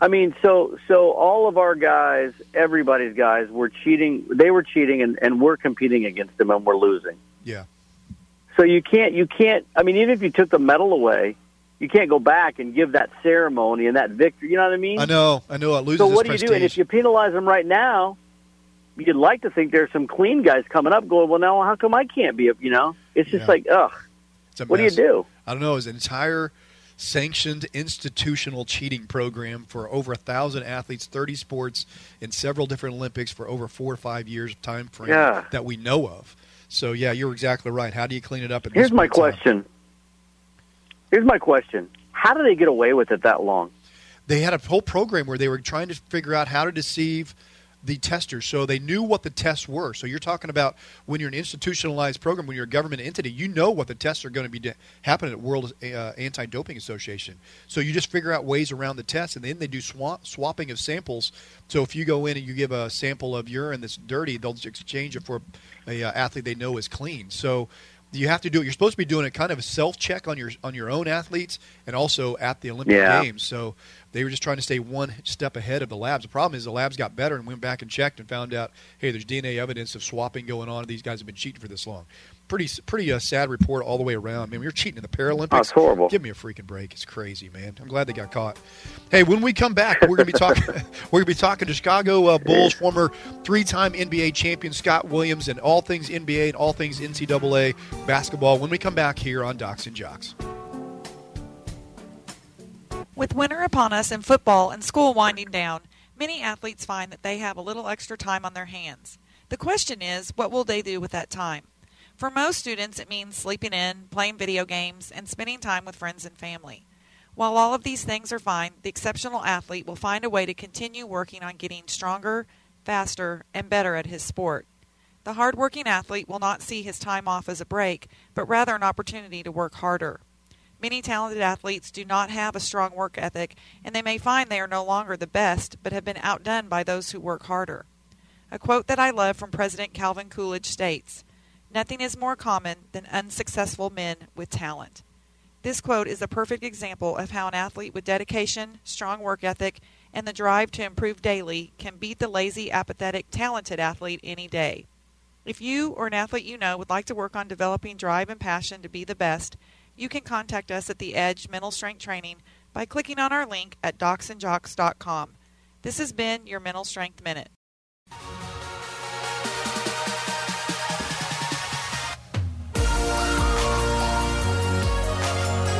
I mean, so so all of our guys, everybody's guys, were cheating. They were cheating, and, and we're competing against them, and we're losing. Yeah. So you can't you can't. I mean, even if you took the medal away, you can't go back and give that ceremony and that victory. You know what I mean? I know. I know. It loses its prestige. So what do you do? And if you penalize them right now, you'd like to think there's some clean guys coming up going, well, now how come I can't be? You know, it's just yeah. like, ugh, what do you do? I don't know. It's an entire sanctioned institutional cheating program for over a thousand athletes, thirty sports, in several different Olympics for over four or five years of time frame yeah. that we know of. So, yeah, you're exactly right. How do you clean it up? At Here's my question. Time? Here's my question. How do they get away with it that long? They had a whole program where they were trying to figure out how to deceive the testers. So they knew what the tests were. So you're talking about when you're an institutionalized program, when you're a government entity, you know what the tests are going to be de- happening at World uh, Anti-Doping Association. So you just figure out ways around the tests, and then they do swap- swapping of samples. So if you go in and you give a sample of urine that's dirty, they'll exchange it for a uh, athlete they know is clean. So you have to do it. You're supposed to be doing a kind of a self-check on your on your own athletes and also at the Olympic yeah. Games. So they were just trying to stay one step ahead of the labs. The problem is the labs got better and went back and checked and found out, hey, there's D N A evidence of swapping going on. These guys have been cheating for this long. Pretty pretty uh, sad report all the way around. I mean, you're cheating in the Paralympics. That's oh, horrible. Give me a freaking break. It's crazy, man. I'm glad they got caught. Hey, when we come back, we're going to be talking we're going to be talking to Chicago uh, Bulls former three-time N B A champion Scott Williams and all things N B A and all things N C double A basketball when we come back here on Docs and Jocks. With winter upon us and football and school winding down, many athletes find that they have a little extra time on their hands. The question is, what will they do with that time? For most students, it means sleeping in, playing video games, and spending time with friends and family. While all of these things are fine, the exceptional athlete will find a way to continue working on getting stronger, faster, and better at his sport. The hardworking athlete will not see his time off as a break, but rather an opportunity to work harder. Many talented athletes do not have a strong work ethic, and they may find they are no longer the best, but have been outdone by those who work harder. A quote that I love from President Calvin Coolidge states, "Nothing is more common than unsuccessful men with talent." This quote is a perfect example of how an athlete with dedication, strong work ethic, and the drive to improve daily can beat the lazy, apathetic, talented athlete any day. If you or an athlete you know would like to work on developing drive and passion to be the best, you can contact us at The Edge Mental Strength Training by clicking on our link at docs and jocks dot com. This has been your Mental Strength Minute.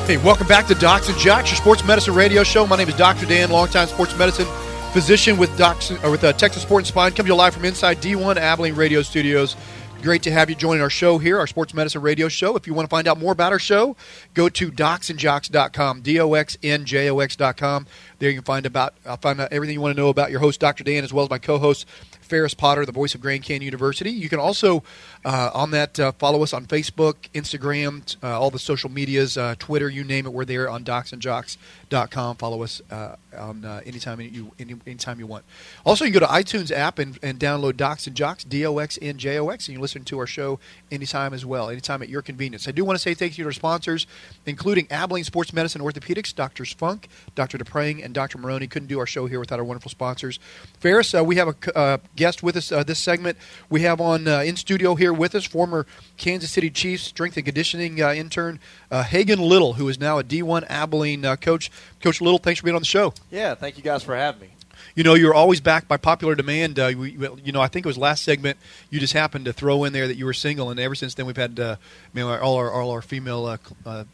Hey, welcome back to Docs and Jocks, your sports medicine radio show. My name is Doctor Dan, longtime sports medicine physician with Docs, or with uh, Texas Sport and Spine. Coming to you live from inside D one Abilene Radio Studios. Great to have you joining our show here, our sports medicine radio show. If you want to find out more about our show, go to docs and jocks dot com, D O X N J O X dot com. There you can find about I'll find out everything you want to know about your host, Doctor Dan, as well as my co-host, Ferris Potter, the voice of Grand Canyon University. You can also, uh, on that, uh, follow us on Facebook, Instagram, uh, all the social medias, uh, Twitter, you name it. We're there on docs and jocks dot com. Follow us uh, on uh, anytime you any, anytime you want. Also, you can go to iTunes app and, and download Docs and Jocks, D O X N J O X, and you listen to our show anytime as well, anytime at your convenience. I do want to say thank you to our sponsors, including Abilene Sports Medicine Orthopedics, Doctors Funk, Doctor DePraying, and Doctor Maroney. Couldn't do our show here without our wonderful sponsors. Ferris, uh, we have a uh, guest with us uh, this segment. We have on uh, in studio here with us former Kansas City Chiefs strength and conditioning uh, intern uh, Hagen Little, who is now a D one Abilene uh, coach. Coach Little, thanks for being on the show. Yeah, thank you guys for having me. You know, you're always backed by popular demand. Uh, we, you know, I think it was last segment you just happened to throw in there that you were single, and ever since then we've had uh, man, all our all our female uh, uh,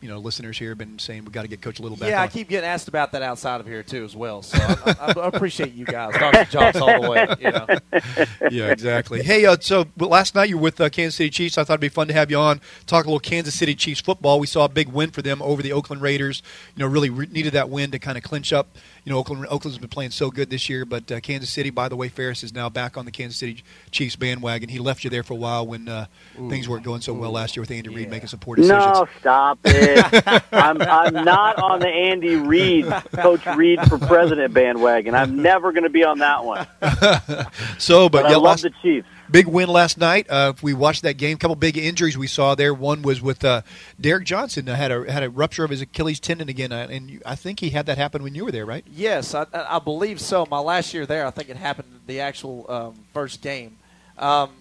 you know listeners here have been saying we got to get Coach Little back. Yeah, on. I keep getting asked about that outside of here too, as well. So I, I, I appreciate you guys. Doctor Jocks all the way. You know. Yeah, exactly. Hey, uh, so last night you were with uh, Kansas City Chiefs. I thought it'd be fun to have you on talk a little Kansas City Chiefs football. We saw a big win for them over the Oakland Raiders. You know, really re- needed that win to kind of clinch up. You know, Oakland, Oakland's been playing so good this year, but uh, Kansas City, by the way, Ferris is now back on the Kansas City Chiefs bandwagon. He left you there for a while when uh, things weren't going so well last year with Andy Reid yeah. making some poor decisions. No, stop it. I'm, I'm not on the Andy Reid, Coach Reid for president bandwagon. I'm never going to be on that one. so, But, but yeah, I love last, the Chiefs. Big win last night. Uh, we watched that game. A couple big injuries we saw there. One was with uh, Derek Johnson. Uh, had a had a rupture of his Achilles tendon again, uh, and you, I think he had that happen when you were there, right? Yes, I, I believe so. My last year there, I think it happened the actual um, first game. Um,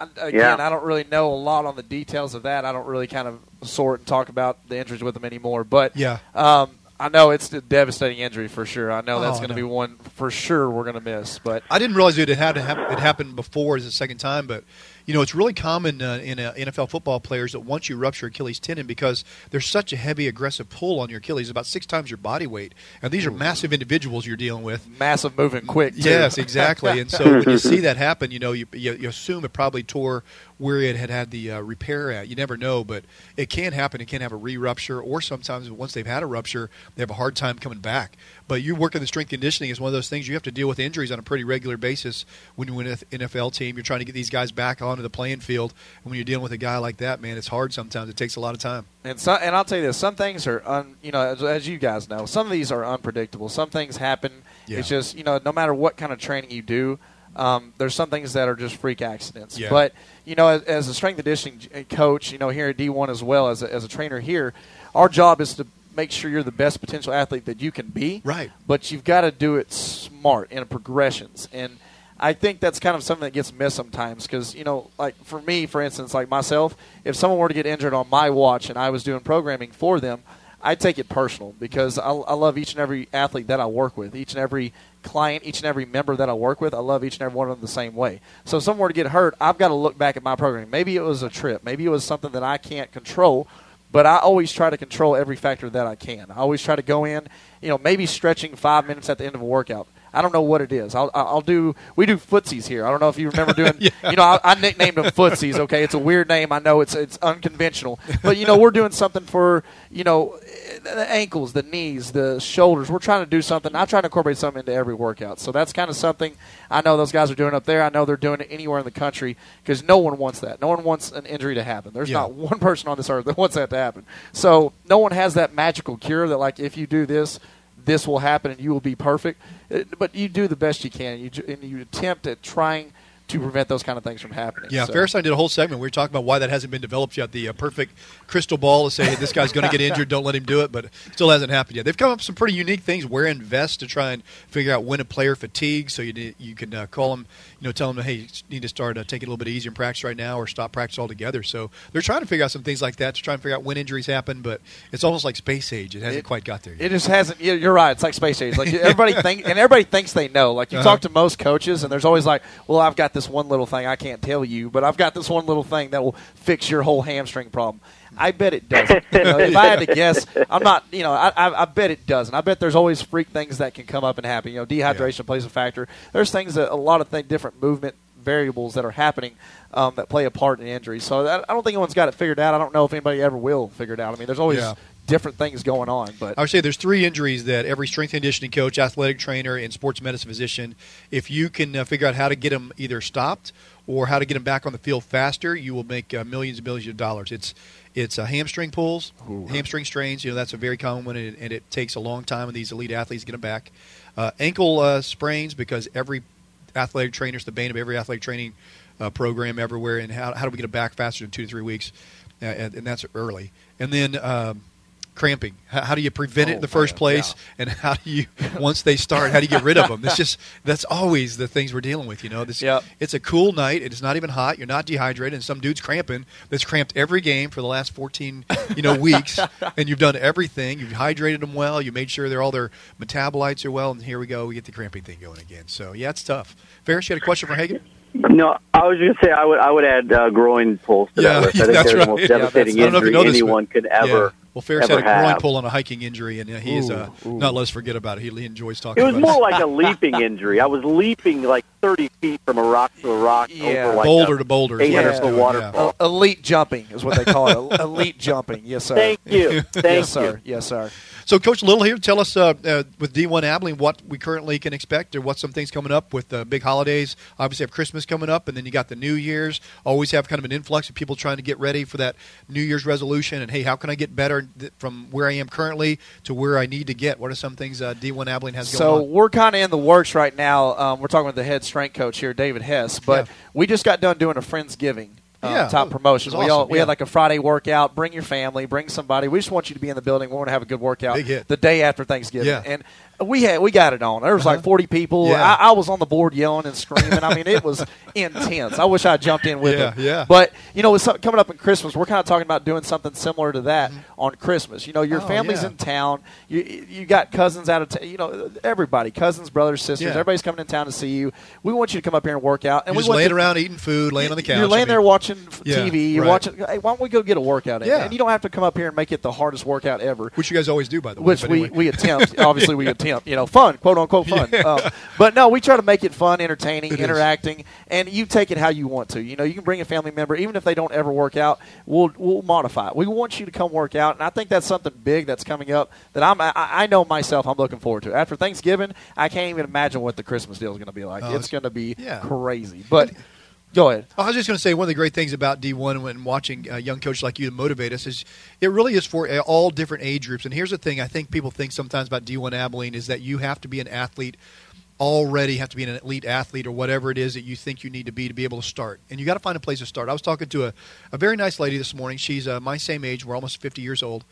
again, yeah. I don't really know a lot on the details of that. I don't really kind of sort and talk about the injuries with him anymore. But yeah. um, I know it's a devastating injury for sure. I know that's oh, going to no. be one for sure we're going to miss. But I didn't realize it had it happened before as the second time. But, you know, it's really common uh, in uh, N F L football players that once you rupture Achilles tendon, because there's such a heavy, aggressive pull on your Achilles, about six times your body weight. And these are massive individuals you're dealing with. Massive, moving quick, too. Yes, exactly. And so when you see that happen, you know, you, you, you assume it probably tore where it had had the uh, repair at. You never know, but it can happen. It can have a re-rupture, or sometimes once they've had a rupture, they have a hard time coming back. But you work in the strength conditioning is one of those things. You have to deal with injuries on a pretty regular basis when you're an N F L team. You're trying to get these guys back onto the playing field. And when you're dealing with a guy like that, man, it's hard sometimes. It takes a lot of time. And so, and I'll tell you this, some things are, un, you know, as, as you guys know, some of these are unpredictable. Some things happen. Yeah. It's just, you know, no matter what kind of training you do, Um, there's some things that are just freak accidents. Yeah. But, you know, as, as a strength conditioning coach, you know, here at D one as well, as a, as a trainer here, our job is to make sure you're the best potential athlete that you can be. Right. But you've got to do it smart in progressions. And I think that's kind of something that gets missed sometimes because, you know, like for me, for instance, like myself, if someone were to get injured on my watch and I was doing programming for them, I take it personal because I, I love each and every athlete that I work with, each and every client, each and every member that I work with. I love each and every one of them the same way. So if someone were to get hurt, I've got to look back at my program. Maybe it was a trip. Maybe it was something that I can't control, but I always try to control every factor that I can. I always try to go in, you know, maybe stretching five minutes at the end of a workout. I don't know what it is. I'll, I'll do – we do footsies here. I don't know if you remember doing yeah. – you know, I, I nicknamed them footsies, okay? It's a weird name. I know it's it's unconventional. But, you know, we're doing something for, you know, the ankles, the knees, the shoulders. We're trying to do something. I try to incorporate something into every workout. So that's kind of something I know those guys are doing up there. I know they're doing it anywhere in the country because no one wants that. No one wants an injury to happen. There's yeah. not one person on this earth that wants that to happen. So no one has that magical cure that, like, if you do this, this will happen and you will be perfect. But you do the best you can, and you, and you attempt at trying to prevent those kind of things from happening. Yeah, so. Ferris and I did a whole segment. We were talking about why that hasn't been developed yet, the uh, perfect crystal ball to say, hey, this guy's going to get injured, don't let him do it, but it still hasn't happened yet. They've come up with some pretty unique things, wearing vests to try and figure out when a player fatigues, so you you can uh, call him, you know, tell him, hey, you need to start uh, taking it a little bit easier in practice right now or stop practice altogether. So they're trying to figure out some things like that to try and figure out when injuries happen, but it's almost like space age. It hasn't it, quite got there yet. It just hasn't. You're right. It's like space age. Like everybody think, and everybody thinks they know. Like you uh-huh. talk to most coaches, and there's always like, well, I've got this one little thing I can't tell you, but I've got this one little thing that will fix your whole hamstring problem. I bet it doesn't. You know, if I had to guess, I'm not, you know, I, I, I bet it doesn't. I bet there's always freak things that can come up and happen. You know, dehydration yeah. plays a factor. There's things that a lot of th- different movement variables that are happening um, that play a part in injury. So that, I don't think anyone's got it figured out. I don't know if anybody ever will figure it out. I mean, there's always yeah. different things going on. But I would say there's three injuries that every strength conditioning coach, athletic trainer, and sports medicine physician, if you can uh, figure out how to get them either stopped or how to get them back on the field faster, you will make uh, millions and millions of dollars. It's it's uh, hamstring pulls, Ooh. hamstring strains. You know, that's a very common one, and, and it takes a long time for these elite athletes to get them back. Uh, ankle uh, sprains, because every athletic trainer is the bane of every athletic training uh, program everywhere, and how, how do we get them back faster than two to three weeks? Uh, and, and that's early. And then um, – cramping. How, how do you prevent oh, it in the first man, place? Yeah. And how do you, once they start, how do you get rid of them? It's just, that's always the things we're dealing with, you know. This, yep. It's a cool night. It's not even hot. You're not dehydrated. And some dude's cramping that's cramped every game for the last fourteen, you know, weeks. And you've done everything. You've hydrated them well. You made sure they're all their metabolites are well. And here we go. We get the cramping thing going again. So, yeah, it's tough. Ferris, you had a question for Hagen? No, I was going to say I would I would add uh, groin pulls to yeah, that list. I think that's right. the most devastating yeah, that's, injury you know this, anyone could ever yeah. Well, Ferris had a groin have. pull on a hiking injury, and he is uh, ooh, ooh. not let's forget about it. He, he enjoys talking about it. It was more like a leaping injury. I was leaping like thirty feet from a rock to a rock. Yeah. Over like boulder to boulder. eight hundred foot waterfall. Yeah. Uh, elite jumping is what they call it. Elite jumping. Yes, sir. Thank you. Thank yes, sir. You. Yes, sir. So, Coach Little here, tell us uh, uh, with D one Abilene what we currently can expect or what some things coming up with uh, big holidays. Obviously, have Christmas coming up, and then you got the New Year's. Always have kind of an influx of people trying to get ready for that New Year's resolution and, hey, how can I get better from where I am currently to where I need to get? What are some things uh, D one Abilene has going on? So we're kind of in the works right now. Um, we're talking with the head strength coach here, David Hess, but yeah. we just got done doing a Friendsgiving um, yeah, top promotion. Awesome. We all, we yeah. had like a Friday workout. Bring your family, bring somebody. We just want you to be in the building. We want to have a good workout the day after Thanksgiving. Yeah. And we had we got it on. There was uh-huh. like forty people. Yeah. I, I was on the board yelling and screaming. I mean, it was intense. I wish I jumped in with yeah, it. Yeah. But, you know, it's coming up in Christmas. We're kind of talking about doing something similar to that mm-hmm. on Christmas. You know, your oh, family's yeah. in town. You you got cousins out of town. You know, everybody, cousins, brothers, sisters, yeah. everybody's coming in town to see you. We want you to come up here and work out. And you're we just laying to, around eating food, laying on the couch. You're laying I mean, there watching yeah, T V. You're right. watching. Hey, why don't we go get a workout in? Yeah. And you don't have to come up here and make it the hardest workout ever. Which you guys always do, by the way. Which we, anyway. we attempt. Obviously, yeah. we attempt. You know, fun, quote-unquote fun. Yeah. Um, but, no, we try to make it fun, entertaining, it interacting. Is. And you take it how you want to. You know, you can bring a family member. Even if they don't ever work out, we'll we'll modify it. We want you to come work out. And I think that's something big that's coming up that I'm, I, I know myself I'm looking forward to. After Thanksgiving, I can't even imagine what the Christmas deal is going to be like. Oh, it's going to be yeah. crazy. But – Go ahead. I was just going to say one of the great things about D one when watching a young coach like you to motivate us is it really is for all different age groups. And here's the thing I think people think sometimes about D one Abilene is that you have to be an athlete already, have to be an elite athlete or whatever it is that you think you need to be to be able to start. And you got to find a place to start. I was talking to a, a very nice lady this morning. She's uh, my same age. We're almost fifty years old.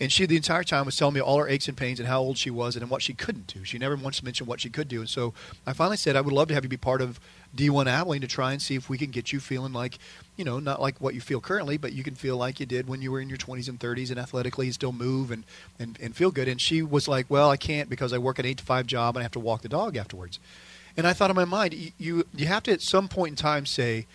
And she, the entire time, was telling me all her aches and pains and how old she was and what she couldn't do. She never once mentioned what she could do. And so I finally said, I would love to have you be part of D one Abilene to try and see if we can get you feeling like, you know, not like what you feel currently, but you can feel like you did when you were in your twenties and thirties and athletically and still move and, and, and feel good. And she was like, well, I can't because I work an eight to five job and I have to walk the dog afterwards. And I thought in my mind, you you have to at some point in time say,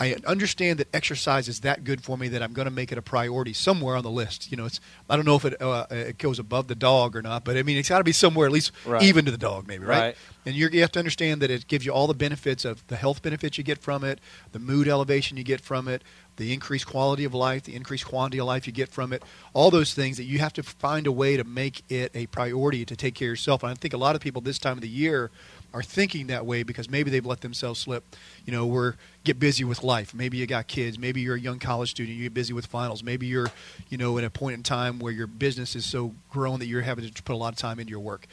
I understand that exercise is that good for me that I'm going to make it a priority somewhere on the list. You know, it's I don't know if it uh, it goes above the dog or not, but I mean it's got to be somewhere at least right. even to the dog, maybe, right? right. And you're, you have to understand that it gives you all the benefits of the health benefits you get from it, the mood elevation you get from it, the increased quality of life, the increased quantity of life you get from it, all those things that you have to find a way to make it a priority to take care of yourself. And I think a lot of people this time of the year are thinking that way because maybe they've let themselves slip. You know, we're get busy with life. Maybe you got kids. Maybe you're a young college student. You get busy with finals. Maybe you're, you know, in a point in time where your business is so grown that you're having to put a lot of time into your work.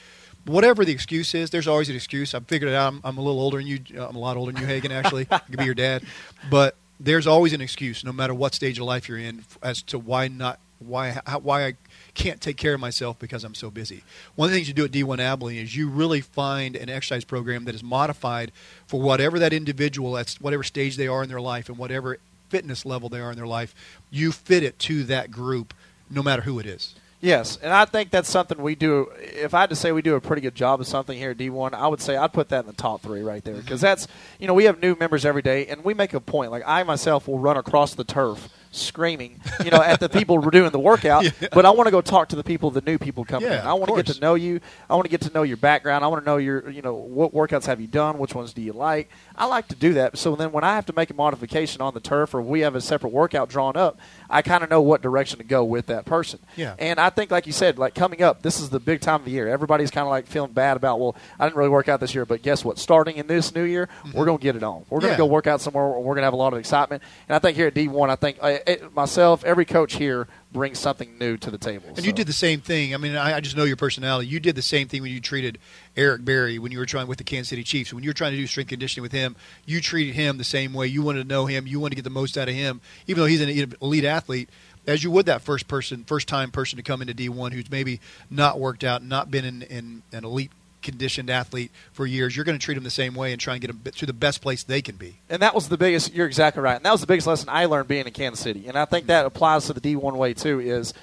Whatever the excuse is, there's always an excuse. I figured it out. I'm, I'm a little older than you. I'm a lot older than you, Hagen, actually. I could be your dad. But there's always an excuse, no matter what stage of life you're in, as to why not, why, how, why I can't take care of myself because I'm so busy. One of the things you do at D one Abilene is you really find an exercise program that is modified for whatever that individual, at whatever stage they are in their life and whatever fitness level they are in their life, you fit it to that group no matter who it is. Yes, and I think that's something we do. If I had to say we do a pretty good job of something here at D one, I would say I'd put that in the top three right there because that's, you know, we have new members every day, and we make a point. Like I myself will run across the turf screaming, you know, at the people doing the workout, yeah. but I want to go talk to the people, the new people coming yeah, in. I want to get to know you. I want to get to know your background. I want to know your, you know, what workouts have you done? Which ones do you like? I like to do that. So then when I have to make a modification on the turf or we have a separate workout drawn up, I kind of know what direction to go with that person. Yeah. And I think, like you said, like coming up, this is the big time of the year. Everybody's kind of like feeling bad about, well, I didn't really work out this year, but guess what? Starting in this new year, mm-hmm. we're going to get it on. We're going to yeah. go work out somewhere. We're going to have a lot of excitement. And I think here at D one, I think I, It, myself, every coach here brings something new to the table. And so. You did the same thing. I mean, I, I just know your personality. You did the same thing when you treated Eric Berry when you were trying with the Kansas City Chiefs. When you were trying to do strength conditioning with him, you treated him the same way. You wanted to know him. You wanted to get the most out of him, even though he's an elite athlete, as you would that first person, first-time person to come into D one who's maybe not worked out, not been in, in an elite conditioned athlete for years. You're going to treat them the same way and try and get them to the best place they can be. And that was the biggest, you're exactly right. And that was the biggest lesson I learned being in Kansas City. And I think that applies to the D one way too is,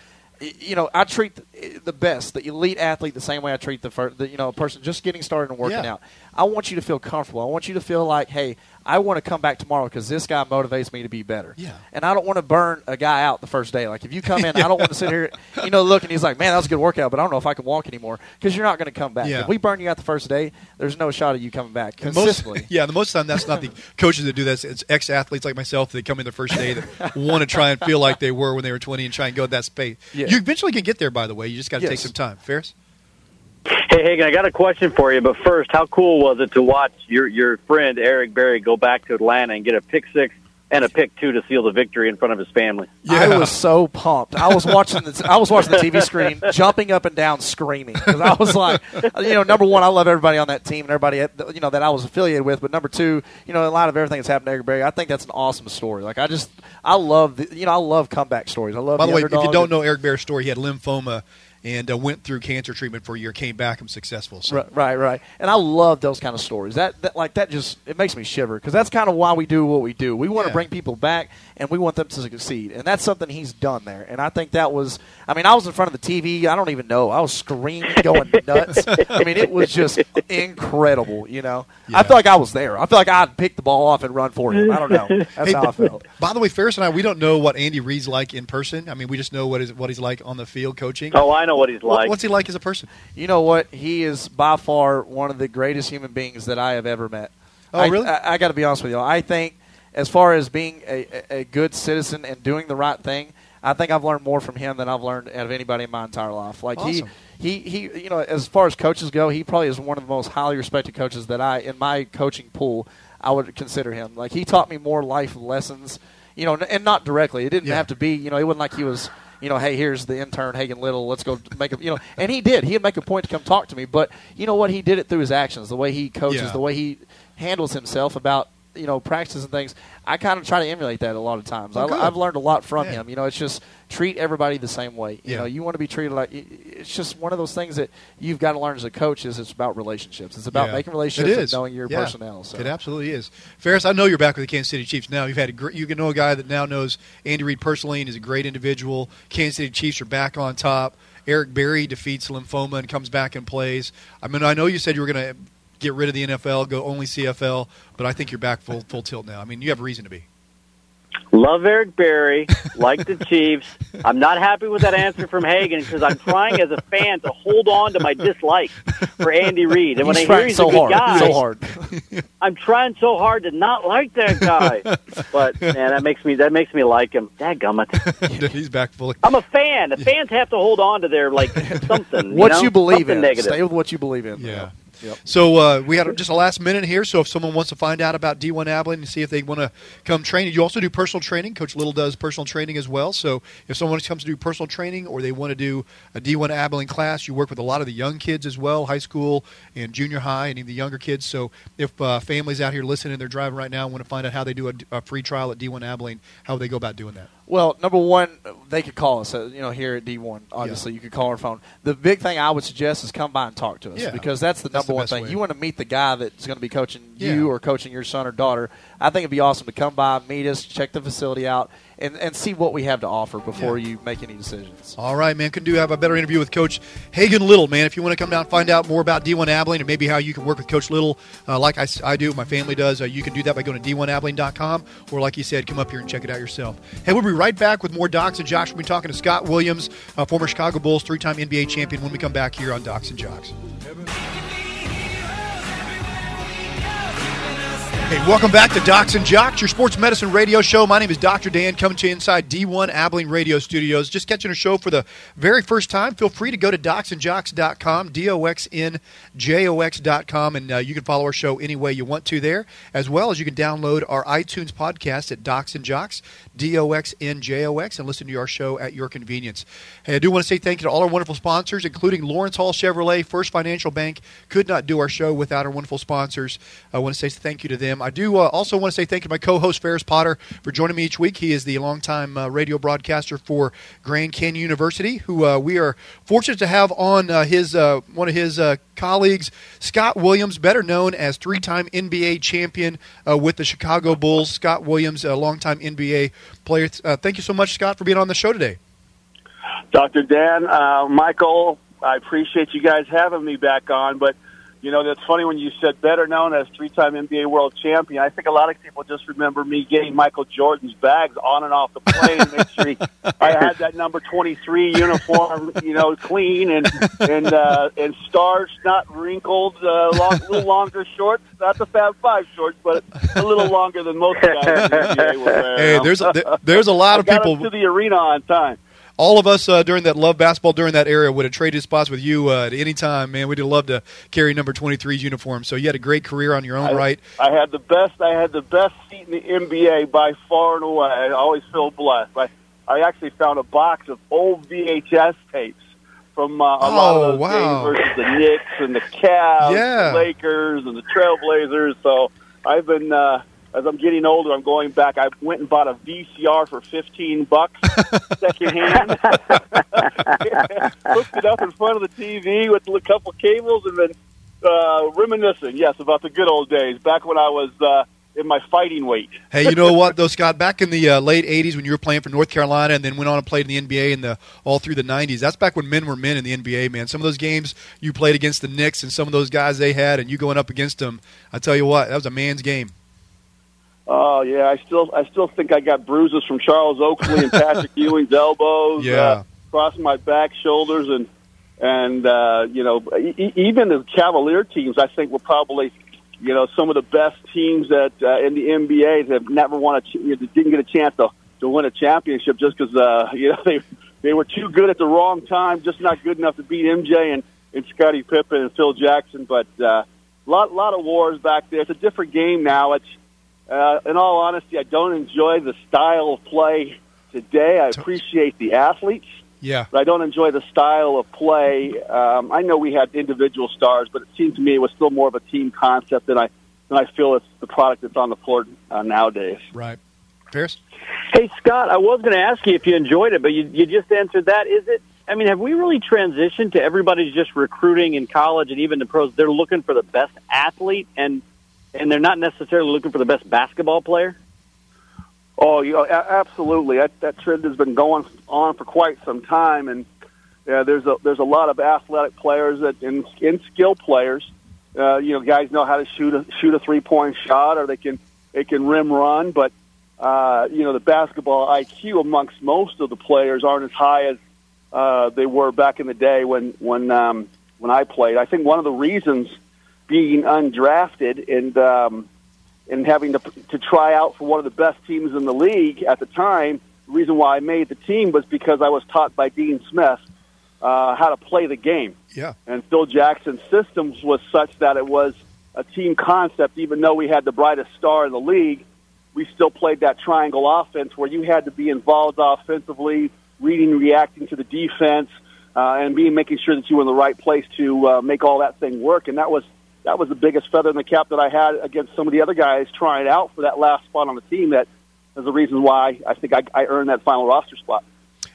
you know, I treat the best, the elite athlete the same way I treat the, first, the you know, person just getting started and working yeah. out. I want you to feel comfortable. I want you to feel like, hey, I want to come back tomorrow because this guy motivates me to be better. Yeah. And I don't want to burn a guy out the first day. Like, if you come in, yeah. I don't want to sit here, you know, look, and he's like, man, that was a good workout, but I don't know if I can walk anymore because you're not going to come back. Yeah. If we burn you out the first day, there's no shot of you coming back consistently. Most, yeah, the most of the time that's not the coaches that do that. It's ex-athletes like myself that come in the first day that want to try and feel like they were when they were twenty and try and go to that space. Yeah. You eventually can get there, by the way. You just got to yes. take some time. Ferris? Hey, Hagen, I got a question for you, but first, how cool was it to watch your, your friend Eric Berry go back to Atlanta and get a pick six and a pick two to seal the victory in front of his family? Yeah. I was so pumped. I was watching the t- I was watching the T V screen, jumping up and down, screaming because I was like, you know, number one, I love everybody on that team and everybody, you know, that I was affiliated with. But number two, you know, a lot of everything that's happened to Eric Berry, I think that's an awesome story. Like I just, I love, the, you know, I love comeback stories. I love. By the, the way, underdog. If you don't know Eric Berry's story, he had lymphoma. and uh, went through cancer treatment for a year, came back, and successful. So. Right, right, right. And I love those kind of stories. That, that like that just it makes me shiver because that's kind of why we do what we do. We want to yeah. bring people back, and we want them to succeed. And that's something he's done there. And I think that was – I mean, I was in front of the T V. I don't even know. I was screaming, going nuts. I mean, it was just incredible, you know. Yeah. I feel like I was there. I feel like I'd pick the ball off and run for him. I don't know. That's hey, how I felt. By the way, Ferris and I, we don't know what Andy Reid's like in person. I mean, we just know what is what he's like on the field coaching. Oh, I know what he's like. What's he like as a person? You know what? He is by far one of the greatest human beings that I have ever met. Oh, I, really? I, I got to be honest with you. I think as far as being a, a good citizen and doing the right thing, I think I've learned more from him than I've learned out of anybody in my entire life. Like awesome. he, he, he, you know, as far as coaches go, he probably is one of the most highly respected coaches that I, in my coaching pool, I would consider him. Like he taught me more life lessons, you know, and not directly. It didn't yeah. have to be, you know, it wasn't like he was, you know, hey, here's the intern, Hagen Little, let's go make a, you know, and he did. He'd make a point to come talk to me, but you know what? He did it through his actions, the way he coaches, yeah. the way he handles himself about, you know, practices and things. I kind of try to emulate that a lot of times. Well, I, I've learned a lot from yeah. him. You know, it's just treat everybody the same way. You yeah. know, you want to be treated like – it's just one of those things that you've got to learn as a coach is it's about relationships. It's about yeah. making relationships and knowing your yeah. personnel. So. It absolutely is. Ferris, I know you're back with the Kansas City Chiefs now. You've had a gr- you can know a guy that now knows Andy Reid personally and is a great individual. Kansas City Chiefs are back on top. Eric Berry defeats lymphoma and comes back and plays. I mean, I know you said you were going to – get rid of the N F L, go only C F L, but I think you're back full full tilt now. I mean, you have a reason to be. Love Eric Berry, like the Chiefs. I'm not happy with that answer from Hagen because I'm trying as a fan to hold on to my dislike for Andy Reid. And he's when I hear he's so a good hard. guy, so hard. I'm trying so hard to not like that guy. But man, that makes me that makes me like him. Dadgummit. He's back fully. I'm a fan. The fans have to hold on to their like something. What you, know? you believe something in. Negative. Stay with what you believe in. Yeah. Yep. So uh, we had just a last minute here, so if someone wants to find out about D one Abilene and see if they want to come train, you also do personal training. Coach Little does personal training as well. So if someone comes to do personal training or they want to do a D one Abilene class, you work with a lot of the young kids as well, high school and junior high and even the younger kids. So if uh, families out here listening, they're driving right now, want to find out how they do a, a free trial at D one Abilene, how would they go about doing that? Well, number one, they could call us, you know, here at D one. Obviously, yeah. you could call our phone. The big thing I would suggest is come by and talk to us yeah. because that's the that's number the one thing. Way. You want to meet the guy that's going to be coaching yeah. you or coaching your son or daughter. I think it would be awesome to come by, meet us, check the facility out, and, and see what we have to offer before yeah. you make any decisions. All right, man. Couldn't do have a better interview with Coach Hagen Little, man. If you want to come down and find out more about D one Abilene and maybe how you can work with Coach Little, uh, like I, I do, my family does, uh, you can do that by going to D one Abilene dot com or, like you said, come up here and check it out yourself. Hey, we'll be right back with more Docs and Jocks. We'll be talking to Scott Williams, uh, former Chicago Bulls, three-time N B A champion, when we come back here on Docs and Jocks. Hey, welcome back to Docs and Jocks, your sports medicine radio show. My name is Doctor Dan, coming to you inside D one Abilene Radio Studios. Just catching a show for the very first time. Feel free to go to docs and jocks dot com, D O X N J O X dot com, and uh, you can follow our show any way you want to there, as well as you can download our iTunes podcast at Docs and Jocks, D O X N J O X, and listen to our show at your convenience. Hey, I do want to say thank you to all our wonderful sponsors, including Lawrence Hall Chevrolet, First Financial Bank. Could not do our show without our wonderful sponsors. I want to say thank you to them. I do uh, also want to say thank you to my co-host, Ferris Potter, for joining me each week. He is the longtime uh, radio broadcaster for Grand Canyon University, who uh, we are fortunate to have on uh, his uh, one of his uh, colleagues, Scott Williams, better known as three-time N B A champion uh, with the Chicago Bulls. Scott Williams, a longtime N B A player. Uh, thank you so much, Scott, for being on the show today. Doctor Dan, uh, Michael, I appreciate you guys having me back on, but you know, that's funny when you said better known as three-time N B A world champion. I think a lot of people just remember me getting Michael Jordan's bags on and off the plane. Make sure he, I had that number twenty-three uniform, you know, clean and and uh, and starched, not wrinkled, uh, long, a little longer shorts. Not the Fab Five shorts, but a little longer than most guys in the N B A will wear. Hey, there's a, there's a lot of I got people to the arena on time. All of us uh, during that love basketball during that era would have traded spots with you uh, at any time, man. We'd have loved to carry number twenty-three's uniform. So you had a great career on your own I, right. I had the best. I had the best seat in the N B A by far and away. I always feel blessed. I, I actually found a box of old V H S tapes from uh, a oh, lot of those wow. games versus the Knicks and the Cavs, yeah. the Lakers, and the Trailblazers. So I've been. Uh, as I'm getting older, I'm going back. I went and bought a V C R for fifteen bucks secondhand. Hooked it up in front of the T V with a couple cables, and then uh, reminiscing, yes, about the good old days, back when I was uh, in my fighting weight. Hey, you know what, though, Scott? Back in the uh, late eighties when you were playing for North Carolina and then went on and played in the N B A and the, all through the nineties, that's back when men were men in the N B A, man. Some of those games you played against the Knicks and some of those guys they had and you going up against them, I tell you what, that was a man's game. Oh, yeah, I still I still think I got bruises from Charles Oakley and Patrick Ewing's elbows, yeah. uh, across my back, shoulders, and, and uh, you know, e- even the Cavalier teams, I think, were probably, you know, some of the best teams that uh, in the N B A that never won a ch- didn't get a chance to, to win a championship just because, uh, you know, they they were too good at the wrong time, just not good enough to beat M J and, and Scottie Pippen and Phil Jackson. But a uh, lot, lot of wars back there. It's a different game now. It's Uh, in all honesty, I don't enjoy the style of play today. I appreciate the athletes, yeah, but I don't enjoy the style of play. Um, I know we had individual stars, but it seemed to me it was still more of a team concept than I than I feel it's the product that's on the floor uh, nowadays. Right, Pierce. Hey Scott, I was going to ask you if you enjoyed it, but you you just answered that. Is it? I mean, have we really transitioned to everybody's just recruiting in college and even the pros? They're looking for the best athlete and. And they're not necessarily looking for the best basketball player? Oh, you know, absolutely. That, that trend has been going on for quite some time, and uh, there's a there's a lot of athletic players that and, and skill players. Uh, you know, guys know how to shoot a shoot a three point shot, or they can they can rim run. But uh, you know, the basketball I Q amongst most of the players aren't as high as uh, they were back in the day when when um, when I played. I think one of the reasons. Being undrafted and um, and having to to try out for one of the best teams in the league at the time. The reason why I made the team was because I was taught by Dean Smith uh, how to play the game. Yeah. And Phil Jackson's systems was such that it was a team concept. Even though we had the brightest star in the league, we still played that triangle offense where you had to be involved offensively, reading, reacting to the defense, uh, and being making sure that you were in the right place to uh, make all that thing work. And that was. That was the biggest feather in the cap that I had against some of the other guys trying out for that last spot on the team. That is the reason why I think I, I earned that final roster spot.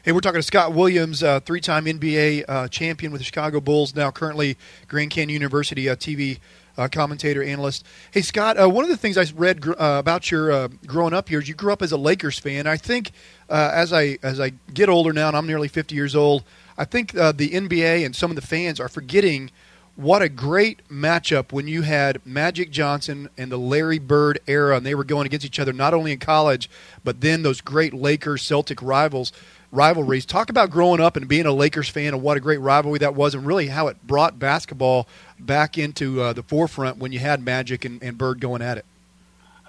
Hey, we're talking to Scott Williams, uh, three-time N B A uh, champion with the Chicago Bulls, now currently Grand Canyon University uh, T V uh, commentator, analyst. Hey, Scott, uh, one of the things I read gr- uh, about your uh, growing up here is you grew up as a Lakers fan. I think uh, as I as I get older now, and I'm nearly fifty years old, I think uh, the N B A and some of the fans are forgetting – what a great matchup when you had Magic Johnson and the Larry Bird era, and they were going against each other not only in college, but then those great Lakers-Celtic rivals rivalries. Talk about growing up and being a Lakers fan and what a great rivalry that was and really how it brought basketball back into uh, the forefront when you had Magic and, and Bird going at it.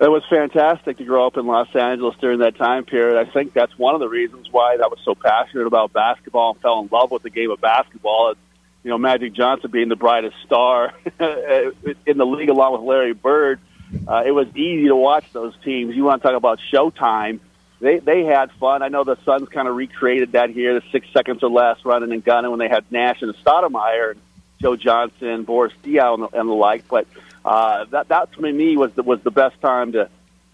It was fantastic to grow up in Los Angeles during that time period. I think that's one of the reasons why I was so passionate about basketball and fell in love with the game of basketball. It's You know, Magic Johnson being the brightest star in the league along with Larry Bird, uh, it was easy to watch those teams. You want to talk about showtime. They they had fun. I know the Suns kind of recreated that here, the six seconds or less running and gunning when they had Nash and Stoudemire and Joe Johnson, Boris Diaw and the, and the like. But uh, that, that to me was the, was the best time to,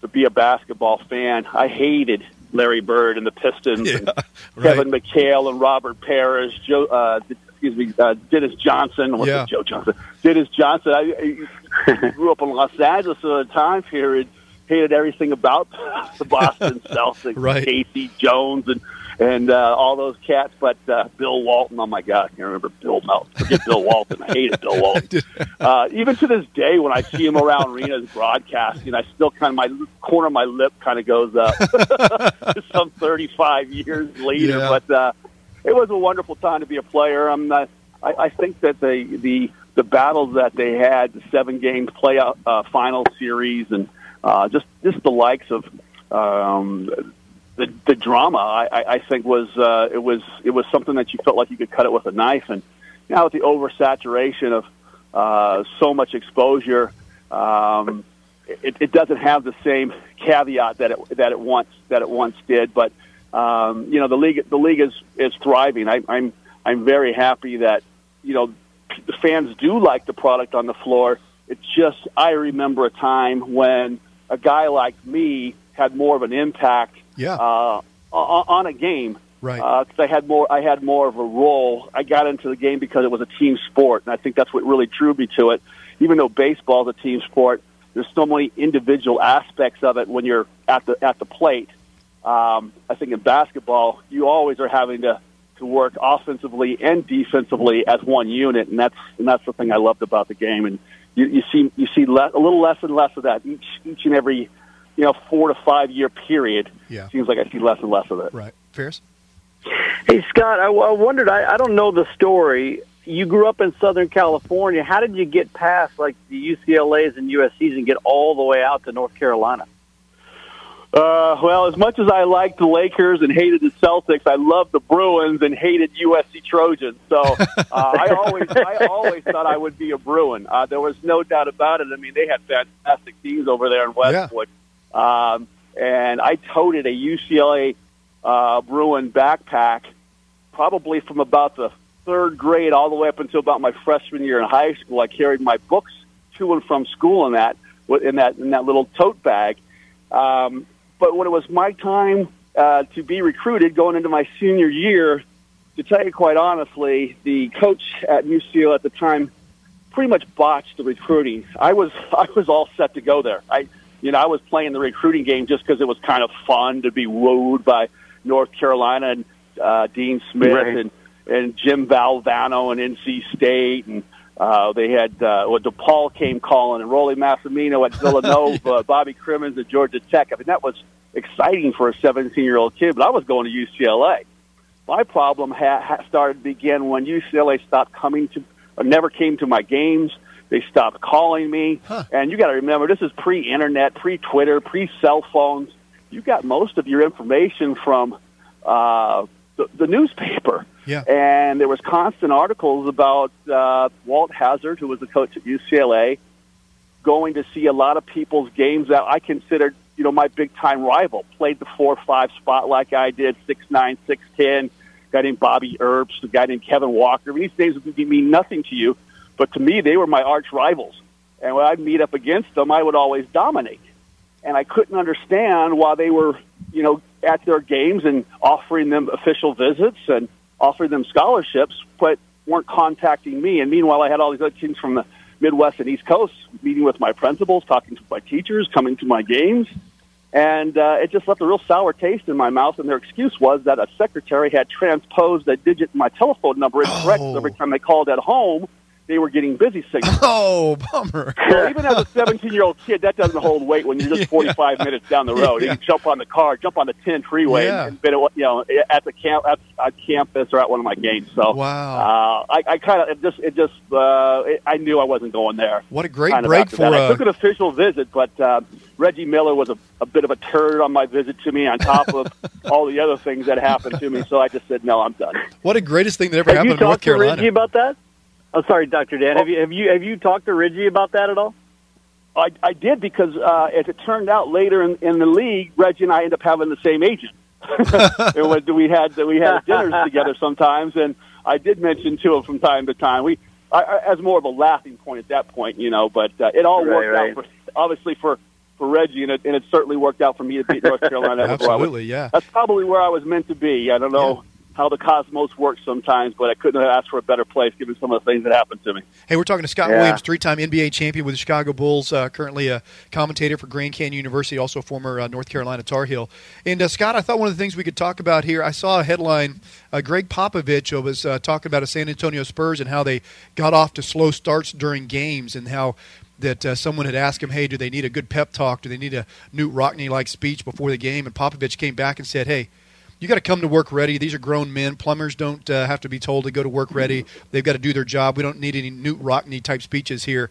to be a basketball fan. I hated Larry Bird and the Pistons yeah, and right. Kevin McHale and Robert Parrish, Joe uh, – Excuse me, uh, Dennis Johnson. What's yeah. it, Joe Johnson? Dennis Johnson. I, I grew up in Los Angeles at a time period, hated everything about the Boston Celtics, right. Casey Jones, and and uh, all those cats. But uh, Bill Walton. Oh my God, I can't remember Bill Walton. Forget Bill Walton. I hated Bill Walton. Uh, even to this day, when I see him around arenas broadcasting, I still kind of my corner of my lip kind of goes up. Some thirty-five years later, yeah. but. Uh, It was a wonderful time to be a player. I'm not, I, I think that the, the the battles that they had, the seven-game playoff uh, final series, and uh, just just the likes of um, the the drama, I, I think was uh, it was it was something that you felt like you could cut it with a knife. And now with the oversaturation of uh, so much exposure, um, it, it doesn't have the same caveat that it that it once that it once did, but. Um, you know, the league, the league is, is thriving. I, I'm, I'm very happy that, you know, the fans do like the product on the floor. It's just, I remember a time when a guy like me had more of an impact yeah. uh, on a game. Right. Uh, cause I had more, I had more of a role. I got into the game because it was a team sport, and I think that's what really drew me to it. Even though baseball is a team sport, there's so many individual aspects of it when you're at the at the plate. Um, I think in basketball, you always are having to, to work offensively and defensively as one unit, and that's and that's the thing I loved about the game. And you, you see you see le- a little less and less of that each each and every you know four to five year period. Yeah. Seems like I see less and less of it. Right, Ferris? Hey, Scott, I, I wondered, I, I don't know the story. You grew up in Southern California. How did you get past, like, the U C L A's and U S C's and get all the way out to North Carolina? Uh, well, as much as I liked the Lakers and hated the Celtics, I loved the Bruins and hated U S C Trojans. So uh, I always I always thought I would be a Bruin. Uh, there was no doubt about it. I mean, they had fantastic teams over there in Westwood. Yeah. Um, and I toted a U C L A Uh, Bruin backpack probably from about the third grade all the way up until about my freshman year in high school. I carried my books to and from school in that in that in that little tote bag. Um, but when it was my time uh, to be recruited, going into my senior year, to tell you quite honestly, the coach at U C L A at the time pretty much botched the recruiting. I was I was all set to go there. I you know I was playing the recruiting game just because it was kind of fun to be wooed by North Carolina and uh, Dean Smith right. and, and Jim Valvano and N C State. And uh, they had, uh, well, DePaul came calling and Rolly Massimino at Villanova, yeah. Bobby Crimmins at Georgia Tech. I mean, that was exciting for a seventeen-year-old kid, but I was going to U C L A. My problem ha- ha- started began when U C L A stopped coming to, or never came to my games. They stopped calling me. Huh. And you got to remember, this is pre-internet, pre-Twitter, pre-cell phones. You got most of your information from uh, the, the newspaper. Yeah. And there was constant articles about uh, Walt Hazzard, who was the coach at U C L A, going to see a lot of people's games that I considered, you know, my big-time rival. Played the four five spot like I did, six nine, six ten, a guy named Bobby Erbst, a guy named Kevin Walker. I mean, these names would mean nothing to you, but to me, they were my arch rivals. And when I'd meet up against them, I would always dominate. And I couldn't understand why they were, you know, at their games and offering them official visits and offering them scholarships, but weren't contacting me. And meanwhile, I had all these other teams from the Midwest and East Coast meeting with my principals, talking to my teachers, coming to my games. And uh, it just left a real sour taste in my mouth. And their excuse was that a secretary had transposed a digit in my telephone number incorrect. Oh. So every time they called at home, they were getting busy signals. Oh, bummer. So even as a seventeen-year-old kid, that doesn't hold weight when you're just yeah. forty-five minutes down the road. Yeah. You can jump on the car, jump on the ten freeway, yeah. and been you know at the camp at, at campus or at one of my games. So wow, uh, I, I kind of it just it just uh, it, I knew I wasn't going there. What a great break for. A... I took an official visit, but uh, Reggie Miller was a, a bit of a turd on my visit to me. On top of all the other things that happened to me, so I just said no, I'm done. What the greatest thing that ever Have happened in North Carolina. Have you talked to Reggie about that? I'm oh, sorry, Doctor Dan. Have you have you have you talked to Reggie about that at all? I, I did because uh, as it turned out later in, in the league, Reggie and I ended up having the same agent. we had we had dinners together sometimes, and I did mention to him from time to time. We I, I, as more of a laughing point at that point, you know. But uh, it all right, worked right. out for, obviously for, for Reggie, and it, and it certainly worked out for me to beat North Carolina. Absolutely, was, yeah. That's probably where I was meant to be. I don't know. Yeah. How the cosmos works sometimes, but I couldn't have asked for a better place given some of the things that happened to me. Hey, we're talking to Scott yeah. Williams, three-time N B A champion with the Chicago Bulls, uh, currently a commentator for Grand Canyon University, also a former uh, North Carolina Tar Heel. And, uh, Scott, I thought one of the things we could talk about here, I saw a headline, uh, Greg Popovich was uh, talking about a San Antonio Spurs and how they got off to slow starts during games and how that uh, someone had asked him, hey, do they need a good pep talk? Do they need a Newt Rockne-like speech before the game? And Popovich came back and said, hey, you got to come to work ready. These are grown men. Plumbers don't uh, have to be told to go to work ready. They've got to do their job. We don't need any Newt Rockne type speeches here.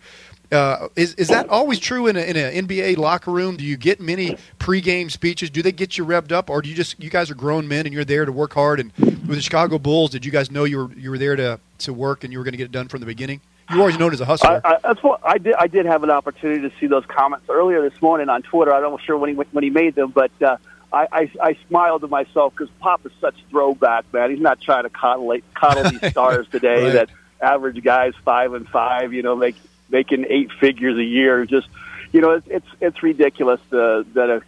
Uh, is is that always true in an in N B A locker room? Do you get many pregame speeches? Do they get you revved up, or do you just you guys are grown men and you're there to work hard? And with the Chicago Bulls, did you guys know you were you were there to, to work and you were going to get it done from the beginning? You were always known as a hustler. I, I, that's what I did. I did have an opportunity to see those comments earlier this morning on Twitter. I'm not sure when he when he made them, but. Uh, I, I, I smiled to myself because Pop is such throwback, man. He's not trying to coddle, coddle these stars today right. that average guys five and five, you know, make, making eight figures a year. Just you know, it's it's, it's ridiculous uh, that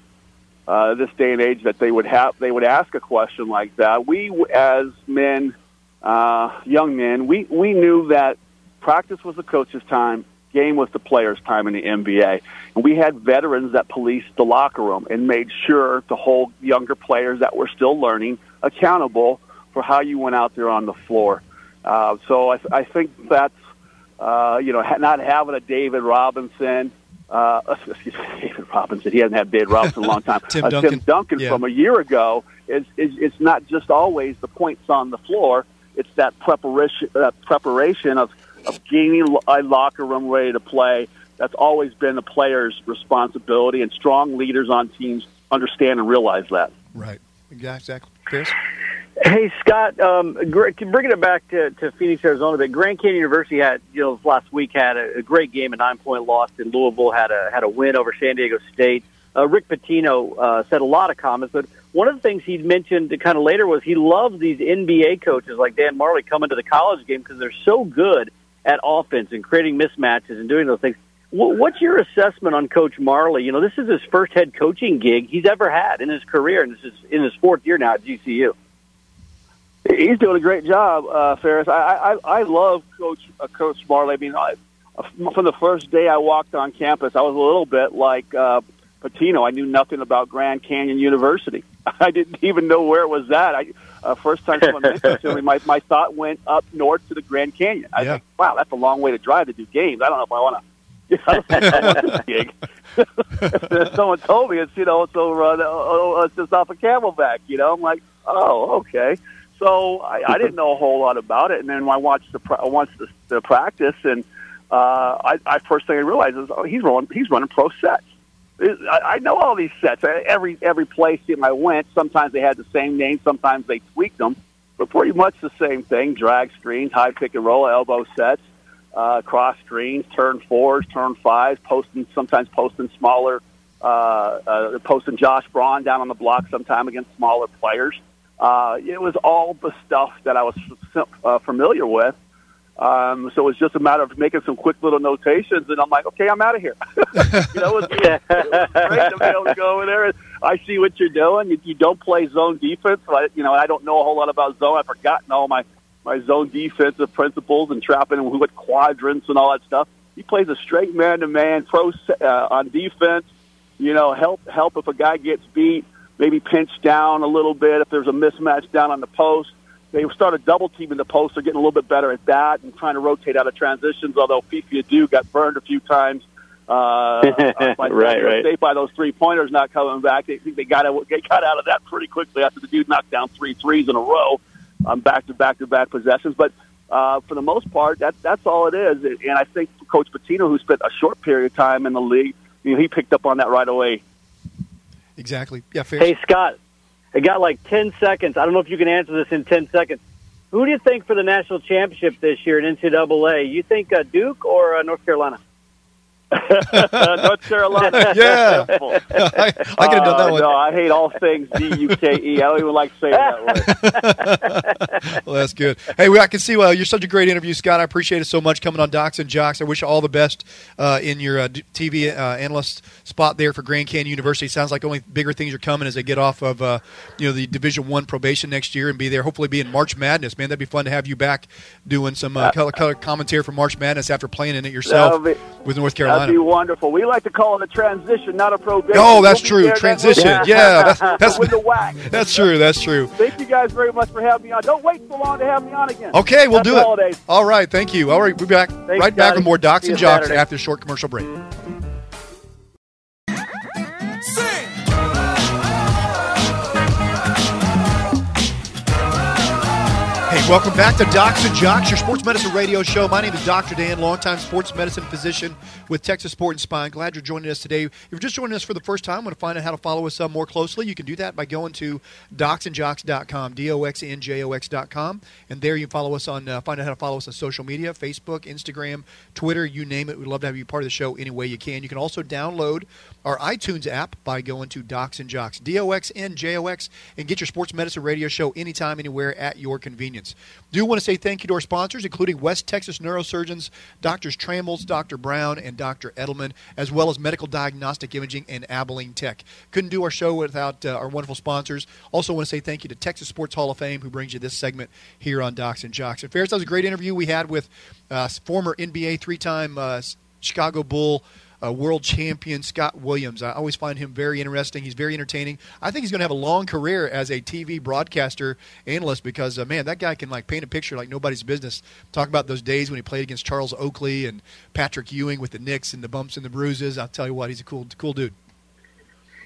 a, uh, this day and age that they would have they would ask a question like that. We as men, uh, young men, we, we knew that practice was the coach's time, game was the player's time in the N B A. And we had veterans that policed the locker room and made sure to hold younger players that were still learning accountable for how you went out there on the floor. Uh, so I, th- I think that's, uh, you know, ha- not having a David Robinson, uh, excuse me, David Robinson, he hasn't had David Robinson in a long time. Tim uh, Duncan, Tim Duncan yeah. from a year ago, is, is, it's not just always the points on the floor, it's that preparation, uh, preparation of, of gaining a locker room ready to play. That's always been the player's responsibility, and strong leaders on teams understand and realize that. Right. Yeah, exactly. Chris? Hey, Scott, um, bringing it back to, to Phoenix, Arizona, but Grand Canyon University had, you know, last week had a, a great game, a nine-point loss, and Louisville had a had a win over San Diego State. Uh, Rick Pitino uh, said a lot of comments, but one of the things he mentioned kind of later was he loves these N B A coaches like Dan Marley coming to the college game because they're so good at offense and creating mismatches and doing those things. W- what's your assessment on Coach Marley? You know, this is his first head coaching gig he's ever had in his career, and this is in his fourth year now at G C U. He's doing a great job, uh, Ferris. I, I I love Coach uh, Coach Marley. I mean, I, from the first day I walked on campus, I was a little bit like uh, Pitino. I knew nothing about Grand Canyon University. I didn't even know where it was at. I uh, first time someone mentioned to me, my my thought went up north to the Grand Canyon. I yeah. think, wow, that's a long way to drive to do games. I don't know if I want to. You know, that's gig. Someone told me it's you know it's over uh, oh, it's just off of Camelback. You know, I'm like, oh, okay. So I, I didn't know a whole lot about it, and then I watched the I watched the, the practice, and uh, I, I first thing I realized is oh, he's running he's running pro sets. I, I know all these sets. Every every place I went, sometimes they had the same name, sometimes they tweaked them, but pretty much the same thing: drag screens, high pick and roll, elbow sets, uh, cross screens, turn fours, turn fives, posting sometimes posting smaller, uh, uh, posting Josh Braun down on the block sometime against smaller players. Uh, it was all the stuff that I was uh, familiar with. Um, so it was just a matter of making some quick little notations, and I'm like, okay, I'm out of here. you know, it was, it was great to be able to go over there. I see what you're doing. You, you don't play zone defense. So I, you know, I don't know a whole lot about zone. I've forgotten all my, my zone defensive principles and trapping and what quadrants and all that stuff. He plays a straight man-to-man pro uh, on defense. You know, help help if a guy gets beat. Maybe pinch down a little bit if there's a mismatch down on the post. They started double-teaming the post. They're getting a little bit better at that and trying to rotate out of transitions, although Fifi Adu got burned a few times uh, by, right, right. by those three-pointers not coming back. They think they got out, they got out of that pretty quickly after the dude knocked down three threes in a row on back-to-back-to-back possessions. But uh, for the most part, that, that's all it is. And I think Coach Pitino, who spent a short period of time in the league, you know, he picked up on that right away. Exactly. Yeah. Fair. Hey, Scott, I got like ten seconds. I don't know if you can answer this in ten seconds. Who do you think for the national championship this year in N C double A? You think uh, Duke or uh, North Carolina? North Carolina. Yeah. I, I could have done that uh, one. No, I hate all things D U K E. I don't even like saying that word. Well, that's good. Hey, well, I can see. Well, you're such a great interview, Scott. I appreciate it so much coming on Docs and Jocks. I wish you all the best uh, in your uh, T V uh, analyst spot there for Grand Canyon University. Sounds like only bigger things are coming as they get off of uh, you know the Division I probation next year and be there. Hopefully, be in March Madness, man. That'd be fun to have you back doing some uh, color, color commentary for March Madness after playing in it yourself be- with North Carolina. That'd be wonderful. We like to call it a transition, not a probation. Oh, that's true. There, transition. That yeah. that's, that's with the whack. That's true. That's true. Thank you guys very much for having me on. Don't wait so long to have me on again. Okay, we'll that's do it. Holidays. All right. Thank you. All right. We'll be back Thanks, right Scotty. back with more Docs and Jocks Saturday. After a short commercial break. Welcome back to Docs and Jocks, your sports medicine radio show. My name is Doctor Dan, longtime sports medicine physician with Texas Sport and Spine. Glad you're joining us today. If you're just joining us for the first time, want to find out how to follow us uh, more closely, you can do that by going to docs and jocks dot com, D O X N J O X dot com, and there you can follow us on, uh, find out how to follow us on social media, Facebook, Instagram, Twitter, you name it. We'd love to have you part of the show any way you can. You can also download our iTunes app by going to Docs and Jocks, D O X N J O X, and get your sports medicine radio show anytime, anywhere at your convenience. Do want to say thank you to our sponsors, including West Texas neurosurgeons, Doctors Trammels, Doctor Brown, and Doctor Edelman, as well as Medical Diagnostic Imaging and Abilene Tech. Couldn't do our show without uh, our wonderful sponsors. Also want to say thank you to Texas Sports Hall of Fame, who brings you this segment here on Docs and Jocks. And Ferris, that was a great interview we had with uh, former N B A three-time uh, Chicago Bull Uh, world champion Scott Williams. I always find him very interesting. He's very entertaining. I think he's going to have a long career as a T V broadcaster analyst because, uh, man, that guy can like paint a picture like nobody's business. Talk about those days when he played against Charles Oakley and Patrick Ewing with the Knicks and the bumps and the bruises. I'll tell you what, he's a cool, cool dude.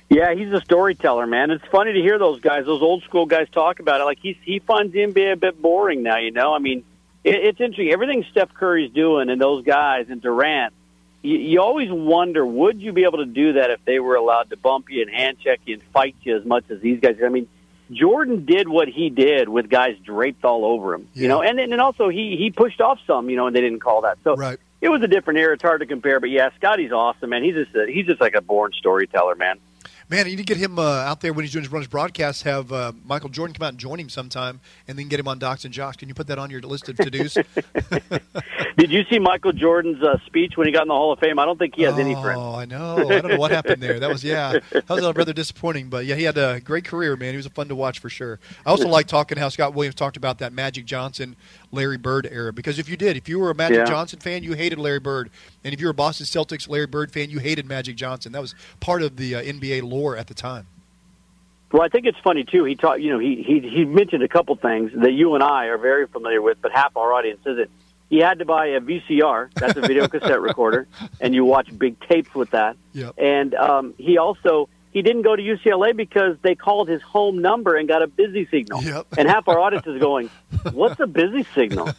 Yeah, he's a storyteller, man. It's funny to hear those guys, those old school guys talk about it. Like he's, he finds the N B A a bit boring now, you know? I mean, it, it's interesting. Everything Steph Curry's doing and those guys and Durant, you always wonder, would you be able to do that if they were allowed to bump you and hand check you and fight you as much as these guys? I mean, Jordan did what he did with guys draped all over him, yeah. you know, and and also he, he pushed off some, you know, and they didn't call that. So right. It was a different era. It's hard to compare, but yeah, Scotty's awesome, man. He's just a, he's just like a born storyteller, man. Man, you need to get him uh, out there when he's doing his runner's broadcasts, have uh, Michael Jordan come out and join him sometime, and then get him on Docs and Jocks. Can you put that on your list of to-dos? Did you see Michael Jordan's uh, speech when he got in the Hall of Fame? I don't think he has oh, any friends. Oh, I know. I don't know what happened there. That was, yeah, that was rather disappointing. But, yeah, he had a great career, man. He was fun to watch for sure. I also like talking how Scott Williams talked about that Magic Johnson, Larry Bird era. Because if you did, if you were a Magic yeah. Johnson fan, you hated Larry Bird. And if you were a Boston Celtics Larry Bird fan, you hated Magic Johnson. That was part of the uh, N B A lore at the time. Well, I think it's funny too. He taught, you know, he he he mentioned a couple things that you and I are very familiar with, but half our audience isn't. He had to buy a V C R, that's a video cassette recorder, and you watch big tapes with that. Yep. And um, he also he didn't go to U C L A because they called his home number and got a busy signal. Yep. And half our audience is going, "What's a busy signal?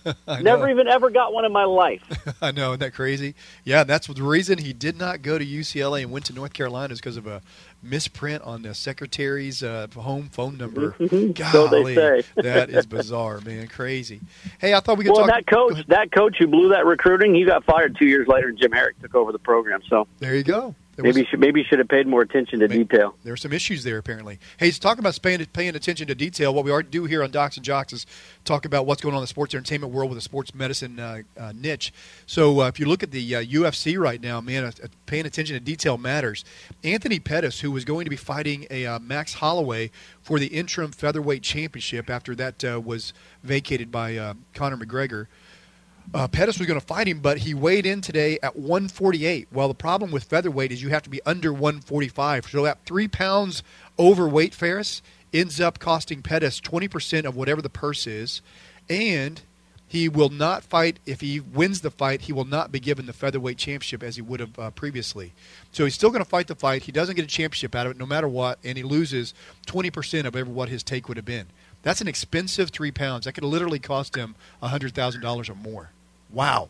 Never even ever got one in my life." I know, isn't that crazy? Yeah, that's the reason he did not go to U C L A and went to North Carolina is because of a misprint on the secretary's uh, home phone number. Golly, so that is bizarre, man, crazy. Hey, I thought we could well, talk. Well, that coach, that coach who blew that recruiting, he got fired two years later, and Jim Herrick took over the program. So there you go. There maybe was... should maybe should have paid more attention to maybe, detail. There were some issues there apparently. Hey, so talking about paying, paying attention to detail, what we already do here on Docs and Jocks is talk about what's going on in the sports entertainment world with the sports medicine uh, uh, niche. So uh, if you look at the uh, U F C right now, man, uh, paying attention to detail matters. Anthony Pettis, who was going to be fighting a uh, Max Holloway for the interim featherweight championship after that uh, was vacated by uh, Conor McGregor, Uh, Pettis was going to fight him, but he weighed in today at one forty-eight. Well, the problem with featherweight is you have to be under one forty-five. So that three pounds overweight, Ferris, ends up costing Pettis twenty percent of whatever the purse is. And he will not fight. If he wins the fight, he will not be given the featherweight championship as he would have uh, previously. So he's still going to fight the fight. He doesn't get a championship out of it no matter what, and he loses twenty percent of ever what his take would have been. That's an expensive three pounds. That could literally cost him one hundred thousand dollars or more. Wow,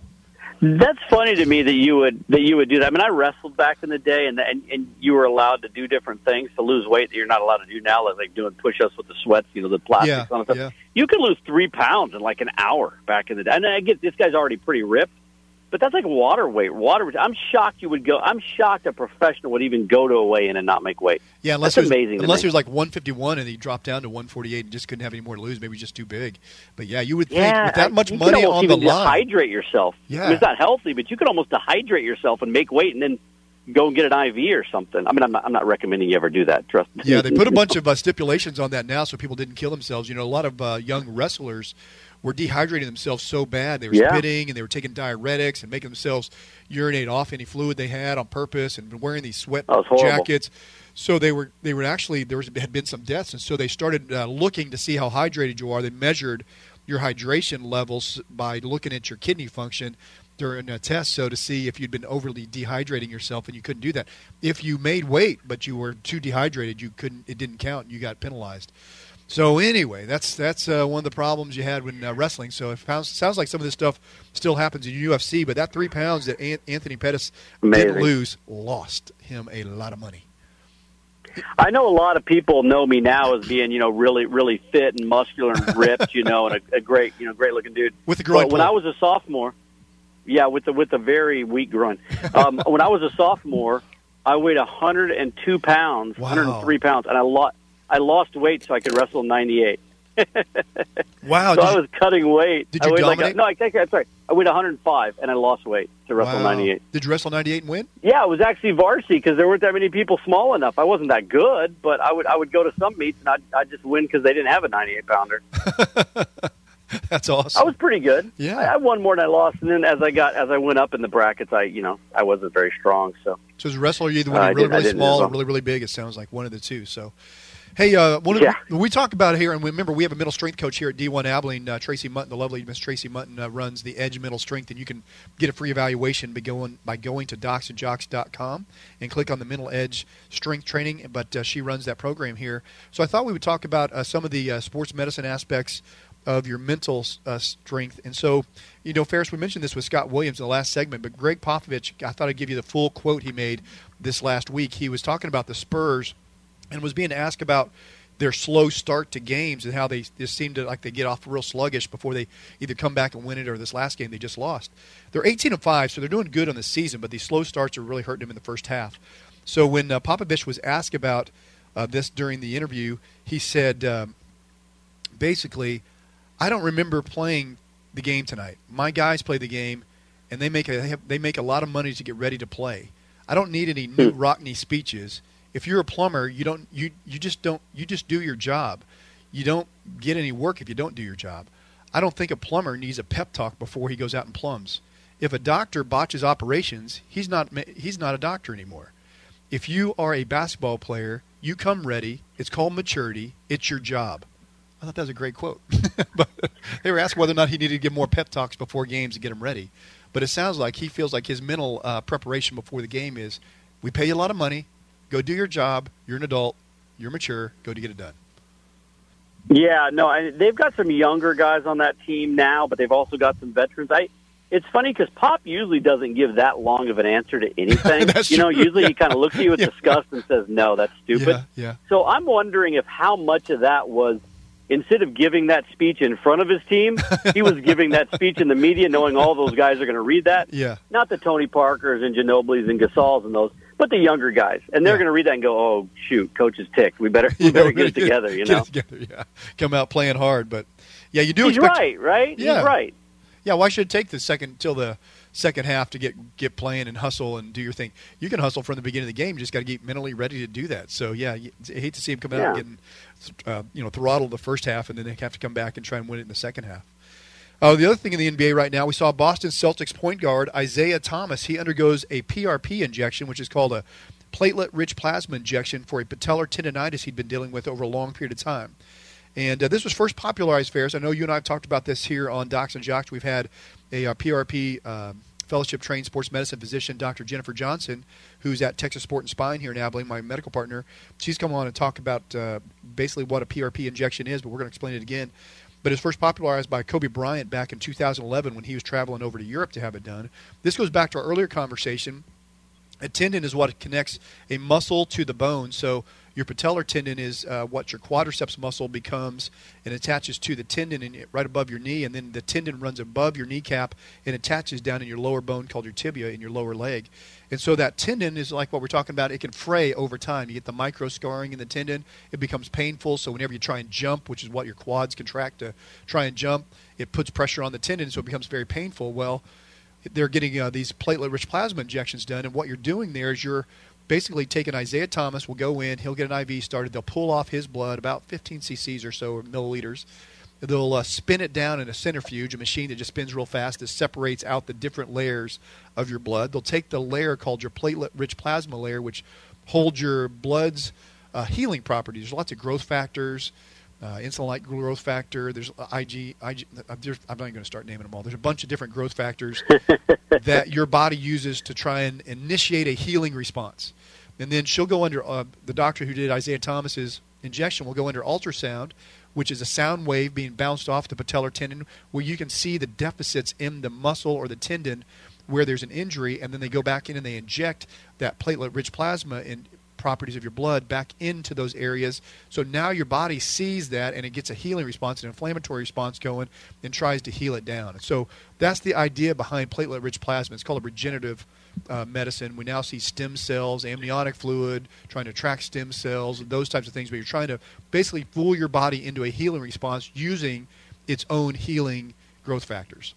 that's funny to me that you would that you would do that. I mean, I wrestled back in the day, and and, and you were allowed to do different things to lose weight that you're not allowed to do now, like, like doing push-ups with the sweats, you know, the plastics yeah, on stuff. Yeah. You could lose three pounds in like an hour back in the day. And I get this guy's already pretty ripped, but that's like water weight. Water. I'm shocked you would go. I'm shocked a professional would even go to a weigh-in and not make weight. Yeah, unless that's it was, amazing. Unless he was like one fifty-one and he dropped down to one forty-eight and just couldn't have any more to lose. Maybe just too big. But yeah, you would think yeah, with that much you money on the line, dehydrate yourself. Yeah, I mean, it's not healthy, but you could almost dehydrate yourself and make weight and then go and get an I V or something. I mean, I'm not, I'm not recommending you ever do that. Trust me. Yeah, they put a bunch of uh, stipulations on that now, so people didn't kill themselves. You know, a lot of uh, young wrestlers were dehydrating themselves so bad. They were yeah. spitting, and they were taking diuretics and making themselves urinate off any fluid they had on purpose and wearing these sweat jackets. So they were they were actually, there was, had been some deaths, and so they started uh, looking to see how hydrated you are. They measured your hydration levels by looking at your kidney function during a test, so to see if you'd been overly dehydrating yourself, and you couldn't do that. If you made weight, but you were too dehydrated, you couldn't. It didn't count, and you got penalized. So anyway, that's that's uh, one of the problems you had when uh, wrestling. So it sounds like some of this stuff still happens in U F C, but that three pounds that An- Anthony Pettis Amazing. didn't lose lost him a lot of money. I know a lot of people know me now as being, you know, really, really fit and muscular and ripped, you know, and a, a great, you know, great-looking dude. With the groin but when I was a sophomore, yeah, with the with a very weak groin. Um, when I was a sophomore, I weighed one hundred two pounds, wow. one hundred three pounds, and I lost. I lost weight so I could wrestle ninety-eight. Wow. So I was you, cutting weight. Did you I dominate? Like a, no, I, I, I'm sorry. I weighed one hundred five, and I lost weight to wrestle wow. ninety-eight. Did you wrestle ninety-eight and win? Yeah, it was actually varsity because there weren't that many people small enough. I wasn't that good, but I would I would go to some meets, and I'd, I'd just win because they didn't have a ninety-eight pounder. That's awesome. I was pretty good. Yeah, I, I won more than I lost, and then as I got as I went up in the brackets, I you know I wasn't very strong. So, so as a wrestler, you either went uh, really really small well. or really really big. It sounds like one of the two. So, hey, uh, one yeah. of the, we talk about it here, and remember we have a middle strength coach here at D one Abilene, uh, Tracy Mutton, the lovely Miss Tracy Mutton uh, runs the Edge Middle Strength, and you can get a free evaluation by going by going to docs and jocks dot com and click on the Mental Edge Strength Training. But uh, she runs that program here, so I thought we would talk about uh, some of the uh, sports medicine aspects of your mental uh, strength. And so, you know, Ferris, we mentioned this with Scott Williams in the last segment, but Greg Popovich, I thought I'd give you the full quote he made this last week. He was talking about the Spurs and was being asked about their slow start to games and how they just seem to like they get off real sluggish before they either come back and win it or this last game they just lost. They're eighteen and five, so they're doing good on the season, but these slow starts are really hurting them in the first half. So when uh, Popovich was asked about uh, this during the interview, he said um, basically, I don't remember playing the game tonight. My guys play the game, and they make a, they, have, they make a lot of money to get ready to play. I don't need any new Rockney speeches. If you're a plumber, you don't you you just don't you just do your job. You don't get any work if you don't do your job. I don't think a plumber needs a pep talk before he goes out and plumbs. If a doctor botches operations, he's not he's not a doctor anymore. If you are a basketball player, you come ready. It's called maturity. It's your job. I thought that was a great quote. But they were asked whether or not he needed to give more pep talks before games to get him ready. But it sounds like he feels like his mental uh, preparation before the game is, we pay you a lot of money, go do your job, you're an adult, you're mature, go to get it done. Yeah, no, I, they've got some younger guys on that team now, but they've also got some veterans. I, It's funny because Pop usually doesn't give that long of an answer to anything. You know, true. Usually yeah. he kind of looks at you with yeah. disgust and says, no, that's stupid. Yeah, yeah. So I'm wondering if how much of that was, instead of giving that speech in front of his team, he was giving that speech in the media, knowing all those guys are going to read that. Yeah. Not the Tony Parkers and Ginobili's and Gasol's and those, but the younger guys. And they're yeah. going to read that and go, oh, shoot, coach is ticked. We better, we yeah, better get it together, you know? Get it together, yeah. Come out playing hard. But, yeah, you do He's expect. He's right, right? Yeah. He's right. Yeah, why well, should it take the second till the second half to get get playing and hustle and do your thing? You can hustle from the beginning of the game. You just got to get mentally ready to do that. So yeah, you, I hate to see him come out yeah. and getting uh, you know throttled the first half, and then they have to come back and try and win it in the second half. Oh, uh, the other thing in the N B A right now, we saw Boston Celtics point guard Isaiah Thomas. He undergoes a P R P injection, which is called a platelet-rich plasma injection for a patellar tendonitis he'd been dealing with over a long period of time. And uh, this was first popularized, Ferris. I know you and I have talked about this here on Docs and Jocks. We've had a uh, P R P uh, fellowship-trained sports medicine physician, Doctor Jennifer Johnson, who's at Texas Sport and Spine here in Abilene, my medical partner. She's come on and talk about uh, basically what a P R P injection is, but we're going to explain it again. But it was first popularized by Kobe Bryant back in two thousand eleven when he was traveling over to Europe to have it done. This goes back to our earlier conversation. A tendon is what connects a muscle to the bone, so your patellar tendon is uh, what your quadriceps muscle becomes and attaches to the tendon and right above your knee, and then the tendon runs above your kneecap and attaches down in your lower bone called your tibia in your lower leg. And so that tendon is like what we're talking about. It can fray over time. You get the micro scarring in the tendon. It becomes painful, so whenever you try and jump, which is what your quads contract to try and jump, it puts pressure on the tendon, so it becomes very painful. Well, they're getting uh, these platelet-rich plasma injections done, and what you're doing there is you're basically taking Isaiah Thomas, will go in, he'll get an I V started, they'll pull off his blood, about fifteen cc's or so, or milliliters. They'll uh, spin it down in a centrifuge, a machine that just spins real fast that separates out the different layers of your blood. They'll take the layer called your platelet-rich plasma layer, which holds your blood's uh, healing properties. There's lots of growth factors, Uh, insulin-like growth factor. There's I G, I G. There's, I'm not even going to start naming them all. There's a bunch of different growth factors that your body uses to try and initiate a healing response. And then she'll go under uh, the doctor who did Isaiah Thomas's injection will go under ultrasound, which is a sound wave being bounced off the patellar tendon, where you can see the deficits in the muscle or the tendon where there's an injury, and then they go back in and they inject that platelet-rich plasma in properties of your blood back into those areas. So now your body sees that, and it gets a healing response, an inflammatory response going, and tries to heal it down. And so that's the idea behind platelet-rich plasma. It's called a regenerative uh, medicine. We now see stem cells, amniotic fluid, trying to track stem cells, those types of things, but you're trying to basically fool your body into a healing response using its own healing growth factors.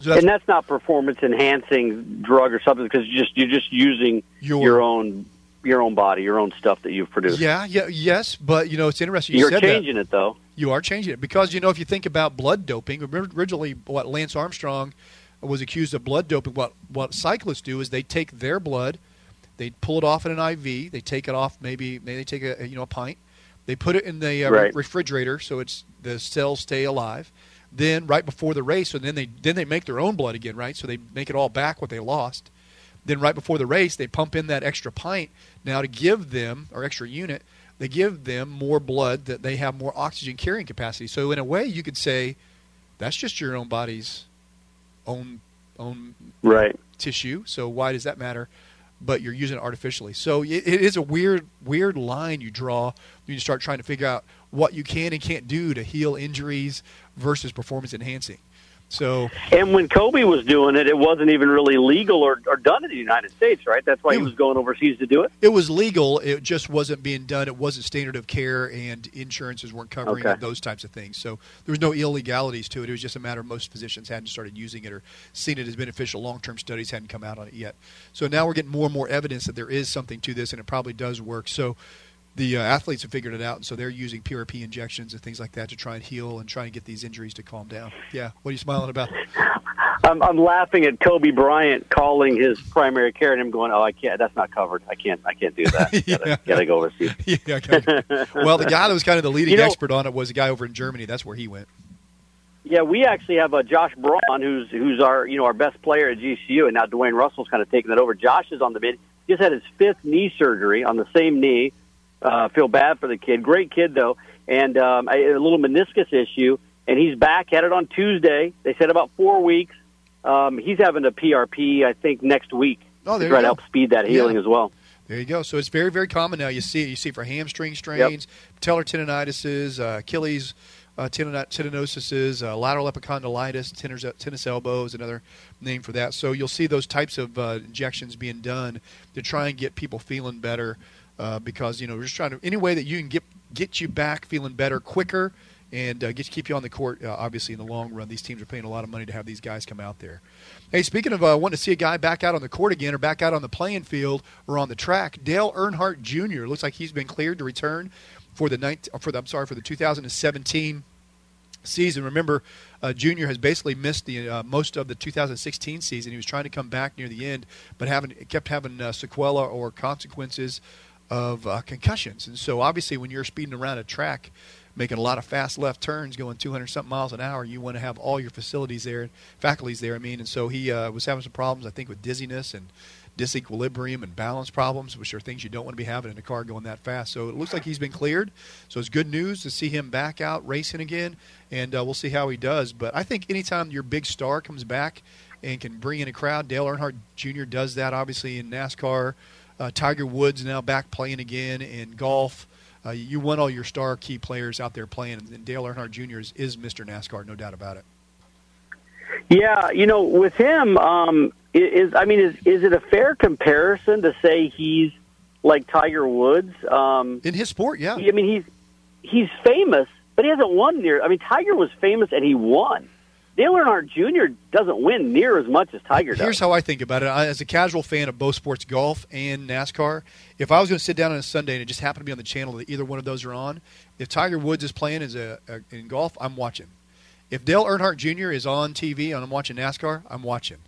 So that's, and that's not performance-enhancing drug or substance, because you just, you're just using your, your own your own body, your own stuff that you've produced. Yeah, yeah, yes, but, you know, it's interesting. You you're said changing that. it, though. You are changing it, because, you know, if you think about blood doping, originally what Lance Armstrong was accused of blood doping, what, what cyclists do is they take their blood, they pull it off in an I V, they take it off, maybe, maybe they take a, you know, a pint, they put it in the uh, right. refrigerator so it's the cells stay alive. Then right before the race, so then they then they make their own blood again, right? So they make it all back what they lost. Then right before the race, they pump in that extra pint now to give them, or extra unit, they give them more blood that they have more oxygen carrying capacity. So in a way, you could say that's just your own body's own own right. tissue. So why does that matter? But you're using it artificially. So it, it is a weird weird line you draw when you start trying to figure out what you can and can't do to heal injuries versus performance enhancing. So, and when Kobe was doing it, it wasn't even really legal or, or done in the United States, right? That's why it, he was going overseas to do it? It was legal. It just wasn't being done. It wasn't standard of care, and insurances weren't covering okay. it, those types of things. So there was no illegalities to it. It was just a matter of most physicians hadn't started using it or seen it as beneficial. Long-term studies hadn't come out on it yet. So now we're getting more and more evidence that there is something to this, and it probably does work. So the uh, athletes have figured it out, and so they're using P R P injections and things like that to try and heal and try and get these injuries to calm down. Yeah, what are you smiling about? I'm, I'm laughing at Kobe Bryant calling his primary care and him going, "Oh, I can't. That's not covered. I can't. I can't do that. yeah. gotta, gotta go overseas." yeah. Gotta, well, the guy that was kind of the leading you know, expert on it was a guy over in Germany. That's where he went. Yeah, we actually have a uh, Josh Braun, who's who's our you know our best player at G C U, and now Dwayne Russell's kind of taking that over. Josh is on the mid. He just had his fifth knee surgery on the same knee. Uh, feel bad for the kid. Great kid, though. And um, a, a little meniscus issue. And he's back. Had it on Tuesday. They said about four weeks. Um, he's having a P R P, I think, next week. Oh, there to try you to help speed that healing yeah. as well. There you go. So it's very, very common now. You see it. You see it for hamstring strains, yep. Patellar tendinitis, uh, Achilles uh, tendinosises, uh, lateral epicondylitis, tenors, tennis elbow is another name for that. So you'll see those types of uh, injections being done to try and get people feeling better. Uh, because, you know, we're just trying to – any way that you can get get you back feeling better quicker and uh, get keep you on the court, uh, obviously, in the long run. These teams are paying a lot of money to have these guys come out there. Hey, speaking of uh, wanting to see a guy back out on the court again or back out on the playing field or on the track, Dale Earnhardt Junior looks like he's been cleared to return for the, nineteen, for the I'm sorry, for the two thousand seventeen season. Remember, uh, Junior has basically missed the uh, most of the two thousand sixteen season. He was trying to come back near the end but haven't, kept having uh, sequela or consequences of uh, concussions. And so obviously when you're speeding around a track, making a lot of fast left turns, going two hundred something miles an hour, you want to have all your facilities there, faculties there, I mean. And so he uh, was having some problems, I think, with dizziness and disequilibrium and balance problems, which are things you don't want to be having in a car going that fast. So it looks like he's been cleared. So it's good news to see him back out racing again, and uh, we'll see how he does. But I think anytime your big star comes back and can bring in a crowd, Dale Earnhardt Junior does that, obviously, in NASCAR. Uh, Tiger Woods now back playing again in golf. Uh, you want all your star key players out there playing, and Dale Earnhardt Junior is, is Mister NASCAR, no doubt about it. Yeah, you know, with him, um, is I mean, is is it a fair comparison to say he's like Tiger Woods? Um, in his sport, yeah. I mean, he's he's famous, but he hasn't won near. I mean, Tiger was famous and he won. Dale Earnhardt Junior doesn't win near as much as Tiger does. Here's how I think about it. I, as a casual fan of both sports, golf and NASCAR, if I was going to sit down on a Sunday and it just happened to be on the channel that either one of those are on, if Tiger Woods is playing as a, a in golf, I'm watching. If Dale Earnhardt Junior is on T V and I'm watching NASCAR, I'm watching.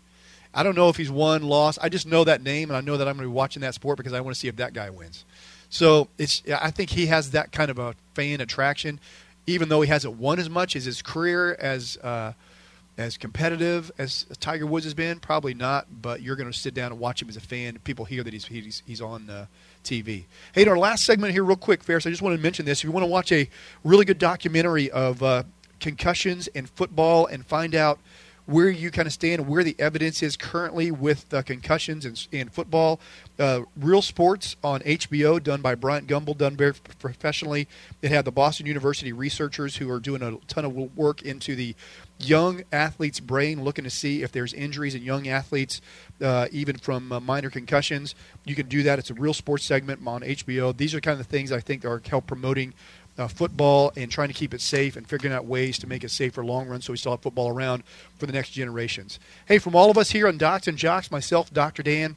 I don't know if he's won, lost. I just know that name, and I know that I'm going to be watching that sport because I want to see if that guy wins. So it's. I think he has that kind of a fan attraction, even though he hasn't won as much as his career as uh, – as competitive as Tiger Woods has been, probably not, but you're going to sit down and watch him as a fan. People hear that he's he's, he's on uh, T V. Hey, in our last segment here real quick, Ferris, I just want to mention this. If you want to watch a really good documentary of uh, concussions and football and find out where you kind of stand, where the evidence is currently with the concussions and in, in football. Uh, Real Sports on H B O, done by Bryant Gumbel, done very professionally. It had the Boston University researchers who are doing a ton of work into the young athlete's brain, looking to see if there's injuries in young athletes, uh, even from uh, minor concussions. You can do that. It's a Real Sports segment on H B O. These are kind of the things I think are help promoting Uh, football and trying to keep it safe and figuring out ways to make it safe for long run so we still have football around for the next generations. Hey, from all of us here on Docs and Jocks, myself, Doctor Dan,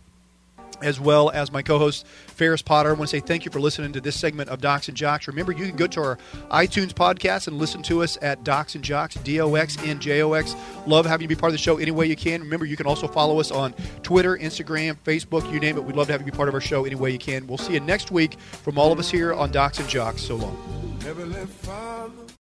as well as my co-host, Ferris Potter, I want to say thank you for listening to this segment of Docs and Jocks. Remember, you can go to our iTunes podcast and listen to us at Docs and Jocks, D O X N J O X. Love having you be part of the show any way you can. Remember, you can also follow us on Twitter, Instagram, Facebook, you name it. We'd love to have you be part of our show any way you can. We'll see you next week from all of us here on Docs and Jocks. So long. Never left father.